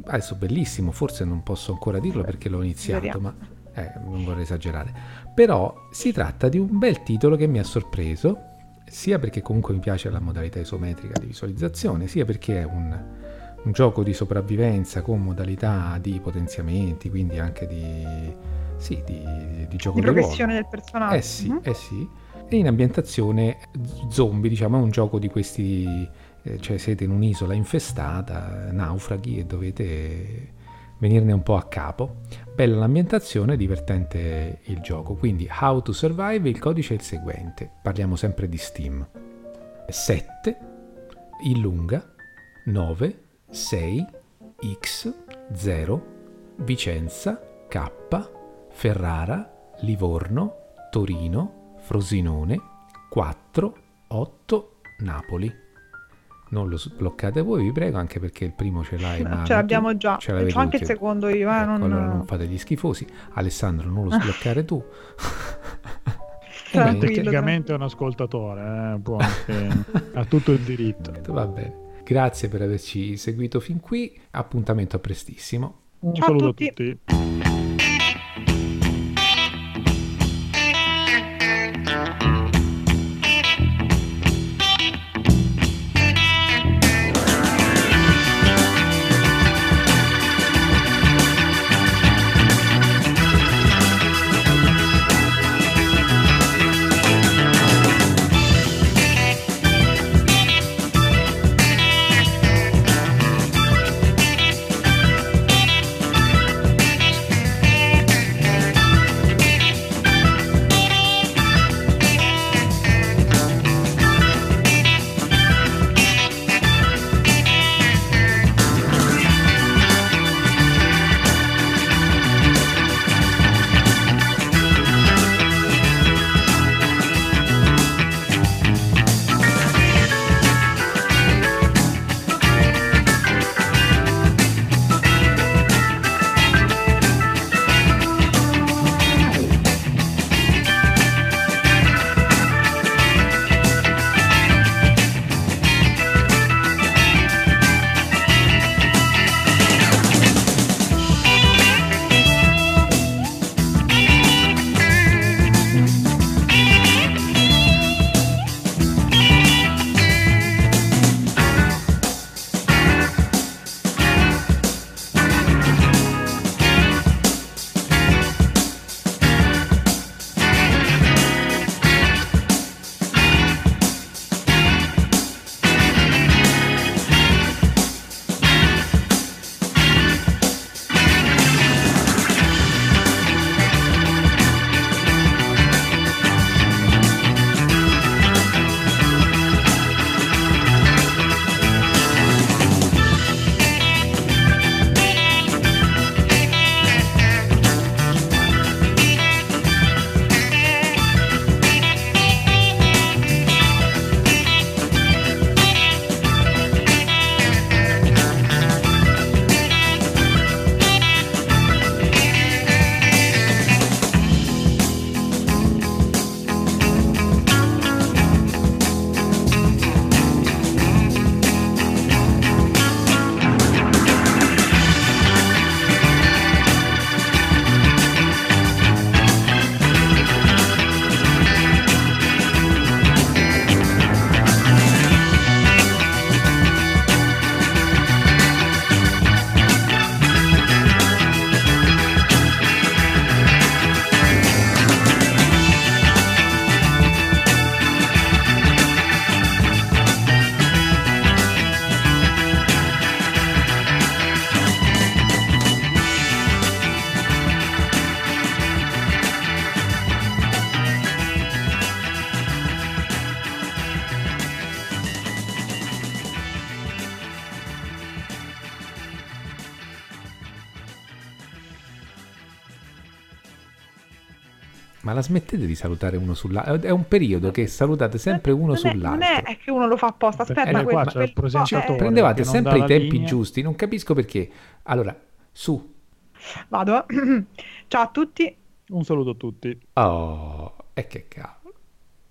adesso bellissimo, forse non posso ancora dirlo perché l'ho iniziato, Vediamo. ma eh, non vorrei esagerare. Però si tratta di un bel titolo che mi ha sorpreso, sia perché comunque mi piace la modalità isometrica di visualizzazione, sia perché è un, un gioco di sopravvivenza con modalità di potenziamenti, quindi anche di, sì, di, di gioco di progressione del personaggio. Eh sì, mm-hmm. eh sì. E in ambientazione zombie, diciamo, è un gioco di questi, eh, cioè siete in un'isola infestata, naufraghi e dovete venirne un po' a capo. Bella l'ambientazione, divertente il gioco. Quindi How to Survive, il codice è il seguente, parliamo sempre di Steam: sette, Ilunga, nove, sei, X, zero, Vicenza, K, Ferrara, Livorno, Torino, Frosinone, quattro, otto, Napoli. Non lo sbloccate voi, vi prego, anche perché il primo ce l'hai, ma ce l'abbiamo tu, già, ce c'ho anche il secondo io, eh, ecco, non... Allora non fate gli schifosi. Alessandro, non lo sbloccare tu. Tecnicamente è un ascoltatore, eh, può anche... ha tutto il diritto. Va bene, grazie per averci seguito fin qui, appuntamento a prestissimo. Un Ciao saluto a tutti, a tutti. Ma la smettete di salutare uno sull'altro? È un periodo che salutate sempre uno non sull'altro. È, non è che uno lo fa apposta, aspetta, eh, qua c'è il presentatore. Prendevate sempre i tempi linea. Giusti, non capisco perché. Allora, su. Vado. Ciao a tutti. Un saluto a tutti. Oh, e che cavolo.